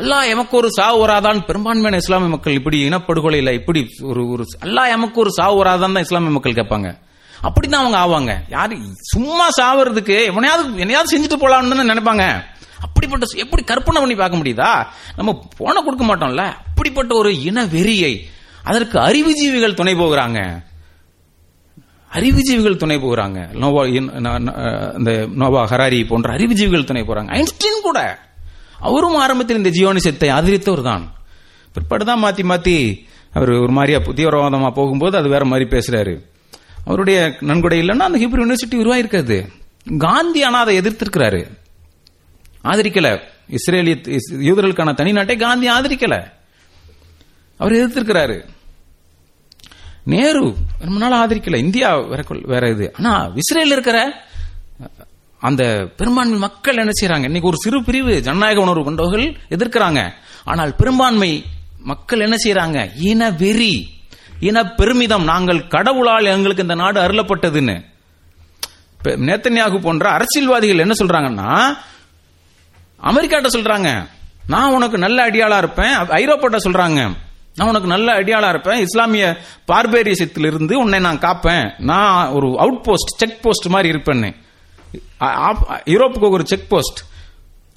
அல்லாஹ் எமக்கு ஒரு சாவு வராதான். பெரும்பான்மையான இஸ்லாமிய மக்கள் இப்படி இனப்படுகொலையில இப்படி ஒரு ஒரு அல்லாஹ் எமக்கு ஒரு சாவு வராதான் தான் இஸ்லாமிய மக்கள் கேட்பாங்க. அப்படிதான் அவங்க ஆவாங்க. யாரு சும்மா சாவறதுக்கு எவனையாவது என்னையாவது செஞ்சுட்டு போலாம்னு நினைப்பாங்க. அப்படிப்பட்ட எப்படி கற்பனை பண்ணி பார்க்க முடியுதா? நம்ம போன கொடுக்க மாட்டோம்ல. அப்படிப்பட்ட ஒரு இன வெறியை அதற்கு அறிவுஜீவிகள் துணை போகிறாங்க, அறிவுஜீவிகள் துணை போகிறாங்க. நோவா இந்த நோவா ஹராரி போன்ற அறிவுஜீவிகள் துணை போறாங்க. ஐன்ஸ்டீன் கூட அவரும் ஆரம்பத்தில் இந்த ஜியோனிசத்தை ஆதரித்தவர் தான். பிற்பாடுதான் மாத்தி மாத்தி அவர் ஒரு மாதிரியா தீவிரவாதமா போகும்போது அது வேற மாதிரி பேசுறாரு. அவருடைய நன்கொடை இல்லைன்னா அந்த ஹீப்ரூ யூனிவர்சிட்டி உருவாயிருக்காது. காந்தி ஆனா அதை எதிர்த்திருக்கிறாரு, ஆதரிக்கல. இஸ்ரேலிய யூதர்களுக்கான தனி நாட்டை காந்தி ஆதரிக்கல, அவர் எதிர்த்திருக்கிறாரு. நேரு ரொம்ப நாள் ஆதரிக்கல, இந்தியா வேற இது. ஆனா இஸ்ரேல் இருக்கிற அந்த பெரும்பான்மை மக்கள் என்ன செய்யறாங்க? இன்னைக்கு ஒரு சிறு பிரிவு ஜனநாயக உணர்வு கொண்டவர்கள் எதிர்க்கிறாங்க. ஆனால் பெரும்பான்மை மக்கள் என்ன செய்யறாங்க? இன வெறி, இன பெருமிதம். நாங்கள் கடவுளால் எங்களுக்கு இந்த நாடு அருளப்பட்டதுன்னு நெதன்யாகு போன்ற அரசியல்வாதிகள் என்ன சொல்றாங்கன்னா, அமெரிக்காட்ட சொல்றாங்க நான் உனக்கு நல்ல ஐடியாலா இருப்பேன், ஐரோப்பாட்ட சொல்றாங்க நான் உனக்கு நல்ல ஐடியாலா இருப்பேன், இஸ்லாமிய பார்பேரியத்திலிருந்து உன்னை நான் காப்பேன், நான் ஒரு அவுட் போஸ்ட் செக் போஸ்ட் மாதிரி இருப்பேன்னு, யூரோப்புக்கு ஒரு செக் போஸ்ட்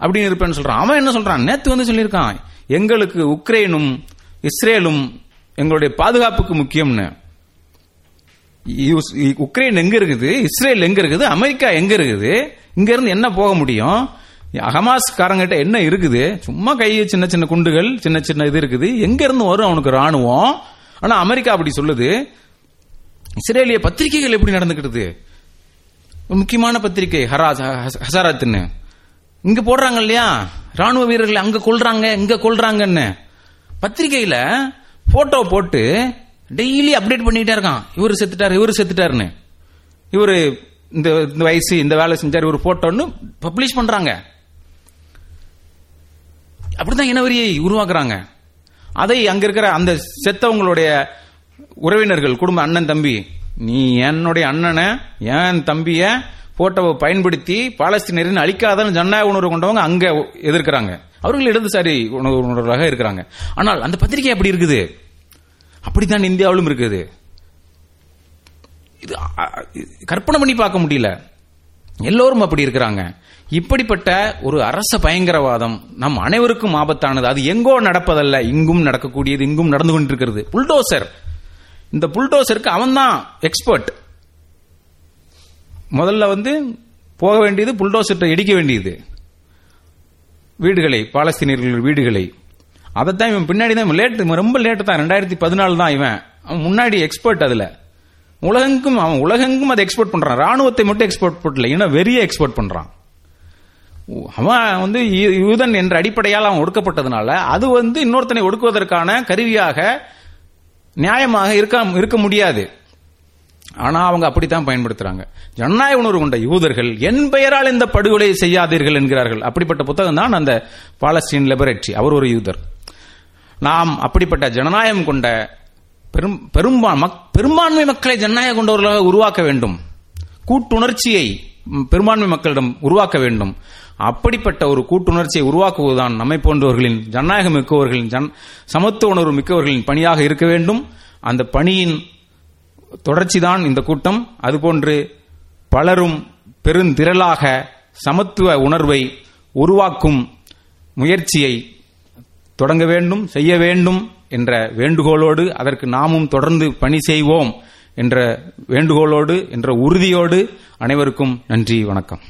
அப்படின்னு இருப்பேன்னு சொல்றான். அவன் என்ன சொல்றான்? நேத்து வந்து சொல்லியிருக்கான் எங்களுக்கு உக்ரைனும் இஸ்ரேலும் எங்களுடைய பாதுகாப்புக்கு முக்கியம்னு. உக்ரைன் எங்க இருக்குது, இஸ்ரேல் எங்க இருக்குது, அமெரிக்கா எங்க இருக்குது, இங்க இருந்து என்ன போக முடியும், ஹமாஸ் காரங்கிட்ட என்ன இருக்குது, சும்மா கையை சின்ன சின்ன குண்டுகள் சின்ன சின்ன இது இருக்குது, எங்க இருந்து வரும் அவனுக்கு ராணுவம். ஆனா அமெரிக்கா அப்படி சொல்லுது. இஸ்ரேலிய பத்திரிகைகள் எப்படி நடந்துக்கிட்டது, முக்கியமான பத்திரிகை ஹசாரத்ன்னு இங்க போடுறாங்க இல்லையா, ராணுவ வீரர்களை அங்க கொல்றாங்க இங்க கொல்றாங்கன்னு பத்திரிகையில போட்டோ போட்டு டெய்லி அப்டேட் பண்ணிக்கிட்டே இருக்கான். இவரு செத்துட்டாரு, இவரு செத்துட்டாருன்னு, இவரு இந்த வயசு இந்த வேலை செஞ்சாரு, இவரு போட்டோன்னு பப்ளிஷ் பண்றாங்க. அப்படிதான் இனவரியை உருவாக்குறாங்க. அதை அங்க இருக்கிற அந்த செத்தவங்களுடைய உறவினர்கள், குடும்ப அண்ணன் தம்பி, நீ என்னுடைய அண்ணனை என் தம்பிய போட்டோவை பயன்படுத்தி பாலஸ்தீனரின் அழிக்காதன்னு ஜனநாயக உணர்வு கொண்டவங்க அங்க எதிர்க்கிறாங்க. அவர்கள் இடதுசாரி உணர்வு உணர்வாக இருக்கிறாங்க. ஆனால் அந்த பத்திரிகை அப்படி இருக்குது. அப்படித்தான் இந்தியாவிலும் இருக்குது. இது கற்பனை பண்ணி பார்க்க முடியல. எல்லோரும் அப்படி இருக்கிறாங்க. இப்படிப்பட்ட ஒரு அரச பயங்கரவாதம் நம் அனைவருக்கும் ஆபத்தானது. அது எங்கோ நடப்பதல்ல, இங்கும் நடக்கக்கூடியது, இங்கும் நடந்து கொண்டிருக்கிறது. புல்டோசர், இந்த புல்டோசருக்கு அவன் தான் எக்ஸ்பர்ட். முதல்ல வந்து போக வேண்டியது புல்டோசர்ட்ட இடிக்க வேண்டியது வீடுகளை, பாலஸ்தீனியர்கள் வீடுகளை. அதைத்தான் இவன் பின்னாடி தான், லேட் ரொம்ப லேட் தான், ரெண்டாயிரத்தி பதினாலு தான் இவன், அவன் முன்னாடி எக்ஸ்பர்ட். அதுல உலகெங்கும் அவன் உலகெங்கும் அதை எக்ஸ்போர்ட் பண்றான். ராணுவத்தை மட்டும் எக்ஸ்போர்ட் பண்ணல, ஏன்னா வெறிய எக்ஸ்போர்ட் பண்றான். அவன் வந்து யூதன் என்ற அடிப்படையால் அவன் ஒடுக்கப்பட்டதுனால அது வந்து இன்னொருத்தனை ஒடுக்குவதற்கான கருவியாக நியாயமாக இருக்க முடியாது. ஆனா அவங்க அப்படித்தான் பயன்படுத்துறாங்க. ஜனநாயக உணர்வு கொண்ட யூதர்கள் என் பெயரால் இந்த படுகொலை செய்யாதீர்கள் என்கிறார்கள். அப்படிப்பட்ட புத்தகம் தான் அந்த பாலஸ்தீன் லிபரேட்டரி. அவர் ஒரு யூதர். நாம் அப்படிப்பட்ட ஜனநாயகம் கொண்ட பெரும் பெரும்பா பெரும்பான்மை மக்களை ஜனநாயக கொண்டவர்களாக உருவாக்க வேண்டும். கூட்டுணர்ச்சியை பெரும்பான்மை மக்களிடம் உருவாக்க வேண்டும். அப்படிப்பட்ட ஒரு கூட்டுணர்ச்சியை உருவாக்குவதுதான் நம்மை போன்றவர்களின், ஜனநாயக மிக்கவர்களின், ஜன் சமத்துவ உணர்வு மிக்கவர்களின் பணியாக இருக்க வேண்டும். அந்த பணியின் தொடர்ச்சிதான் இந்த கூட்டம். அதுபோன்று பலரும் பெருந்திரளாக சமத்துவ உணர்வை உருவாக்கும் முயற்சியை தொடங்க வேண்டும், செய்ய வேண்டும் என்ற வேண்டுகோளோடு அதற்கு நாமும் தொடர்ந்து பணி செய்வோம் என்ற வேண்டுகோளோடு என்ற உறுதியோடு அனைவருக்கும் நன்றி, வணக்கம்.